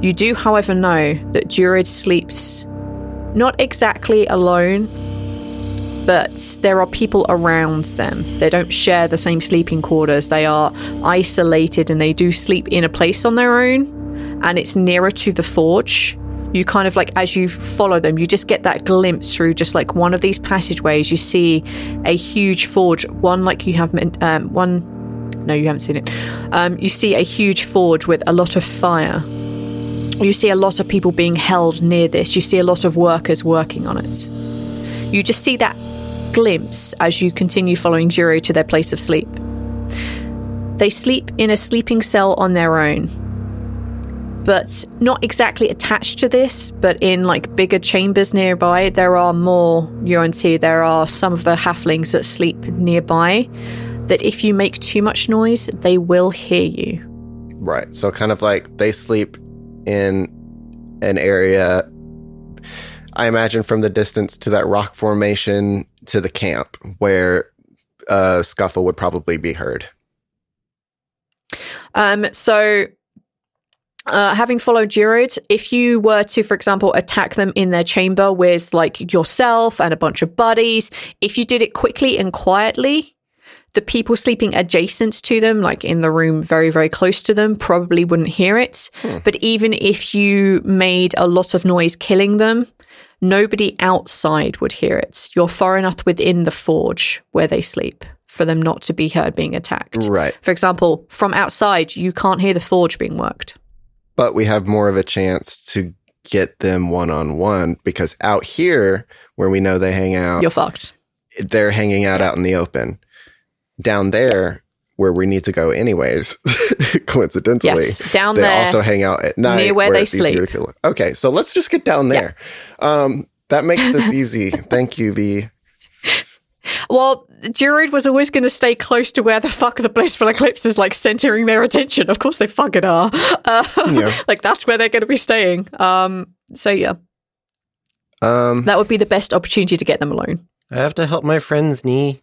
You do, however, know that Jurid sleeps not exactly alone, but there are people around them. They don't share the same sleeping quarters. They are isolated and they do sleep in a place on their own, and it's nearer to the forge. You kind of like, as you follow them, you just get that glimpse through just like one of these passageways. You see a huge forge, one like you have, um, one, no, you haven't seen it. Um, you see a huge forge with a lot of fire. You see a lot of people being held near this. You see a lot of workers working on it. You just see that glimpse as you continue following Juro to their place of sleep. They sleep in a sleeping cell on their own, but not exactly attached to this, but in like bigger chambers nearby. There are more Yuan-Ti. There are some of the halflings that sleep nearby. that if you make too much noise, they will hear you. Right. So kind of like they sleep in an area, I imagine, from the distance to that rock formation to the camp where a scuffle would probably be heard. Um, so... Uh, having followed Jurid, if you were to, for example, attack them in their chamber with like yourself and a bunch of buddies, if you did it quickly and quietly, the people sleeping adjacent to them, like in the room very, very close to them, probably wouldn't hear it. Hmm. But even if you made a lot of noise killing them, nobody outside would hear it. You're far enough within the forge where they sleep for them not to be heard being attacked. Right. For example, from outside, you can't hear the forge being worked. But we have more of a chance to get them one-on-one because out here, where we know they hang out... You're fucked. They're hanging out yeah. out in the open. Down there, yeah. where we need to go anyways, coincidentally... Yes, down they there. They also hang out at night. Near where, where they sleep. Okay, so let's just get down there. Yeah. Um, that makes this easy. Thank you, V. Well, Jurid was always going to stay close to where the fuck the Blissful Eclipse is, like, centering their attention. Of course they fucking are. Uh, yeah. Like, that's where they're going to be staying. Um, so, yeah. Um, that would be the best opportunity to get them alone. I have to help my friends, Nee.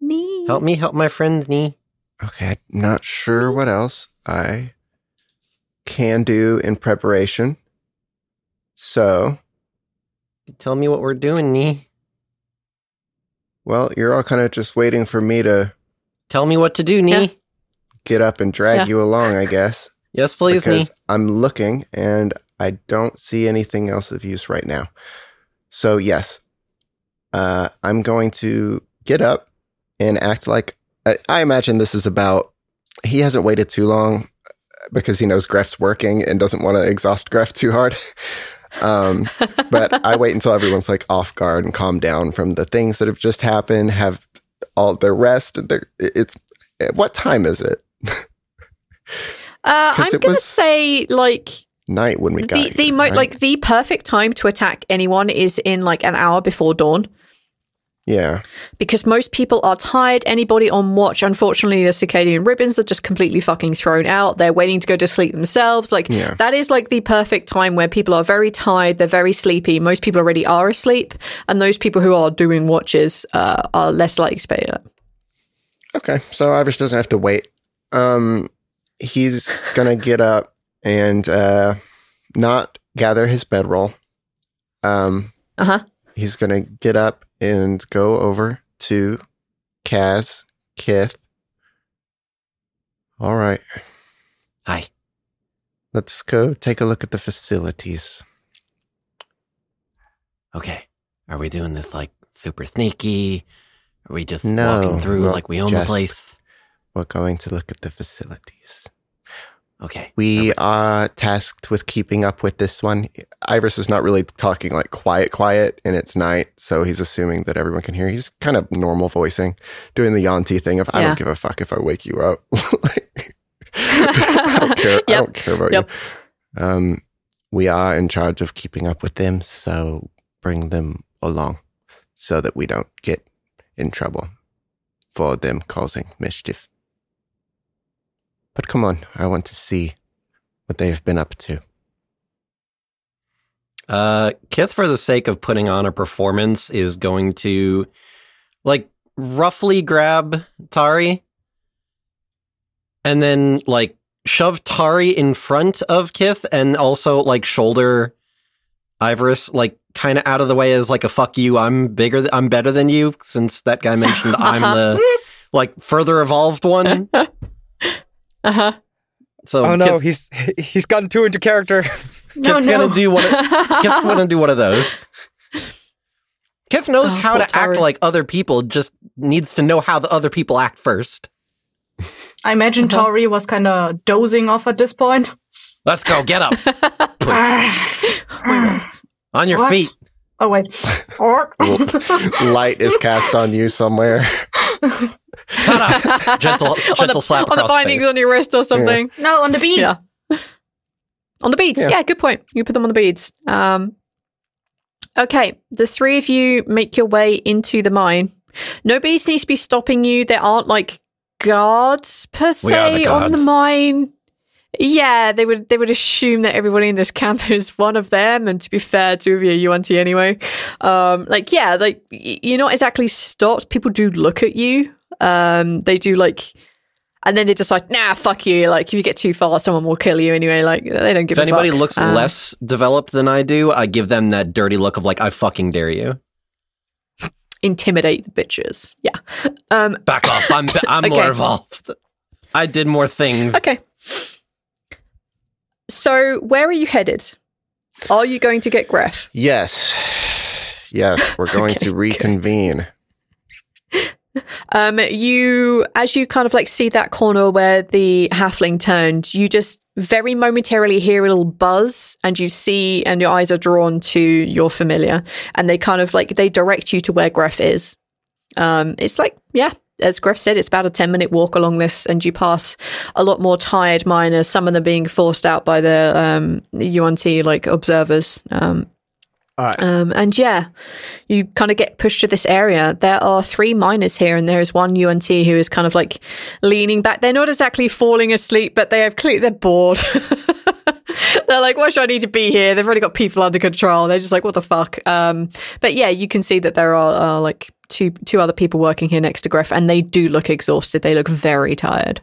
Nee. Help me help my friends, Nee. Okay, I'm not sure what else I can do in preparation. So. Tell me what we're doing, Nee. Well, you're all kind of just waiting for me to... Tell me what to do, Nee. Yeah. Get up and drag yeah. you along, I guess. Yes, please, Nee. Because I'm looking, and I don't see anything else of use right now. So, yes. Uh, I'm going to get up and act like... I, I imagine this is about... He hasn't waited too long because he knows Greff's working and doesn't want to exhaust Greff too hard. um, but I wait until everyone's like off guard and calm down from the things that have just happened, have all their rest. And their, it's what time is it? uh, I'm it gonna say like night when we the, got the here, mo- right? Like the perfect time to attack anyone is in like an hour before dawn. Yeah, because most people are tired. Anybody on watch, unfortunately, the circadian ribbons are just completely fucking thrown out. They're waiting to go to sleep themselves. Like yeah. that is like the perfect time where people are very tired. They're very sleepy. Most people already are asleep, and those people who are doing watches uh, are less likely to pay it. Okay, so Ivoris doesn't have to wait. Um, he's gonna get up and uh, not gather his bedroll. Um, uh huh. He's gonna get up. And go over to Kaz, Kith. All right. Hi. Let's go take a look at the facilities. Okay. Are we doing this like super sneaky? Are we just no, walking through like we own just, the place? We're going to look at the facilities. Okay. We are tasked with keeping up with this one. Ivoris is not really talking like quiet, quiet, and it's night, so he's assuming that everyone can hear. He's kind of normal voicing, doing the Yuan-Ti thing of, I yeah. don't give a fuck if I wake you up. like, I, don't care, yep. I don't care about yep. you. Um, we are in charge of keeping up with them, so bring them along so that we don't get in trouble for them causing mischief. But come on, I want to see what they have been up to. Uh, Kith, for the sake of putting on a performance, is going to, like, roughly grab Tawree and then, like, shove Tawree in front of Kith and also, like, shoulder Ivoris, like, kind of out of the way as, like, a fuck you, I'm bigger, th- I'm better than you, since that guy mentioned I'm the, like, further evolved one. Uh-huh. So oh no, Kith, he's he's gotten too into character. No, Kith's no. gonna do one. Of, Kith's gonna do one of those. Kith knows oh, how to Tawree. act like other people. Just needs to know how the other people act first. I imagine uh-huh. Tawree was kind of dozing off at this point. Let's go, get up. On your what? feet. Oh wait. Light is cast on you somewhere. Shut up. Gentle, gentle on the, slap on the bindings face. On your wrist or something. Yeah. No, on the beads. Yeah. On the beads. Yeah. yeah, good point. You put them on the beads. Um, okay, the three of you make your way into the mine. Nobody seems to be stopping you. There aren't like guards per se the on the mine. Yeah, they would they would assume that everybody in this camp is one of them, and to be fair, two of you are Yuan-Ti anyway. Um, like, yeah, like you're not exactly stopped. People do look at you. Um, they do like, and then they decide, nah, fuck you. Like, if you get too far, someone will kill you anyway. Like, they don't give a fuck. If anybody looks um, less developed than I do, I give them that dirty look of like, I fucking dare you. Intimidate the bitches. Yeah. Um, Back off. I'm I'm okay. More evolved. I did more things. Okay. So, where are you headed? Are you going to get Greff? Yes. Yes, we're going okay, to reconvene. Um, you, as you kind of like see that corner where the halfling turned, you just very momentarily hear a little buzz and you see, and your eyes are drawn to your familiar, and they kind of like, they direct you to where Greff is. Um, it's like, yeah. As Greff said, it's about a ten-minute walk along this, and you pass a lot more tired miners, some of them being forced out by the um, Yuan-Ti, like, observers. Um, All right. Um, and, yeah, you kind of get pushed to this area. There are three miners here, and there is one Yuan-Ti who is kind of, like, leaning back. They're not exactly falling asleep, but they have clearly, they're bored. They're like, why should I need to be here? They've already got people under control. They're just like, what the fuck? Um, but, yeah, you can see that there are, are like... Two two other people working here next to Greff, and they do look exhausted. They look very tired.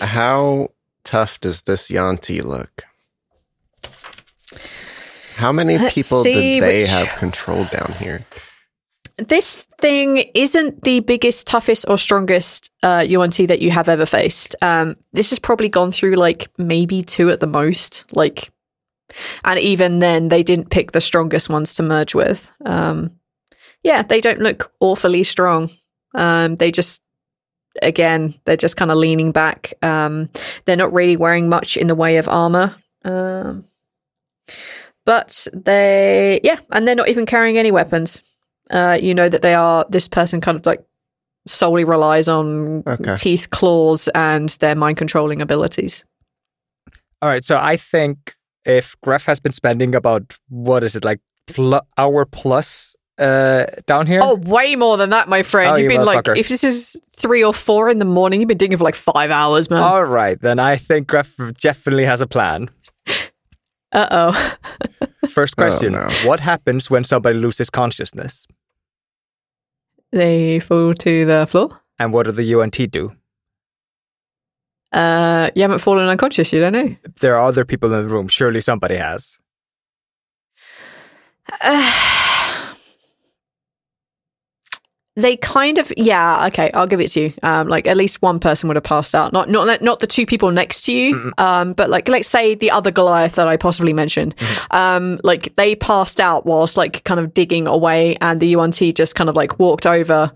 How tough does this Yuan-Ti look? How many Let's people did they which... have controlled down here? This thing isn't the biggest, toughest, or strongest uh, Yuan-Ti that you have ever faced. Um, this has probably gone through like maybe two at the most. Like, and even then, they didn't pick the strongest ones to merge with. Um, Yeah, they don't look awfully strong. Um, they just, again, they're just kind of leaning back. Um, they're not really wearing much in the way of armor. Um, but they, yeah, and they're not even carrying any weapons. Uh, you know that they are, this person kind of like solely relies on okay. teeth, claws, and their mind controlling abilities. All right, so I think if Greff has been spending about, what is it, like pl- hour plus Uh, down here? Oh, way more than that, my friend. Oh, you've you been like, if this is three or four in the morning, you've been digging for like five hours, man. All right, then I think Greff definitely has a plan. Uh-oh. First question, oh, no. What happens when somebody loses consciousness? They fall to the floor. And what do the Yuan-Ti do? Uh, you haven't fallen unconscious, you don't know. There are other people in the room. Surely somebody has. Uh... They kind of, yeah, okay, I'll give it to you. Um, like at least one person would have passed out. Not not not the two people next to you, mm-hmm. um, but like let's say the other Goliath that I possibly mentioned. Mm-hmm. Um, like they passed out whilst like kind of digging away, and the Yuan-Ti just kind of like walked over.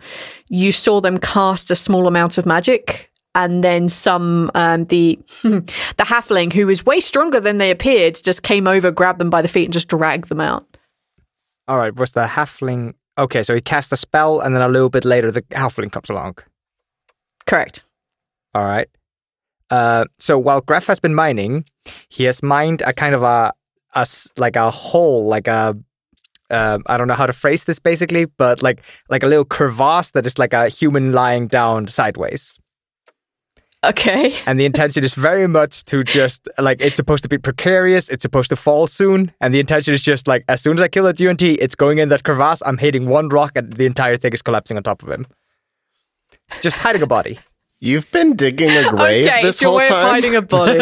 You saw them cast a small amount of magic, and then some. Um, the the halfling, who is way stronger than they appeared, just came over, grabbed them by the feet, and just dragged them out. All right, was the halfling? Okay, so he casts a spell, and then a little bit later, the halfling comes along. Correct. All right. Uh, so while Greff has been mining, he has mined a kind of a, a like a hole, like a uh, I don't know how to phrase this basically, but like like a little crevasse that is like a human lying down sideways. Okay. And the intention is very much to just like, it's supposed to be precarious. It's supposed to fall soon. And the intention is just like, as soon as I kill that Yuan-Ti, it's going in that crevasse. I'm hitting one rock and the entire thing is collapsing on top of him. Just hiding a body. You've been digging a grave okay, this whole time? Hiding a body.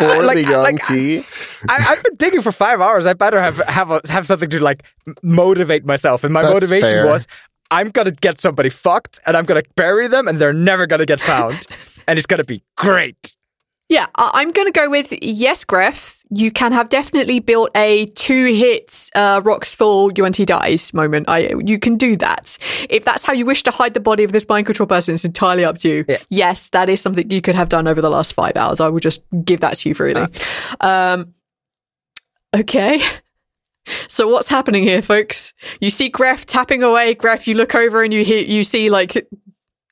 For like, the Yuan-Ti? Like, I've been digging for five hours. I better have, have, a, have something to like motivate myself. And my That's motivation fair. was, I'm going to get somebody fucked and I'm going to bury them and they're never going to get found. And it's going to be great. Yeah, I'm going to go with, yes, Greff, you can have definitely built a two-hit uh, rocks fall, Yuan-Ti dies moment. I, you can do that. If that's how you wish to hide the body of this mind control person, it's entirely up to you. Yeah. Yes, that is something you could have done over the last five hours. I will just give that to you freely. Uh. Um, okay. So what's happening here, folks? You see Greff tapping away. Greff, you look over and you hear, you see, like,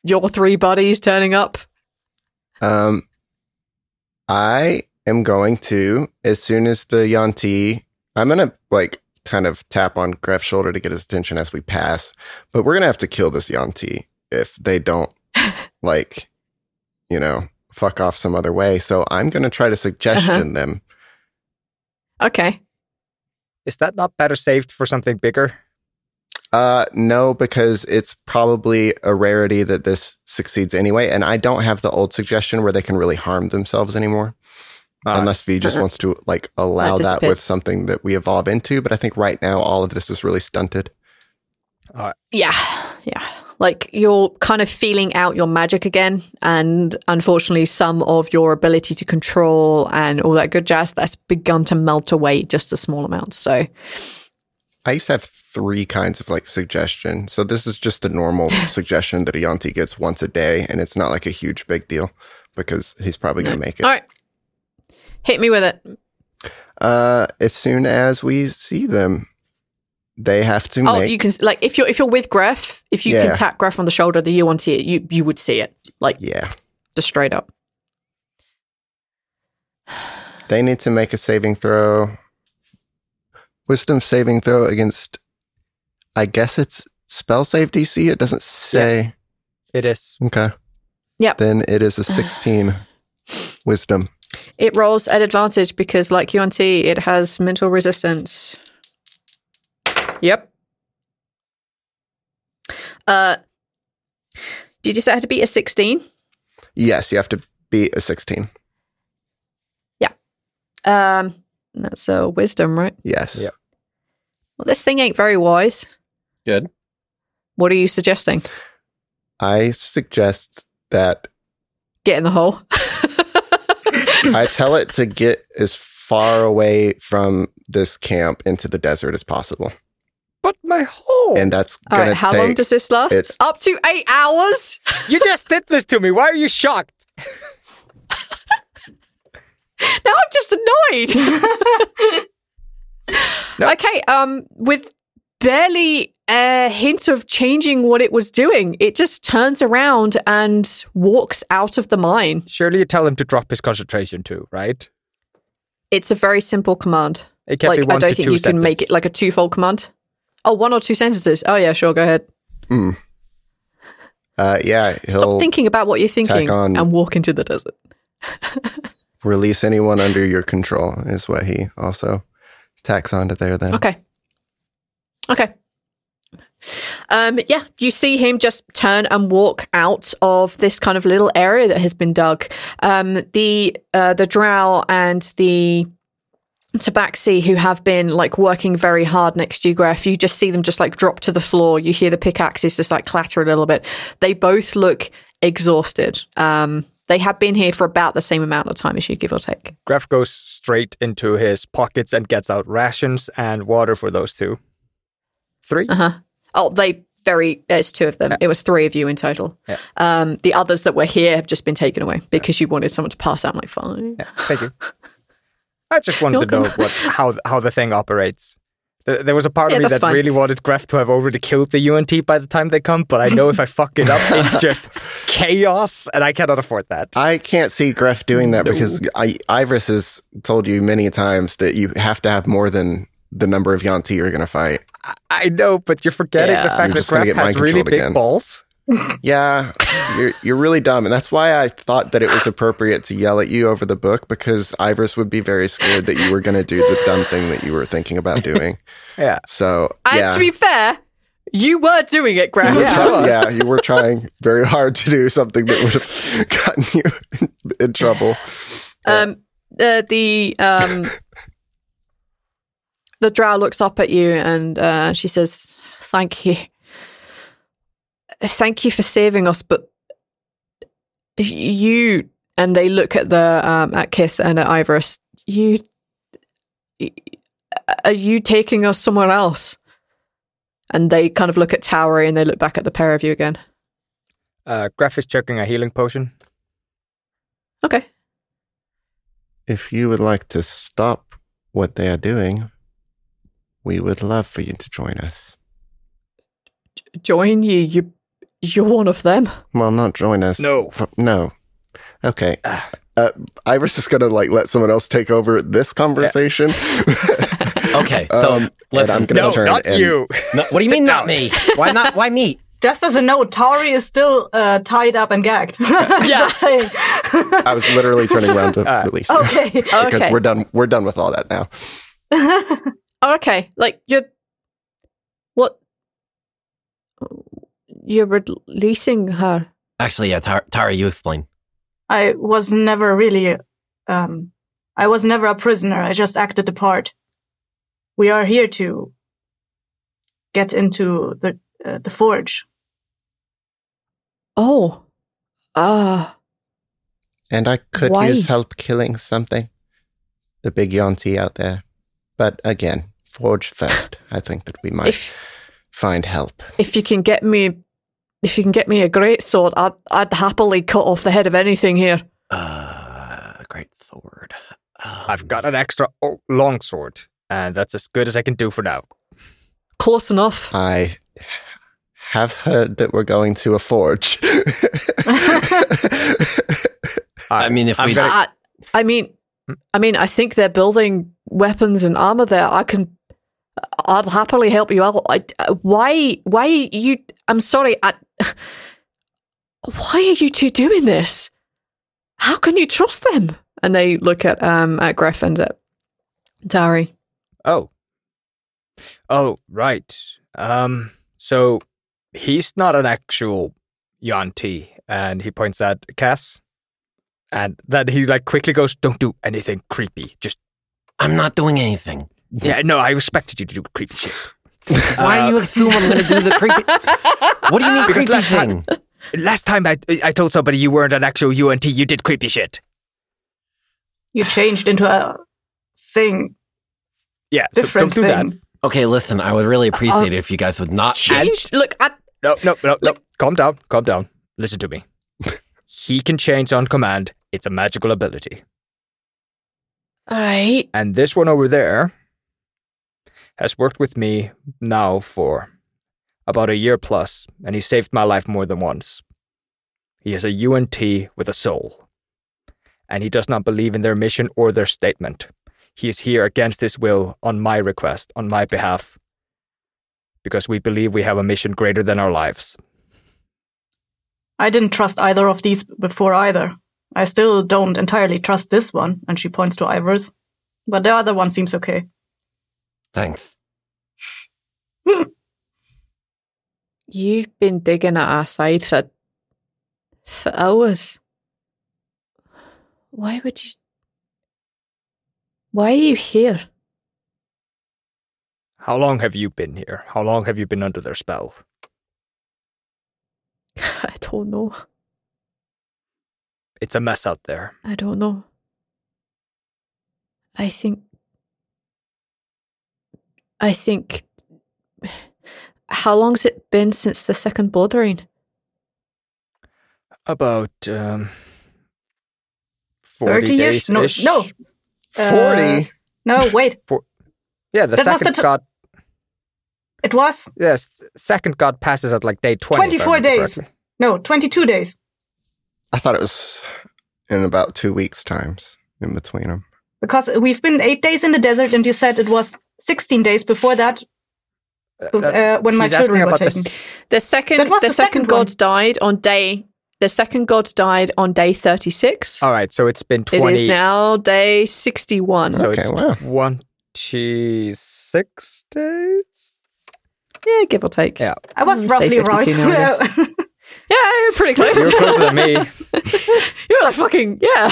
your three buddies turning up. Um, I am going to, as soon as the Yuan-Ti, I'm going to, like, kind of tap on Greff's shoulder to get his attention as we pass. But we're going to have to kill this Yuan-Ti if they don't, like, you know, fuck off some other way. So I'm going to try to suggestion uh-huh. them. Okay. Is that not better saved for something bigger? Uh, no, because it's probably a rarity that this succeeds anyway. And I don't have the old suggestion where they can really harm themselves anymore. Uh, Unless V just uh-uh. wants to like allow that with something that we evolve into. But I think right now all of this is really stunted. All right. Yeah. Yeah. Like you're kind of feeling out your magic again. And unfortunately, some of your ability to control and all that good jazz, that's begun to melt away just a small amount. So I used to have three kinds of like suggestion. So this is just the normal suggestion that a Yuan-Ti gets once a day. And it's not like a huge big deal because he's probably going to no. make it. All right. Hit me with it. Uh, as soon as we see them, they have to oh, make... Oh, you can... Like, if you're if you're with Greff, if you yeah. can tap Greff on the shoulder, the Yuan-Ti, you, you would see it. Like, yeah. just straight up. They need to make a saving throw. Wisdom saving throw against... I guess it's spell save D C? It doesn't say... Yeah. It is. Okay. Yeah. Then it is a sixteen wisdom. It rolls at advantage because, like Yuan-Ti, it has mental resistance. Yep. Uh, did you say I had to beat a sixteen? Yes, you have to beat a sixteen. Yeah. Um, that's a wisdom, right? Yes. Yep. Well, this thing ain't very wise. Good. What are you suggesting? I suggest that... Get in the hole. I tell it to get as far away from this camp into the desert as possible. But my hole. And that's going right, to take... How long does this last? It's up to eight hours? You just did this to me. Why are you shocked? Now I'm just annoyed. No. Okay, um, with barely a hint of changing what it was doing, it just turns around and walks out of the mine. Surely you tell him to drop his concentration too, right? It's a very simple command. It can't like, be one I don't to think you sentence. Can make it like a twofold command. Oh, one or two sentences. Oh yeah, sure, go ahead. Mm. Uh, yeah, he'll stop thinking about what you're thinking and walk into the desert. Release anyone under your control is what he also tacks onto there. Then okay, okay. Um, yeah, you see him just turn and walk out of this kind of little area that has been dug. Um, the uh, the drow and the tabaxi who have been like working very hard next to you, Greff, you just see them just like drop to the floor. You hear the pickaxes just like clatter a little bit. They both look exhausted. Um, they have been here for about the same amount of time as you, give or take. Greff goes straight into his pockets and gets out rations and water for those two. Three? Uh-huh. Oh, they very, it's two of them. Yeah. It was three of you in total. Yeah. Um, the others that were here have just been taken away because yeah. you wanted someone to pass out. I'm like, fine. Yeah, thank you. I just wanted You're to welcome. know what, how how the thing operates. There, there was a part yeah, of me that fine. really wanted Greff to have already killed the U N T by the time they come, but I know if I fuck it up, it's just chaos, and I cannot afford that. I can't see Greff doing that no. because I, Ivoris has told you many times that you have to have more than the number of Yuan-Ti you're going to fight. I know, but you're forgetting yeah. the fact that Greff has really big again. balls. Yeah, you're, you're really dumb. And that's why I thought that it was appropriate to yell at you over the book, because Ivoris would be very scared that you were going to do the dumb thing that you were thinking about doing. yeah. So, yeah. And to be fair, you were doing it, Greff. Yeah. yeah, you were trying very hard to do something that would have gotten you in, in trouble. Um, uh, the... um. The drow looks up at you and uh, she says, thank you. Thank you for saving us, but you... And they look at the um, at Kith and at Ivoris. You... Are you taking us somewhere else? And they kind of look at Tawree and they look back at the pair of you again. Uh, Greff is checking a healing potion. Okay. If you would like to stop what they are doing... We would love for you to join us. Join you? you you're one of them? Well, not join us. No. F- no. Okay. Uh, uh, Ivoris is going to like let someone else take over this conversation. Yeah. Okay, so um, let's, and I'm going to no, turn. Not and, you. No, what do you mean, not me? Why not? Why me? Just as a note, Tawree is still uh, tied up and gagged. Yeah. Just saying. I was literally turning around to uh, release. Okay. Because okay. we're done. We're done with all that now. Oh, okay, like you're what? You're releasing her. Actually, yeah, Tawree, Tar- you explain. I was never really. Um, I was never a prisoner. I just acted the part. We are here to get into the uh, the forge. Oh, ah. Uh, and I could why? use help killing something. The big Yuan-Ti out there, but again, forge first. I think that we might if, find help. If you can get me, if you can get me a great sword, I'd I'd happily cut off the head of anything here. Uh, a great sword. Um, I've got an extra oh, long sword. And that's as good as I can do for now. Close enough. I have heard that we're going to a forge. I mean, if we, gonna... I, I mean, I mean, I think they're building weapons and armor there. I can, I'll happily help you out. I, why, why you? I'm sorry. I, why are you two doing this? How can you trust them? And they look at um at Greff and at Tawree. Oh. Oh, right. Um, so he's not an actual Yuan-Ti, and he points at Kaz, and then he like quickly goes, "Don't do anything creepy. Just I'm not doing anything." Yeah, no, I expected you to do creepy shit. Why uh, do you assume I'm going to do the creepy? What do you mean because creepy last thing? Time, last time I I told somebody you weren't an actual Yuan-Ti, you did creepy shit. You changed into a thing. Yeah, different so don't do thing. That. Okay, listen, I would really appreciate uh, it if you guys would not change. And, look, I, no, no, no, look, no. Calm down, calm down. Listen to me. He can change on command. It's a magical ability. All right. And this one over there has worked with me now for about a year plus, and he saved my life more than once. He is a Yuan-Ti with a soul, and he does not believe in their mission or their statement. He is here against his will, on my request, on my behalf, because we believe we have a mission greater than our lives. I didn't trust either of these before either. I still don't entirely trust this one, and she points to Ivoris, but the other one seems okay. Thanks. You've been digging at our side for, for hours. Why would you... Why are you here? How long have you been here? How long have you been under their spell? I don't know. It's a mess out there. I don't know. I think... I think... How long's it been since the second blood rain? About, um... forty days-ish? No, no. forty? Uh, no, wait. For, yeah, the that second was the t- god... It was? Yes, second god passes at like day twenty. twenty-four days. Correctly. No, twenty-two days. I thought it was in about two weeks' times in between them. Because we've been eight days in the desert, and you said it was sixteen days before that, uh, uh, when my children were taken. The, the second, that was the the second, second god died on day... The second god died on day thirty-six. All right, so it's been twenty. It is now day sixty-one. So okay, it's wow. twenty-six days? Yeah, give or take. Yeah. I was it's roughly right. Yeah. Yeah, you're pretty close. You're closer than me. You're like fucking, yeah.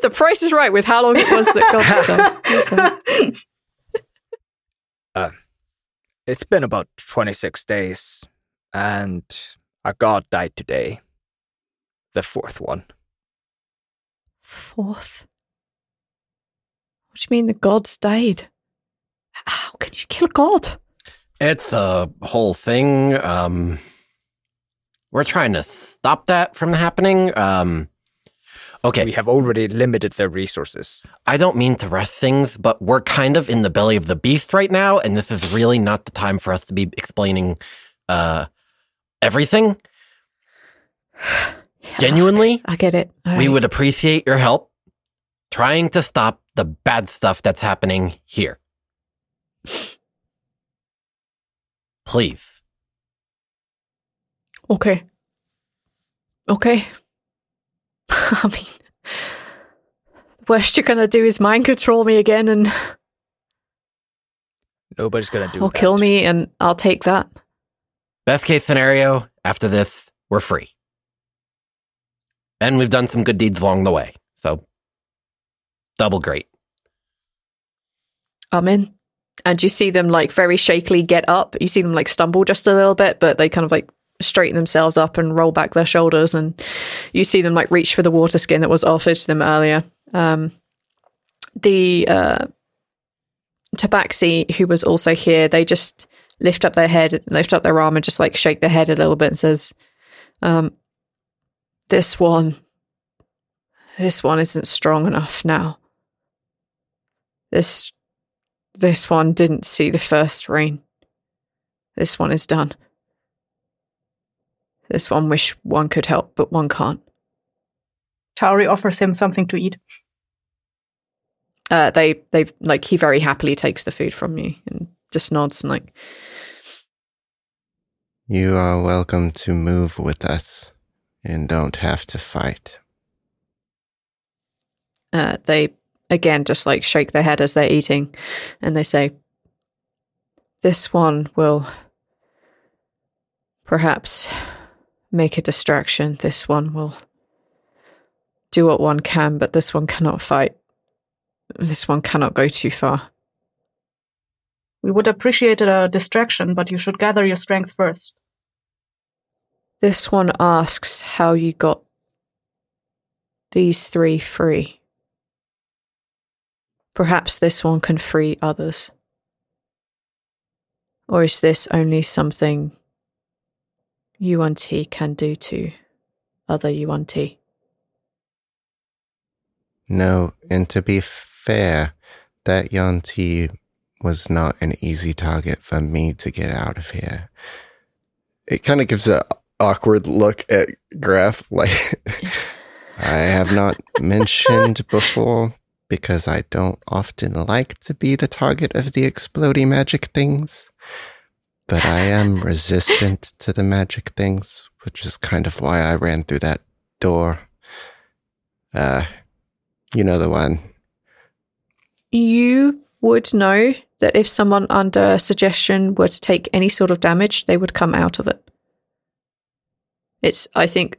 The price is right with how long it was that god died. uh, it's been about twenty-six days, and... Our god died today. The fourth one. Fourth? What do you mean the gods died? How can you kill a god? It's a whole thing. Um, we're trying to stop that from happening. Um, okay. We have already limited their resources. I don't mean to rush things, but we're kind of in the belly of the beast right now, and this is really not the time for us to be explaining... Uh, everything? Genuinely, I get it. All we right. would appreciate your help trying to stop the bad stuff that's happening here. Please. Okay. Okay. I mean, the worst you're going to do is mind control me again and... Nobody's going to do that. Or kill me and I'll take that. Best case scenario, after this, we're free. And we've done some good deeds along the way. So, double great. I'm in. And you see them, like, very shakily get up. You see them, like, stumble just a little bit, but they kind of, like, straighten themselves up and roll back their shoulders. And you see them, like, reach for the water skin that was offered to them earlier. Um, the uh, Tabaxi, who was also here, they just lift up their head, lift up their arm, and just, like, shake their head a little bit and says, um, this one, this one isn't strong enough now. This... This one didn't see the first rain. This one is done. This one wish one could help, but one can't. Tawree offers him something to eat. Uh, they, they, like, he very happily takes the food from you and just nods and, like... You are welcome to move with us and don't have to fight. Uh, they... Again, just like shake their head as they're eating, and they say, this one will perhaps make a distraction. This one will do what one can, but this one cannot fight. This one cannot go too far. We would appreciate a distraction, but you should gather your strength first. This one asks how you got these three free. Perhaps this one can free others. Or is this only something Yuan-Ti can do to other Yuan-Ti? No, and to be fair, that Yuan-Ti was not an easy target for me to get out of here. It kind of gives an awkward look at Greff, like, I have not mentioned before... because I don't often like to be the target of the explodey magic things. But I am resistant to the magic things, which is kind of why I ran through that door. Uh, you know the one. You would know that if someone under suggestion were to take any sort of damage, they would come out of it. It's, I think...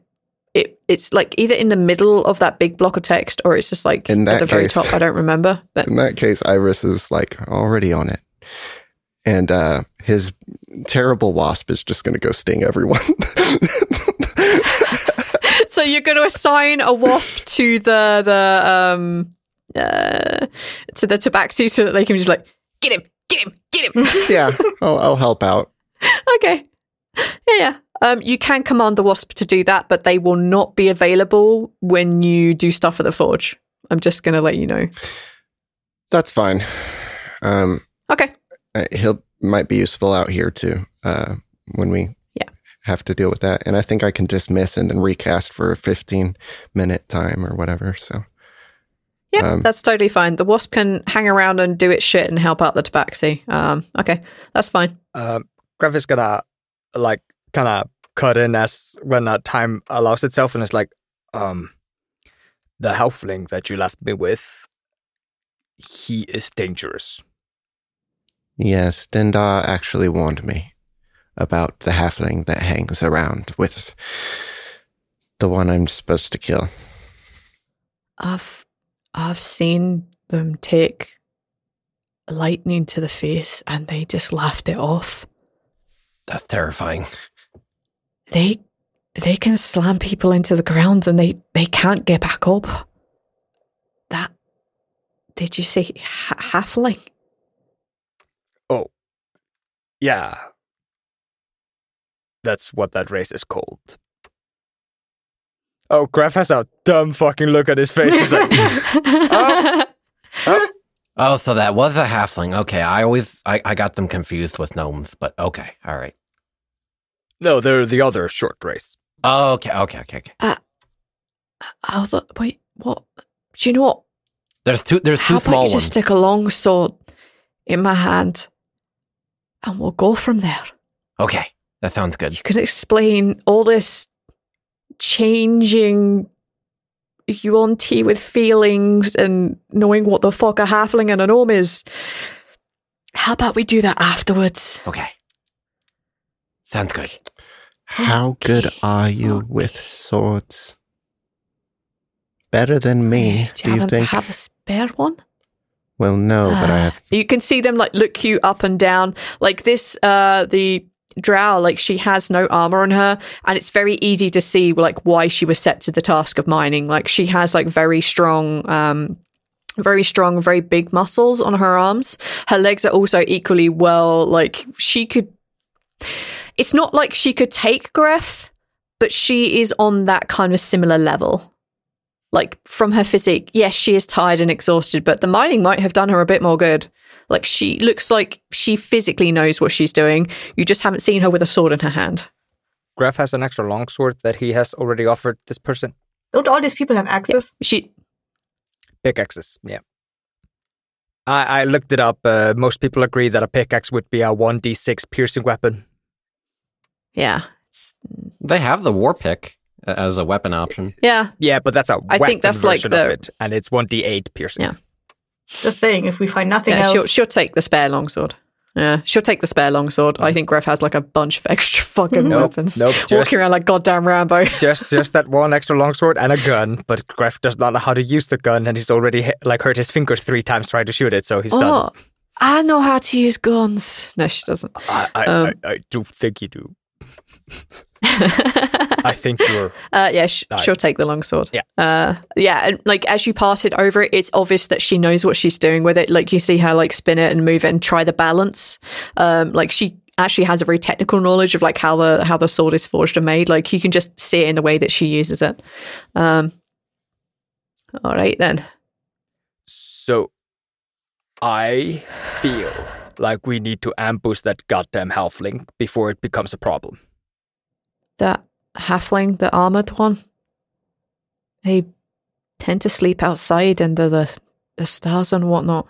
It It's like either in the middle of that big block of text or it's just like at the case, very top. I don't remember. But in that case, Ivoris is like already on it. And uh, his terrible wasp is just going to go sting everyone. So you're going to assign a wasp to the the um uh, to the Tabaxi so that they can just like, get him, get him, get him. Yeah, I'll, I'll help out. Okay. Yeah, yeah. Um, you can command the wasp to do that, but they will not be available when you do stuff at the forge. I'm just going to let you know. That's fine. Um, okay. He'll might be useful out here too uh, when we yeah. have to deal with that. And I think I can dismiss and then recast for a fifteen minute time or whatever. So yeah, um, that's totally fine. The wasp can hang around and do its shit and help out the Tabaxi. Um, okay, that's fine. Uh, Greff is gonna like kind of cut in as when that time allows itself, and it's like, um, the halfling that you left me with, he is dangerous. Yes, Dendar actually warned me about the halfling that hangs around with the one I'm supposed to kill. I've, I've seen them take lightning to the face and they just laughed it off. That's terrifying. They they can slam people into the ground and they, they can't get back up. That, did you say ha- halfling? Oh, yeah. That's what that race is called. Oh, Greff has a dumb fucking look at his face. He's like, oh, oh. Oh, so that was a halfling. Okay, I always, I, I got them confused with gnomes, but okay, all right. No, they're the other short race. Oh, okay, okay, okay, okay. Uh, I was like, wait, what? Do you know what? There's two, there's two small ones. How about you just stick a long sword in my hand and we'll go from there? Okay, that sounds good. You can explain all this changing Yuan-Ti with feelings and knowing what the fuck a halfling and an ohm is. How about we do that afterwards? Okay. Sounds good. Okay. How good are you okay. with swords? Better than me, do you, do you think? Have a spare one? Well, no, uh, but I have. You can see them like look you up and down. Like this, uh, the drow, like she has no armor on her, and it's very easy to see like why she was set to the task of mining. Like she has like very strong, um, very strong, very big muscles on her arms. Her legs are also equally well. Like she could. It's not like she could take Greff, but she is on that kind of similar level. Like, from her physique, yes, she is tired and exhausted, but the mining might have done her a bit more good. Like, she looks like she physically knows what she's doing. You just haven't seen her with a sword in her hand. Greff has an extra longsword that he has already offered this person. Don't all these people have axes? Yeah, she... Pickaxes, yeah. I, I looked it up. Uh, most people agree that a pickaxe would be a one d six piercing weapon. Yeah. It's... They have the war pick as a weapon option. Yeah. Yeah, but that's a I weapon think that's version like the... of it, and it's one d eight piercing. Yeah. Just saying, if we find nothing yeah, else... She'll, she'll take the spare longsword. Yeah, she'll take the spare longsword. Mm-hmm. I think Greff has like a bunch of extra fucking nope, weapons. Nope, just, walking around like goddamn Rambo. just just that one extra longsword and a gun, but Greff does not know how to use the gun, and he's already like hurt his fingers three times trying to shoot it, so he's oh, done. I know how to use guns. No, she doesn't. I, I, um, I, I do think you do. I think you're uh, yeah sh- she'll take the longsword yeah uh, yeah and like as you pass it over, it's obvious that she knows what she's doing with it. Like you see her like spin it and move it and try the balance. Um, like she actually has a very technical knowledge of like how the how the sword is forged and made. Like you can just see it in the way that she uses it. Um, alright then, so I feel like we need to ambush that goddamn halfling before it becomes a problem. That halfling, the armoured one, they tend to sleep outside under the, the stars and whatnot.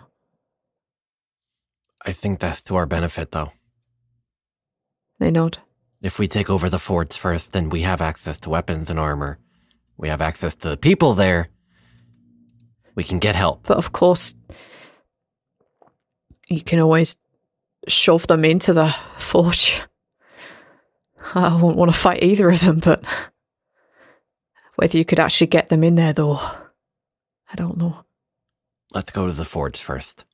I think that's to our benefit, though. They nod. If we take over the forts first, then we have access to weapons and armour. We have access to the people there. We can get help. But of course, you can always shove them into the forge. I won't want to fight either of them, but whether you could actually get them in there, though, I don't know. Let's go to the forge first.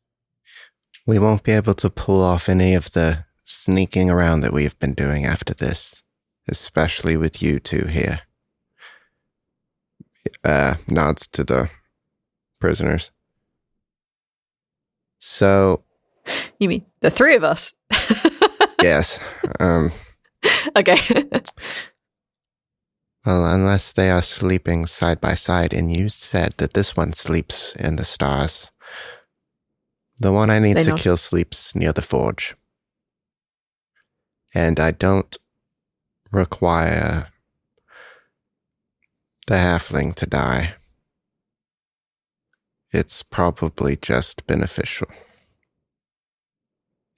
We won't be able to pull off any of the sneaking around that we've been doing after this, especially with you two here. Uh, nods to the prisoners. So... You mean the three of us? Yes, um... Okay. Well, unless they are sleeping side by side, and you said that this one sleeps in the stars. The one I need they to know. kill sleeps near the forge. And I don't require the halfling to die. It's probably just beneficial.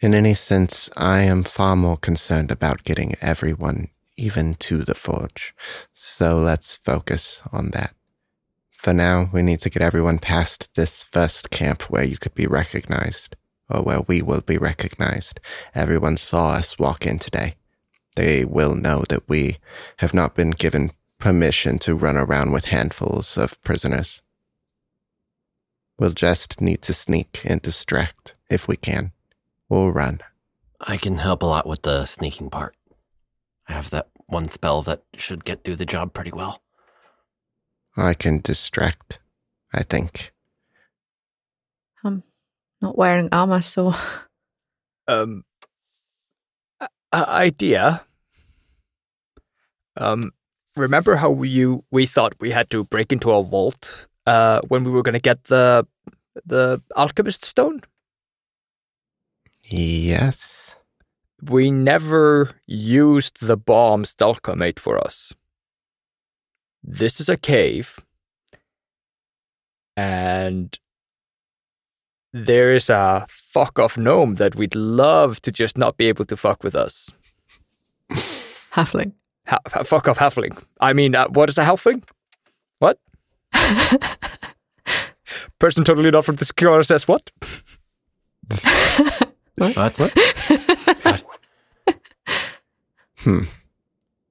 In any sense, I am far more concerned about getting everyone, even to the forge. So let's focus on that. For now, we need to get everyone past this first camp where you could be recognized, or where we will be recognized. Everyone saw us walk in today. They will know that we have not been given permission to run around with handfuls of prisoners. We'll just need to sneak and distract if we can. Or run. I can help a lot with the sneaking part. I have that one spell that should get do the job pretty well. I can distract, I think. I'm not wearing armor, so... Um, a- a- idea. Um, remember how you, we thought we had to break into a vault uh, when we were going to get the the alchemist stone? Yes. We never used the bombs Dalka made for us. This is a cave and there is a fuck off gnome that we'd love to just not be able to fuck with us. Halfling. Ha- fuck off halfling. I mean, uh, what is a halfling? What? Person totally not from the scholar says what? What? What? What? Hmm.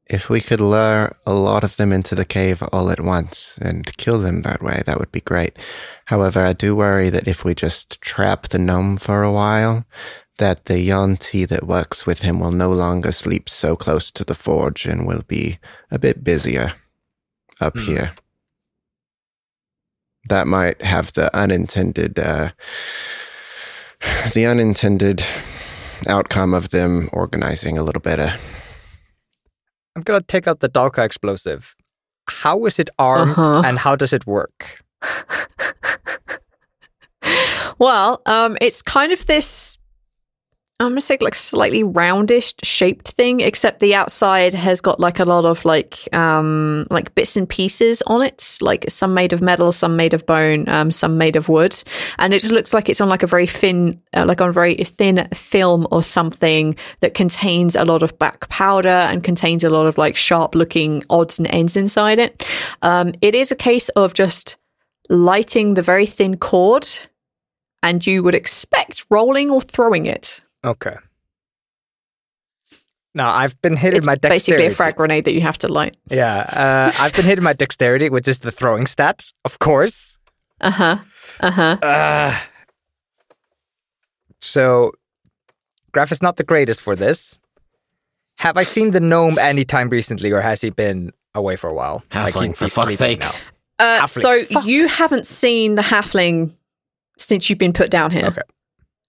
If we could lure a lot of them into the cave all at once and kill them that way, that would be great. However, I do worry that if we just trap the gnome for a while, that the Yuan-Ti that works with him will no longer sleep so close to the forge and will be a bit busier up mm. here. That might have the unintended, uh, the unintended outcome of them organizing a little better. I'm going to take out the Dalka explosive. How is it armed uh-huh. and how does it work? Well, um, it's kind of this, I'm going to say like slightly roundish shaped thing, except the outside has got like a lot of like um, like bits and pieces on it, like some made of metal, some made of bone, um, some made of wood. And it just looks like it's on like a very thin, uh, like on very thin film or something that contains a lot of black powder and contains a lot of like sharp looking odds and ends inside it. Um, it is a case of just lighting the very thin cord, and you would expect rolling or throwing it. Okay. Now, I've been hitting it's my dexterity. It's basically a frag grenade that you have to light. Yeah. Uh, I've been hitting my dexterity, which is the throwing stat, of course. Uh-huh. Uh-huh. Uh, so, Greff is not the greatest for this. Have I seen the gnome anytime recently, or has he been away for a while? Halfling, like for fuck's sake. Uh, so, Fuck. You haven't seen the halfling since you've been put down here. Okay.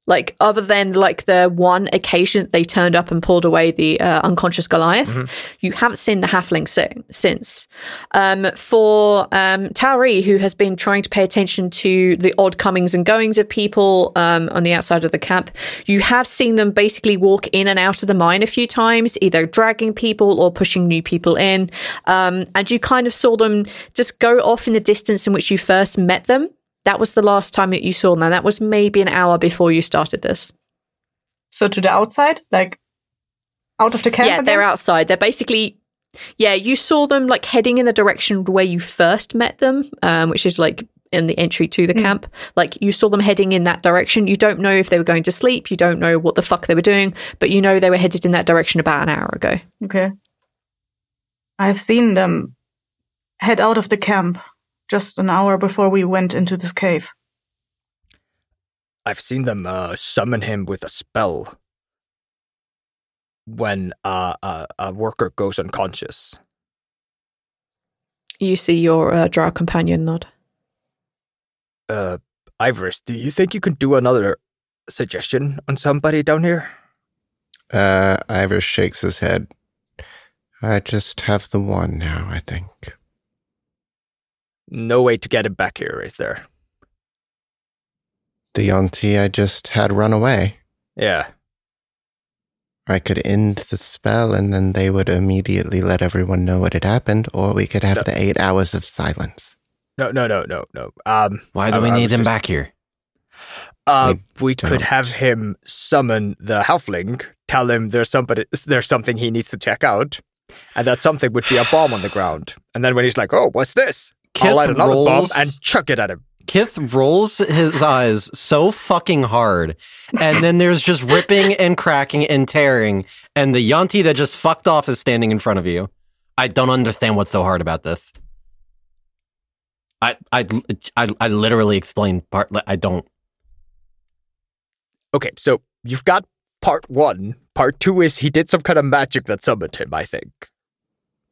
Like, other than, like, the one occasion they turned up and pulled away the uh, unconscious Goliath, mm-hmm. you haven't seen the halfling si- since. Um, for um, Tawree, who has been trying to pay attention to the odd comings and goings of people um, on the outside of the camp, you have seen them basically walk in and out of the mine a few times, either dragging people or pushing new people in. Um, and you kind of saw them just go off in the distance in which you first met them. That was the last time that you saw them. That was maybe an hour before you started this. So to the outside? Like, out of the camp? Yeah, again? They're outside. They're basically... Yeah, you saw them, like, heading in the direction where you first met them, um, which is, like, in the entry to the mm. camp. Like, you saw them heading in that direction. You don't know if they were going to sleep. You don't know what the fuck they were doing. But you know they were headed in that direction about an hour ago. Okay. I've seen them head out of the camp just an hour before we went into this cave. I've seen them uh, summon him with a spell when uh, a, a worker goes unconscious. You see your uh, drow companion nod. Uh, Ivoris, do you think you can do another suggestion on somebody down here? Uh, Ivoris shakes his head. I just have the one now, I think. No way to get him back here, is there? The Yuan-Ti I just had run away. Yeah. I could end the spell and then they would immediately let everyone know what had happened, or we could have no. the eight hours of silence. No, no, no, no, no. Um, Why do I, we need him just... back here? Uh, we we could have him summon the halfling, tell him there's somebody, there's something he needs to check out, and that something would be a bomb on the ground. And then when he's like, oh, what's this? Kith I'll light another rolls, bomb and chuck it at him. Kith rolls his eyes so fucking hard, and then there's just ripping and cracking and tearing, and the Yuan-Ti that just fucked off is standing in front of you. I don't understand what's so hard about this. I I I, I literally explained part. I don't. Okay, so you've got part one. Part two is he did some kind of magic that summoned him, I think.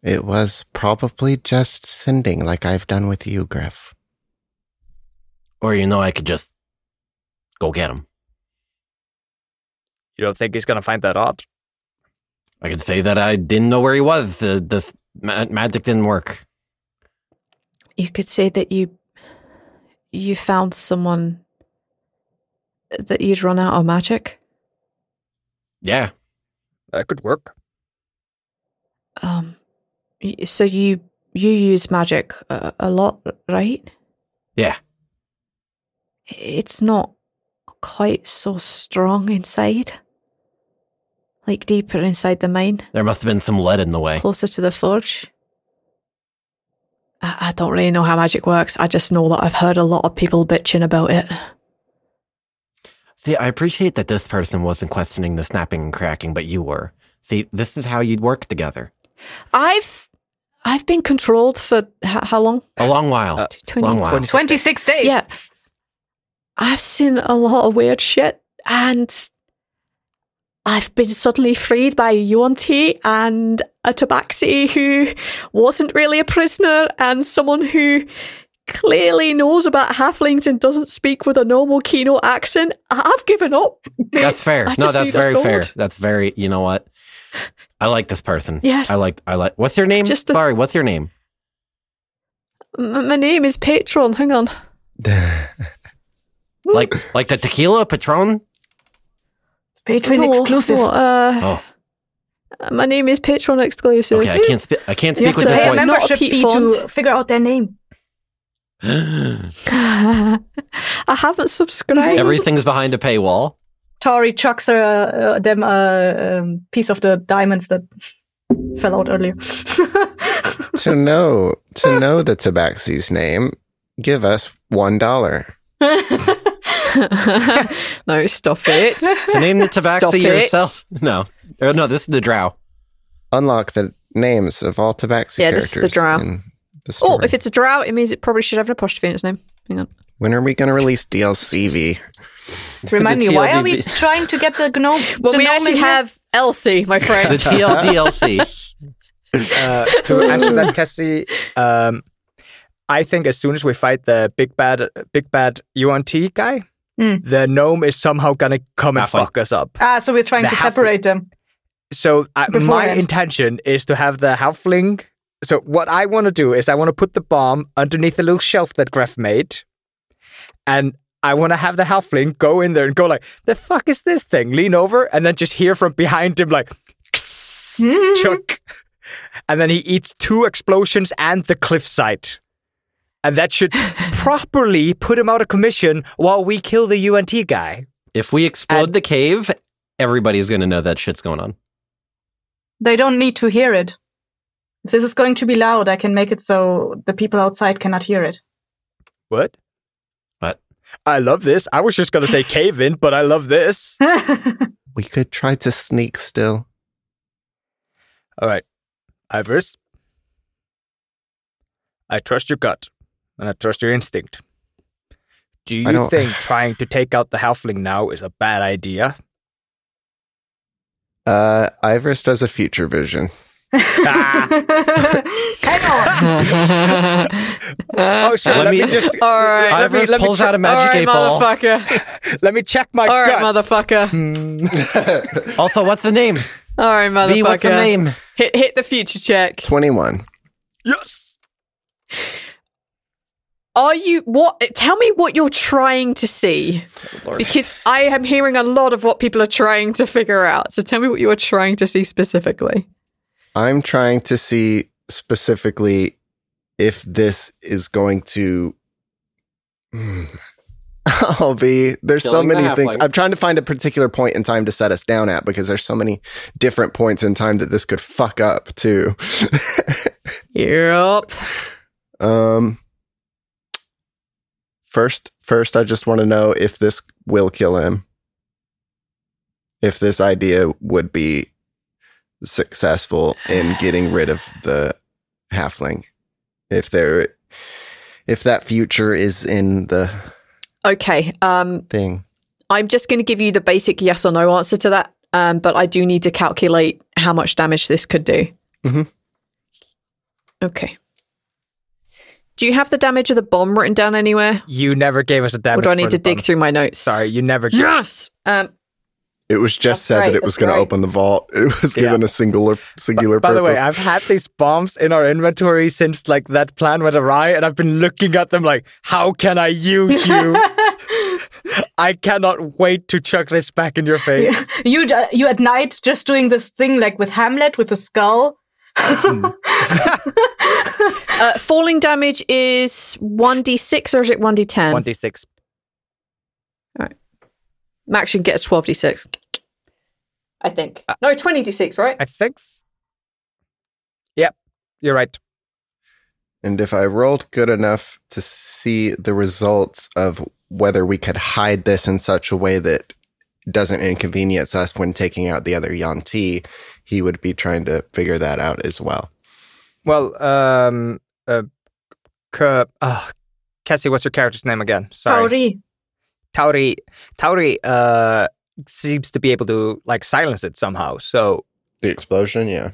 It was probably just sending, like I've done with you, Greff. Or, you know, I could just go get him. You don't think he's going to find that odd? I could say that I didn't know where he was. The, the ma- magic didn't work. You could say that you you found someone that you'd run out of magic? Yeah. That could work. Um... So you you use magic uh, a lot, right? Yeah. it's not quite so strong inside. Like deeper inside the mine. There must have been some lead in the way. Closer to the forge. I, I don't really know how magic works. I just know that I've heard a lot of people bitching about it. See, I appreciate that this person wasn't questioning the snapping and cracking, but you were. See, this is how you'd work together. I've I've been controlled for h- how long? A long while. Uh, twenty, long while. twenty-six days. Yeah. I've seen a lot of weird shit, and I've been suddenly freed by Yuan-Ti and a tabaxi who wasn't really a prisoner and someone who clearly knows about halflings and doesn't speak with a normal Kino accent. I've given up. That's fair. No, that's very fair. That's very, you know what? I like this person. Yeah. I like, I like, what's your name? Just a, Sorry, what's your name? M- my name is Patron. Hang on. like, like the tequila, Patron? It's Patron no, Exclusive. No, uh, oh. My name is Patron Exclusive. Okay, I can't, sp- I can't speak with this voice. You have to pay a membership fee to figure out their name. I haven't subscribed. Everything's behind a paywall. Tawree chucks uh, uh, them a uh, um, piece of the diamonds that fell out earlier. to know to know the tabaxi's name, give us one dollar. No, stop it. To name the tabaxi yourself. It. No, or, no, this is the drow. Unlock the names of all tabaxi yeah, characters. Yeah, this is the drow. The oh, if it's a drow, it means it probably should have an apostrophe in its name. Hang on. When are we going to release D L C V? Remind me, why are we trying to get the gnome? Well, the we gnome actually have Elsie, my friend. The T L D L C. uh, to answer that, Kessi, um, I think as soon as we fight the big bad, big bad Yuan-Ti guy, mm. the gnome is somehow going to come and halfling. Fuck us up. Ah, so we're trying the to halfling. separate them. So uh, my that. intention is to have the halfling. So what I want to do is I want to put the bomb underneath the little shelf that Greff made, and I want to have the halfling go in there and go like, the fuck is this thing? Lean over and then just hear from behind him like, mm-hmm. chuck. And then he eats two explosions and the cliffside. And that should properly put him out of commission while we kill the U N T guy. If we explode and the cave, everybody's going to know that shit's going on. They don't need to hear it. If this is going to be loud, I can make it so the people outside cannot hear it. What? I love this. I was just going to say cave in, but I love this. We could try to sneak still. All right. Ivoris, I trust your gut, and I trust your instinct. Do you think trying to take out the halfling now is a bad idea? Uh, Ivoris does a future vision. ah. Hang on. oh shit! Let, let me, me just. All right. Ivoris let me, let pulls me tra- out a magic eight ball. All right, motherfucker. Let me check my all gut. All right, motherfucker. Also, what's the name? All right, motherfucker. V, what's the name? Hit hit the future check. twenty-one. Yes. Are you what? Tell me what you're trying to see, oh, because I am hearing a lot of what people are trying to figure out. So tell me what you are trying to see specifically. I'm trying to see specifically if this is going to. Mm. I'll be. There's Killing so many the things. I'm trying to find a particular point in time to set us down at because there's so many different points in time that this could fuck up too. Yep. Um. First, first, I just want to know if this will kill him. If this idea would be successful in getting rid of the halfling, if there, if that future is in the okay um, thing. I'm just going to give you the basic yes or no answer to that, um, but I do need to calculate how much damage this could do. Mm-hmm. Okay. Do you have the damage of the bomb written down anywhere? You never gave us a damage. Or do I need to dig bomb? Through my notes? Sorry, you never gave us. Yes! Um, It was just that's said right, that it was going right. to open the vault. It was yeah. given a singular singular by, by purpose. By the way, I've had these bombs in our inventory since like that plan went awry, and I've been looking at them like, how can I use you? I cannot wait to chuck this back in your face. You you at night just doing this thing like with Hamlet with the skull. uh, falling damage is one d six or is it one d ten? one d six. All right. Max should get a twelve d six. I think. Uh, no, twenty d six, right? I think. Yep, you're right. And if I rolled good enough to see the results of whether we could hide this in such a way that doesn't inconvenience us when taking out the other Yuan-Ti, he would be trying to figure that out as well. Well, um, uh, K- uh Kessi, what's your character's name again? Sorry. Tawree. Tawree, Tawree, uh, seems to be able to like silence it somehow. So the explosion, yeah.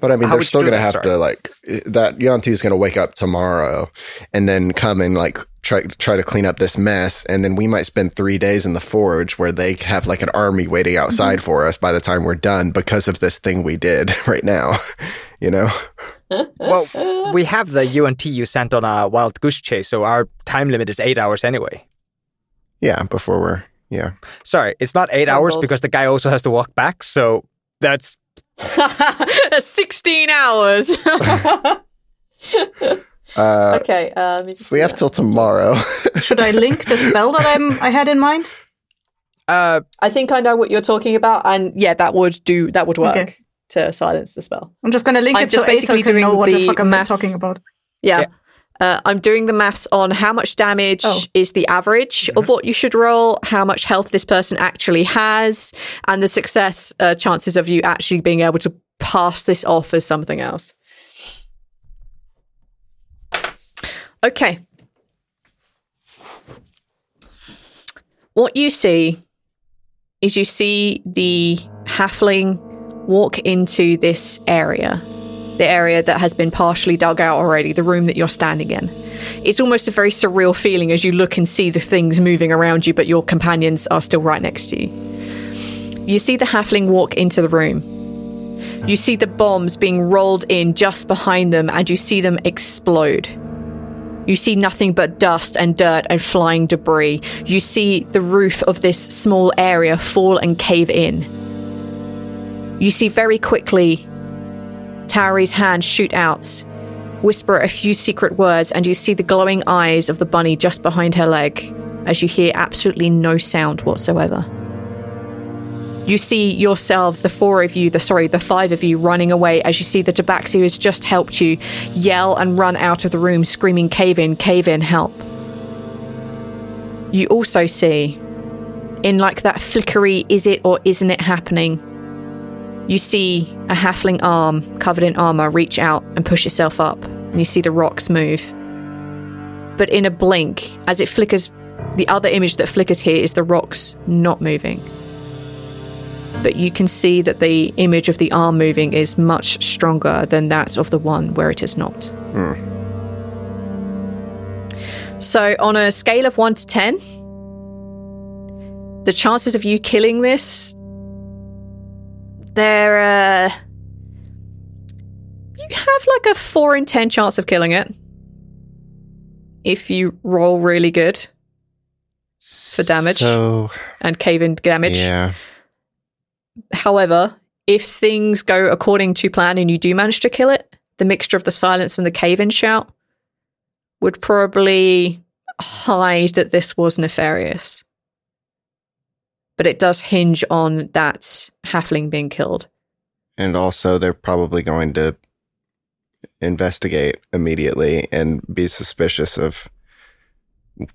But I mean, How they're still going to have Sorry. to like that. Yuan-Ti is going to wake up tomorrow and then come and like try try to clean up this mess, and then we might spend three days in the forge where they have like an army waiting outside mm-hmm. for us by the time we're done because of this thing we did right now. You know. Well, we have the Yuan-Ti you sent on a wild goose chase, so our time limit is eight hours anyway. Yeah, before we're, yeah. Sorry, it's not eight hours because the guy also has to walk back, so that's... that's sixteen hours. uh, okay. Uh, so we have that. till tomorrow. Should I link the spell that I'm, I had in mind? Uh, I think I know what you're talking about, and yeah, that would do, that would work okay. to silence the spell. I'm just going to link I'm it just so basically doing know what the, the fuck I'm maths. talking about. Yeah. yeah. Uh, I'm doing the maths on how much damage oh. is the average mm-hmm. of what you should roll, how much health this person actually has, and the success uh, chances of you actually being able to pass this off as something else. Okay. What you see is you see the halfling walk into this area. The area that has been partially dug out already, the room that you're standing in. It's almost a very surreal feeling as you look and see the things moving around you, but your companions are still right next to you. You see the halfling walk into the room. You see the bombs being rolled in just behind them, and you see them explode. You see nothing but dust and dirt and flying debris. You see the roof of this small area fall and cave in. You see very quickly Tawree's hand shoot out, whisper a few secret words, and you see the glowing eyes of the bunny just behind her leg as you hear absolutely no sound whatsoever. You see yourselves, the four of you, the sorry, the five of you running away as you see the tabaxi who has just helped you yell and run out of the room screaming, "Cave in, cave in, help." You also see, in like that flickery is it or isn't it happening, you see a halfling arm covered in armour reach out and push itself up, and you see the rocks move. But in a blink, as it flickers, the other image that flickers here is the rocks not moving. But you can see that the image of the arm moving is much stronger than that of the one where it is not. Mm. So on a scale of one to ten, the chances of you killing this... There, uh, you have like a four in ten chance of killing it if you roll really good for damage so, and cave in damage. Yeah. However, if things go according to plan and you do manage to kill it, the mixture of the silence and the cave in shout would probably hide that this was nefarious. But it does hinge on that halfling being killed. And also they're probably going to investigate immediately and be suspicious of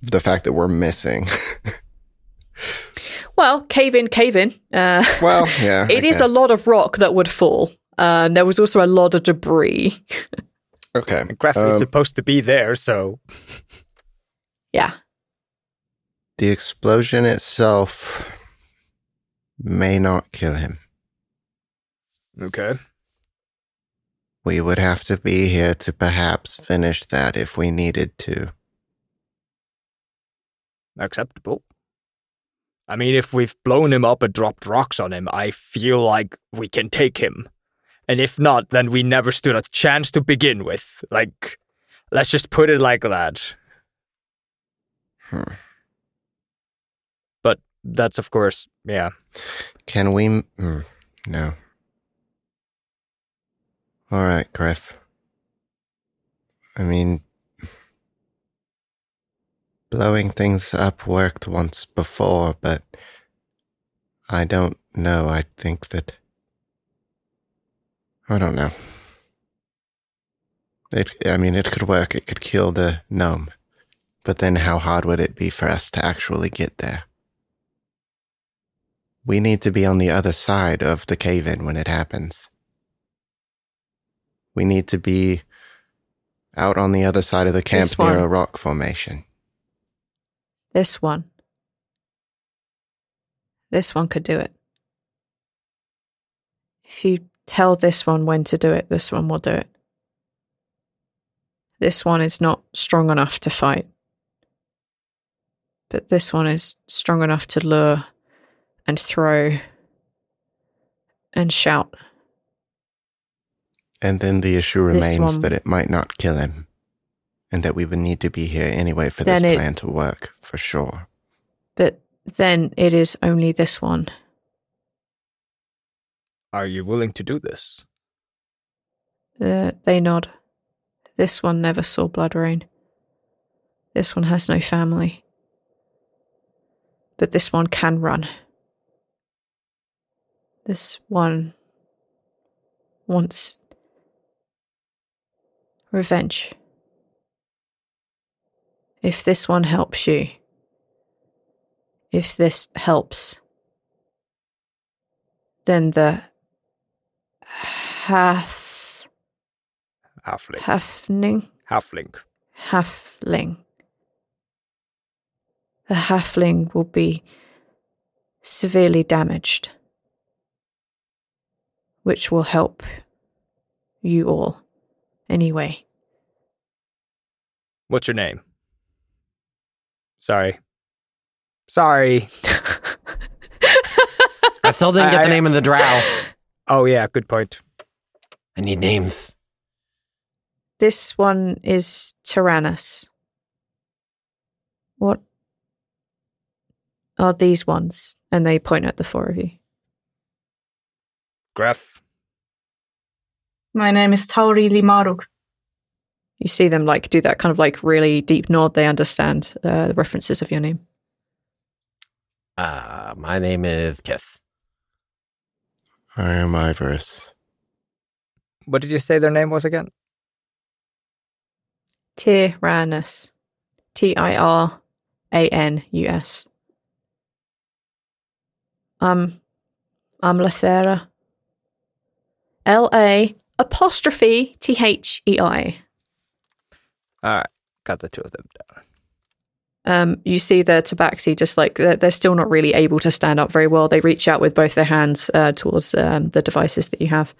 the fact that we're missing. Well, cave in, cave in. Uh, well, yeah. It I is guess. a lot of rock that would fall. Um, there was also a lot of debris. Okay. Greff um, is supposed to be there, so... Yeah. The explosion itself... may not kill him. Okay. We would have to be here to perhaps finish that if we needed to. Acceptable. I mean, if we've blown him up and dropped rocks on him, I feel like we can take him. And if not, then we never stood a chance to begin with. Like, let's just put it like that. Hmm. But that's, of course... Yeah. Can we... Mm, no. All right, Greff. I mean... blowing things up worked once before, but I don't know. I think that... I don't know. It, I mean, it could work. It could kill the gnome. But then how hard would it be for us to actually get there? We need to be on the other side of the cave-in when it happens. We need to be out on the other side of the camp near a rock formation. This one. This one could do it. If you tell this one when to do it, this one will do it. This one is not strong enough to fight. But this one is strong enough to lure and throw and shout. And then the issue remains that it might not kill him, and that we would need to be here anyway for this plan to work, for sure. But then it is only this one. Are you willing to do this? Uh, they nod. This one never saw blood rain. This one has no family. But this one can run. This one wants... revenge. If this one helps you, if this helps, then the half... Halfling. Halfling. Halfling. Halfling. The halfling will be severely damaged, which will help you all. Anyway. What's your name? Sorry. Sorry. I still didn't get I, the name I, of the drow. Oh, yeah, good point. I need names. This one is Tyrannus. What are these ones? And they point at the four of you. Greff. My name is Tawree Limaruk. You see them like do that kind of like really deep nod. They understand uh, the references of your name. Uh, my name is Kith. I am Ivoris. What did you say their name was again? Tyrannus. T I R A N U S. Um, I'm Lathera. L-A apostrophe T H E I. All right. Got the two of them down. Um, you see the tabaxi just like, they're, they're still not really able to stand up very well. They reach out with both their hands uh, towards um, the devices that you have.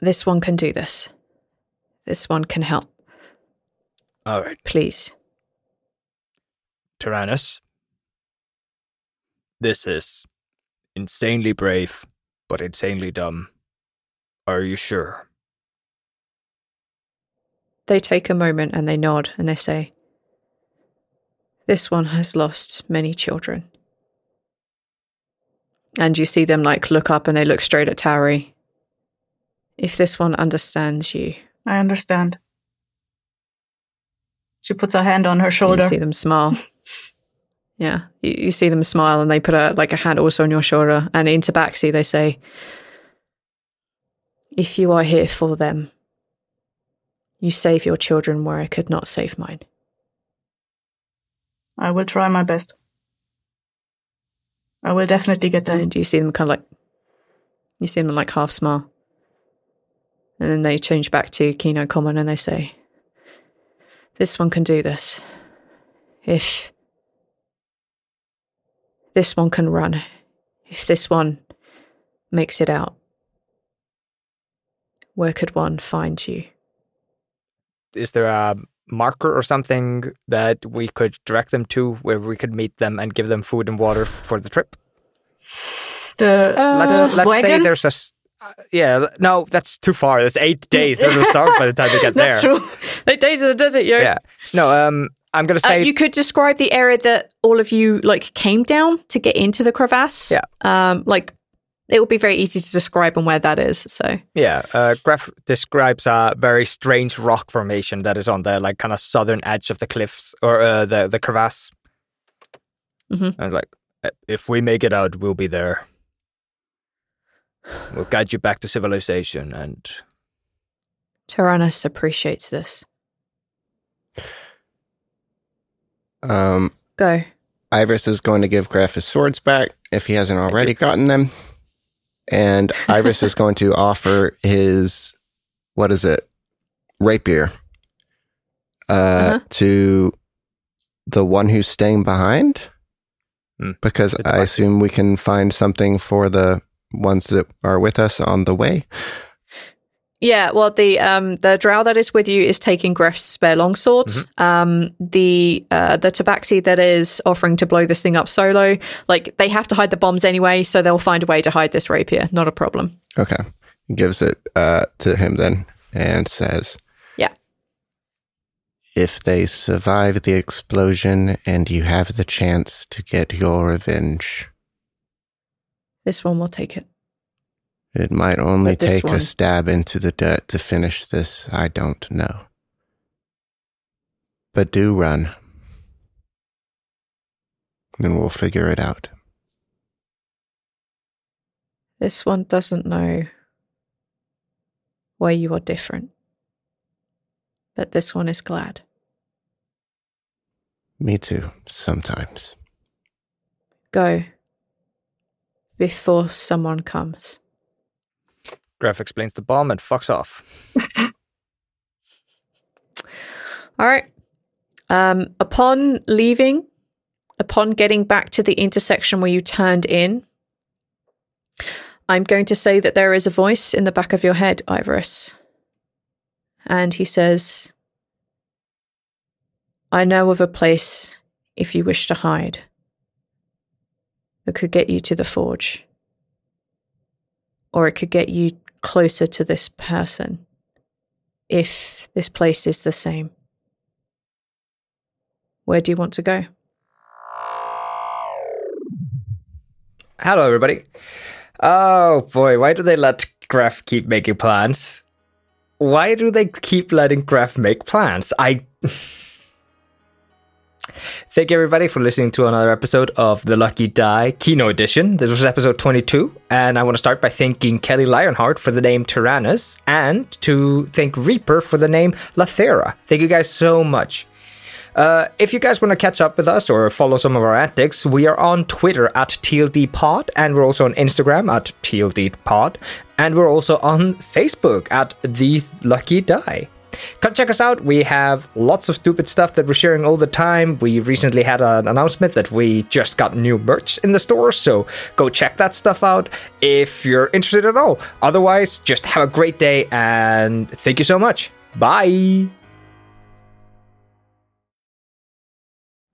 This one can do this. This one can help. All right. Please. Tyrannus. This is insanely brave. But insanely dumb. Are you sure? They take a moment and they nod and they say, this one has lost many children. And you see them like look up and they look straight at Tawree. If this one understands you. I understand. She puts her hand on her shoulder. You see them smile. Yeah, you, you see them smile and they put a, like a hand also on your shoulder, and in tabaxi they say, if you are here for them, you save your children where I could not save mine. I will try my best. I will definitely get there. And you see them kind of like, you see them like half smile. And then they change back to Kino Common and they say, this one can do this. If... this one can run. If this one makes it out, where could one find you? Is there a marker or something that we could direct them to where we could meet them and give them food and water for the trip? The uh, Let's, let's wagon? Say there's a... Uh, yeah, no, that's too far. That's eight days. They're going to starve by the time they get that's there. That's true. Eight days of the desert, yo. Yeah. No, um... I'm going to say... Uh, you could describe the area that all of you, like, came down to get into the crevasse. Yeah. Um, like, it will be very easy to describe on where that is. So yeah, uh, Greff describes a very strange rock formation that is on the like kind of southern edge of the cliffs or uh, the the crevasse. Mm-hmm. And like, if we make it out, we'll be there. We'll guide you back to civilization, and Tyrannus appreciates this. Um, Go. Ivoris is going to give Greff his swords back if he hasn't already gotten them. And Ivoris is going to offer his, what is it? Rapier. Uh, uh-huh. To the one who's staying behind. Mm. Because it's I lucky. Assume we can find something for the ones that are with us on the way. Yeah, well, the um, the drow that is with you is taking Greff's spare longswords. Mm-hmm. Um, the uh, the tabaxi that is offering to blow this thing up solo, like, they have to hide the bombs anyway, so they'll find a way to hide this rapier. Not a problem. Okay. Gives it uh, to him then and says, yeah. If they survive the explosion and you have the chance to get your revenge, this one will take it. It might only take one. A stab into the dirt to finish this. I don't know. But do run. And we'll figure it out. This one doesn't know why you are different. But this one is glad. Me too, sometimes. Go. Before someone comes. Greff explains the bomb and fucks off. All right. Um, upon leaving, upon getting back to the intersection where you turned in, I'm going to say that there is a voice in the back of your head, Ivoris. And he says, I know of a place, if you wish to hide, that could get you to the forge. Or it could get you closer to this person, if this place is the same. Where do you want to go? Hello, everybody. Oh, boy, why do they let Greff keep making plans? Why do they keep letting Greff make plans? I... Thank you, everybody, for listening to another episode of The Lucky Die Kino Edition. This was episode twenty-two, and I want to start by thanking Kelly Lionheart for the name Tyrannus, and to thank Reaper for the name Lathera. Thank you guys so much. Uh, if you guys want to catch up with us or follow some of our antics, we are on Twitter at T L D Pod, and we're also on Instagram at T L D Pod, and we're also on Facebook at The Lucky Die. Come check us out. We have lots of stupid stuff that we're sharing all the time. We recently had an announcement that we just got new merch in the store, so go check that stuff out if you're interested at all. Otherwise, just have a great day, and thank you so much. Bye.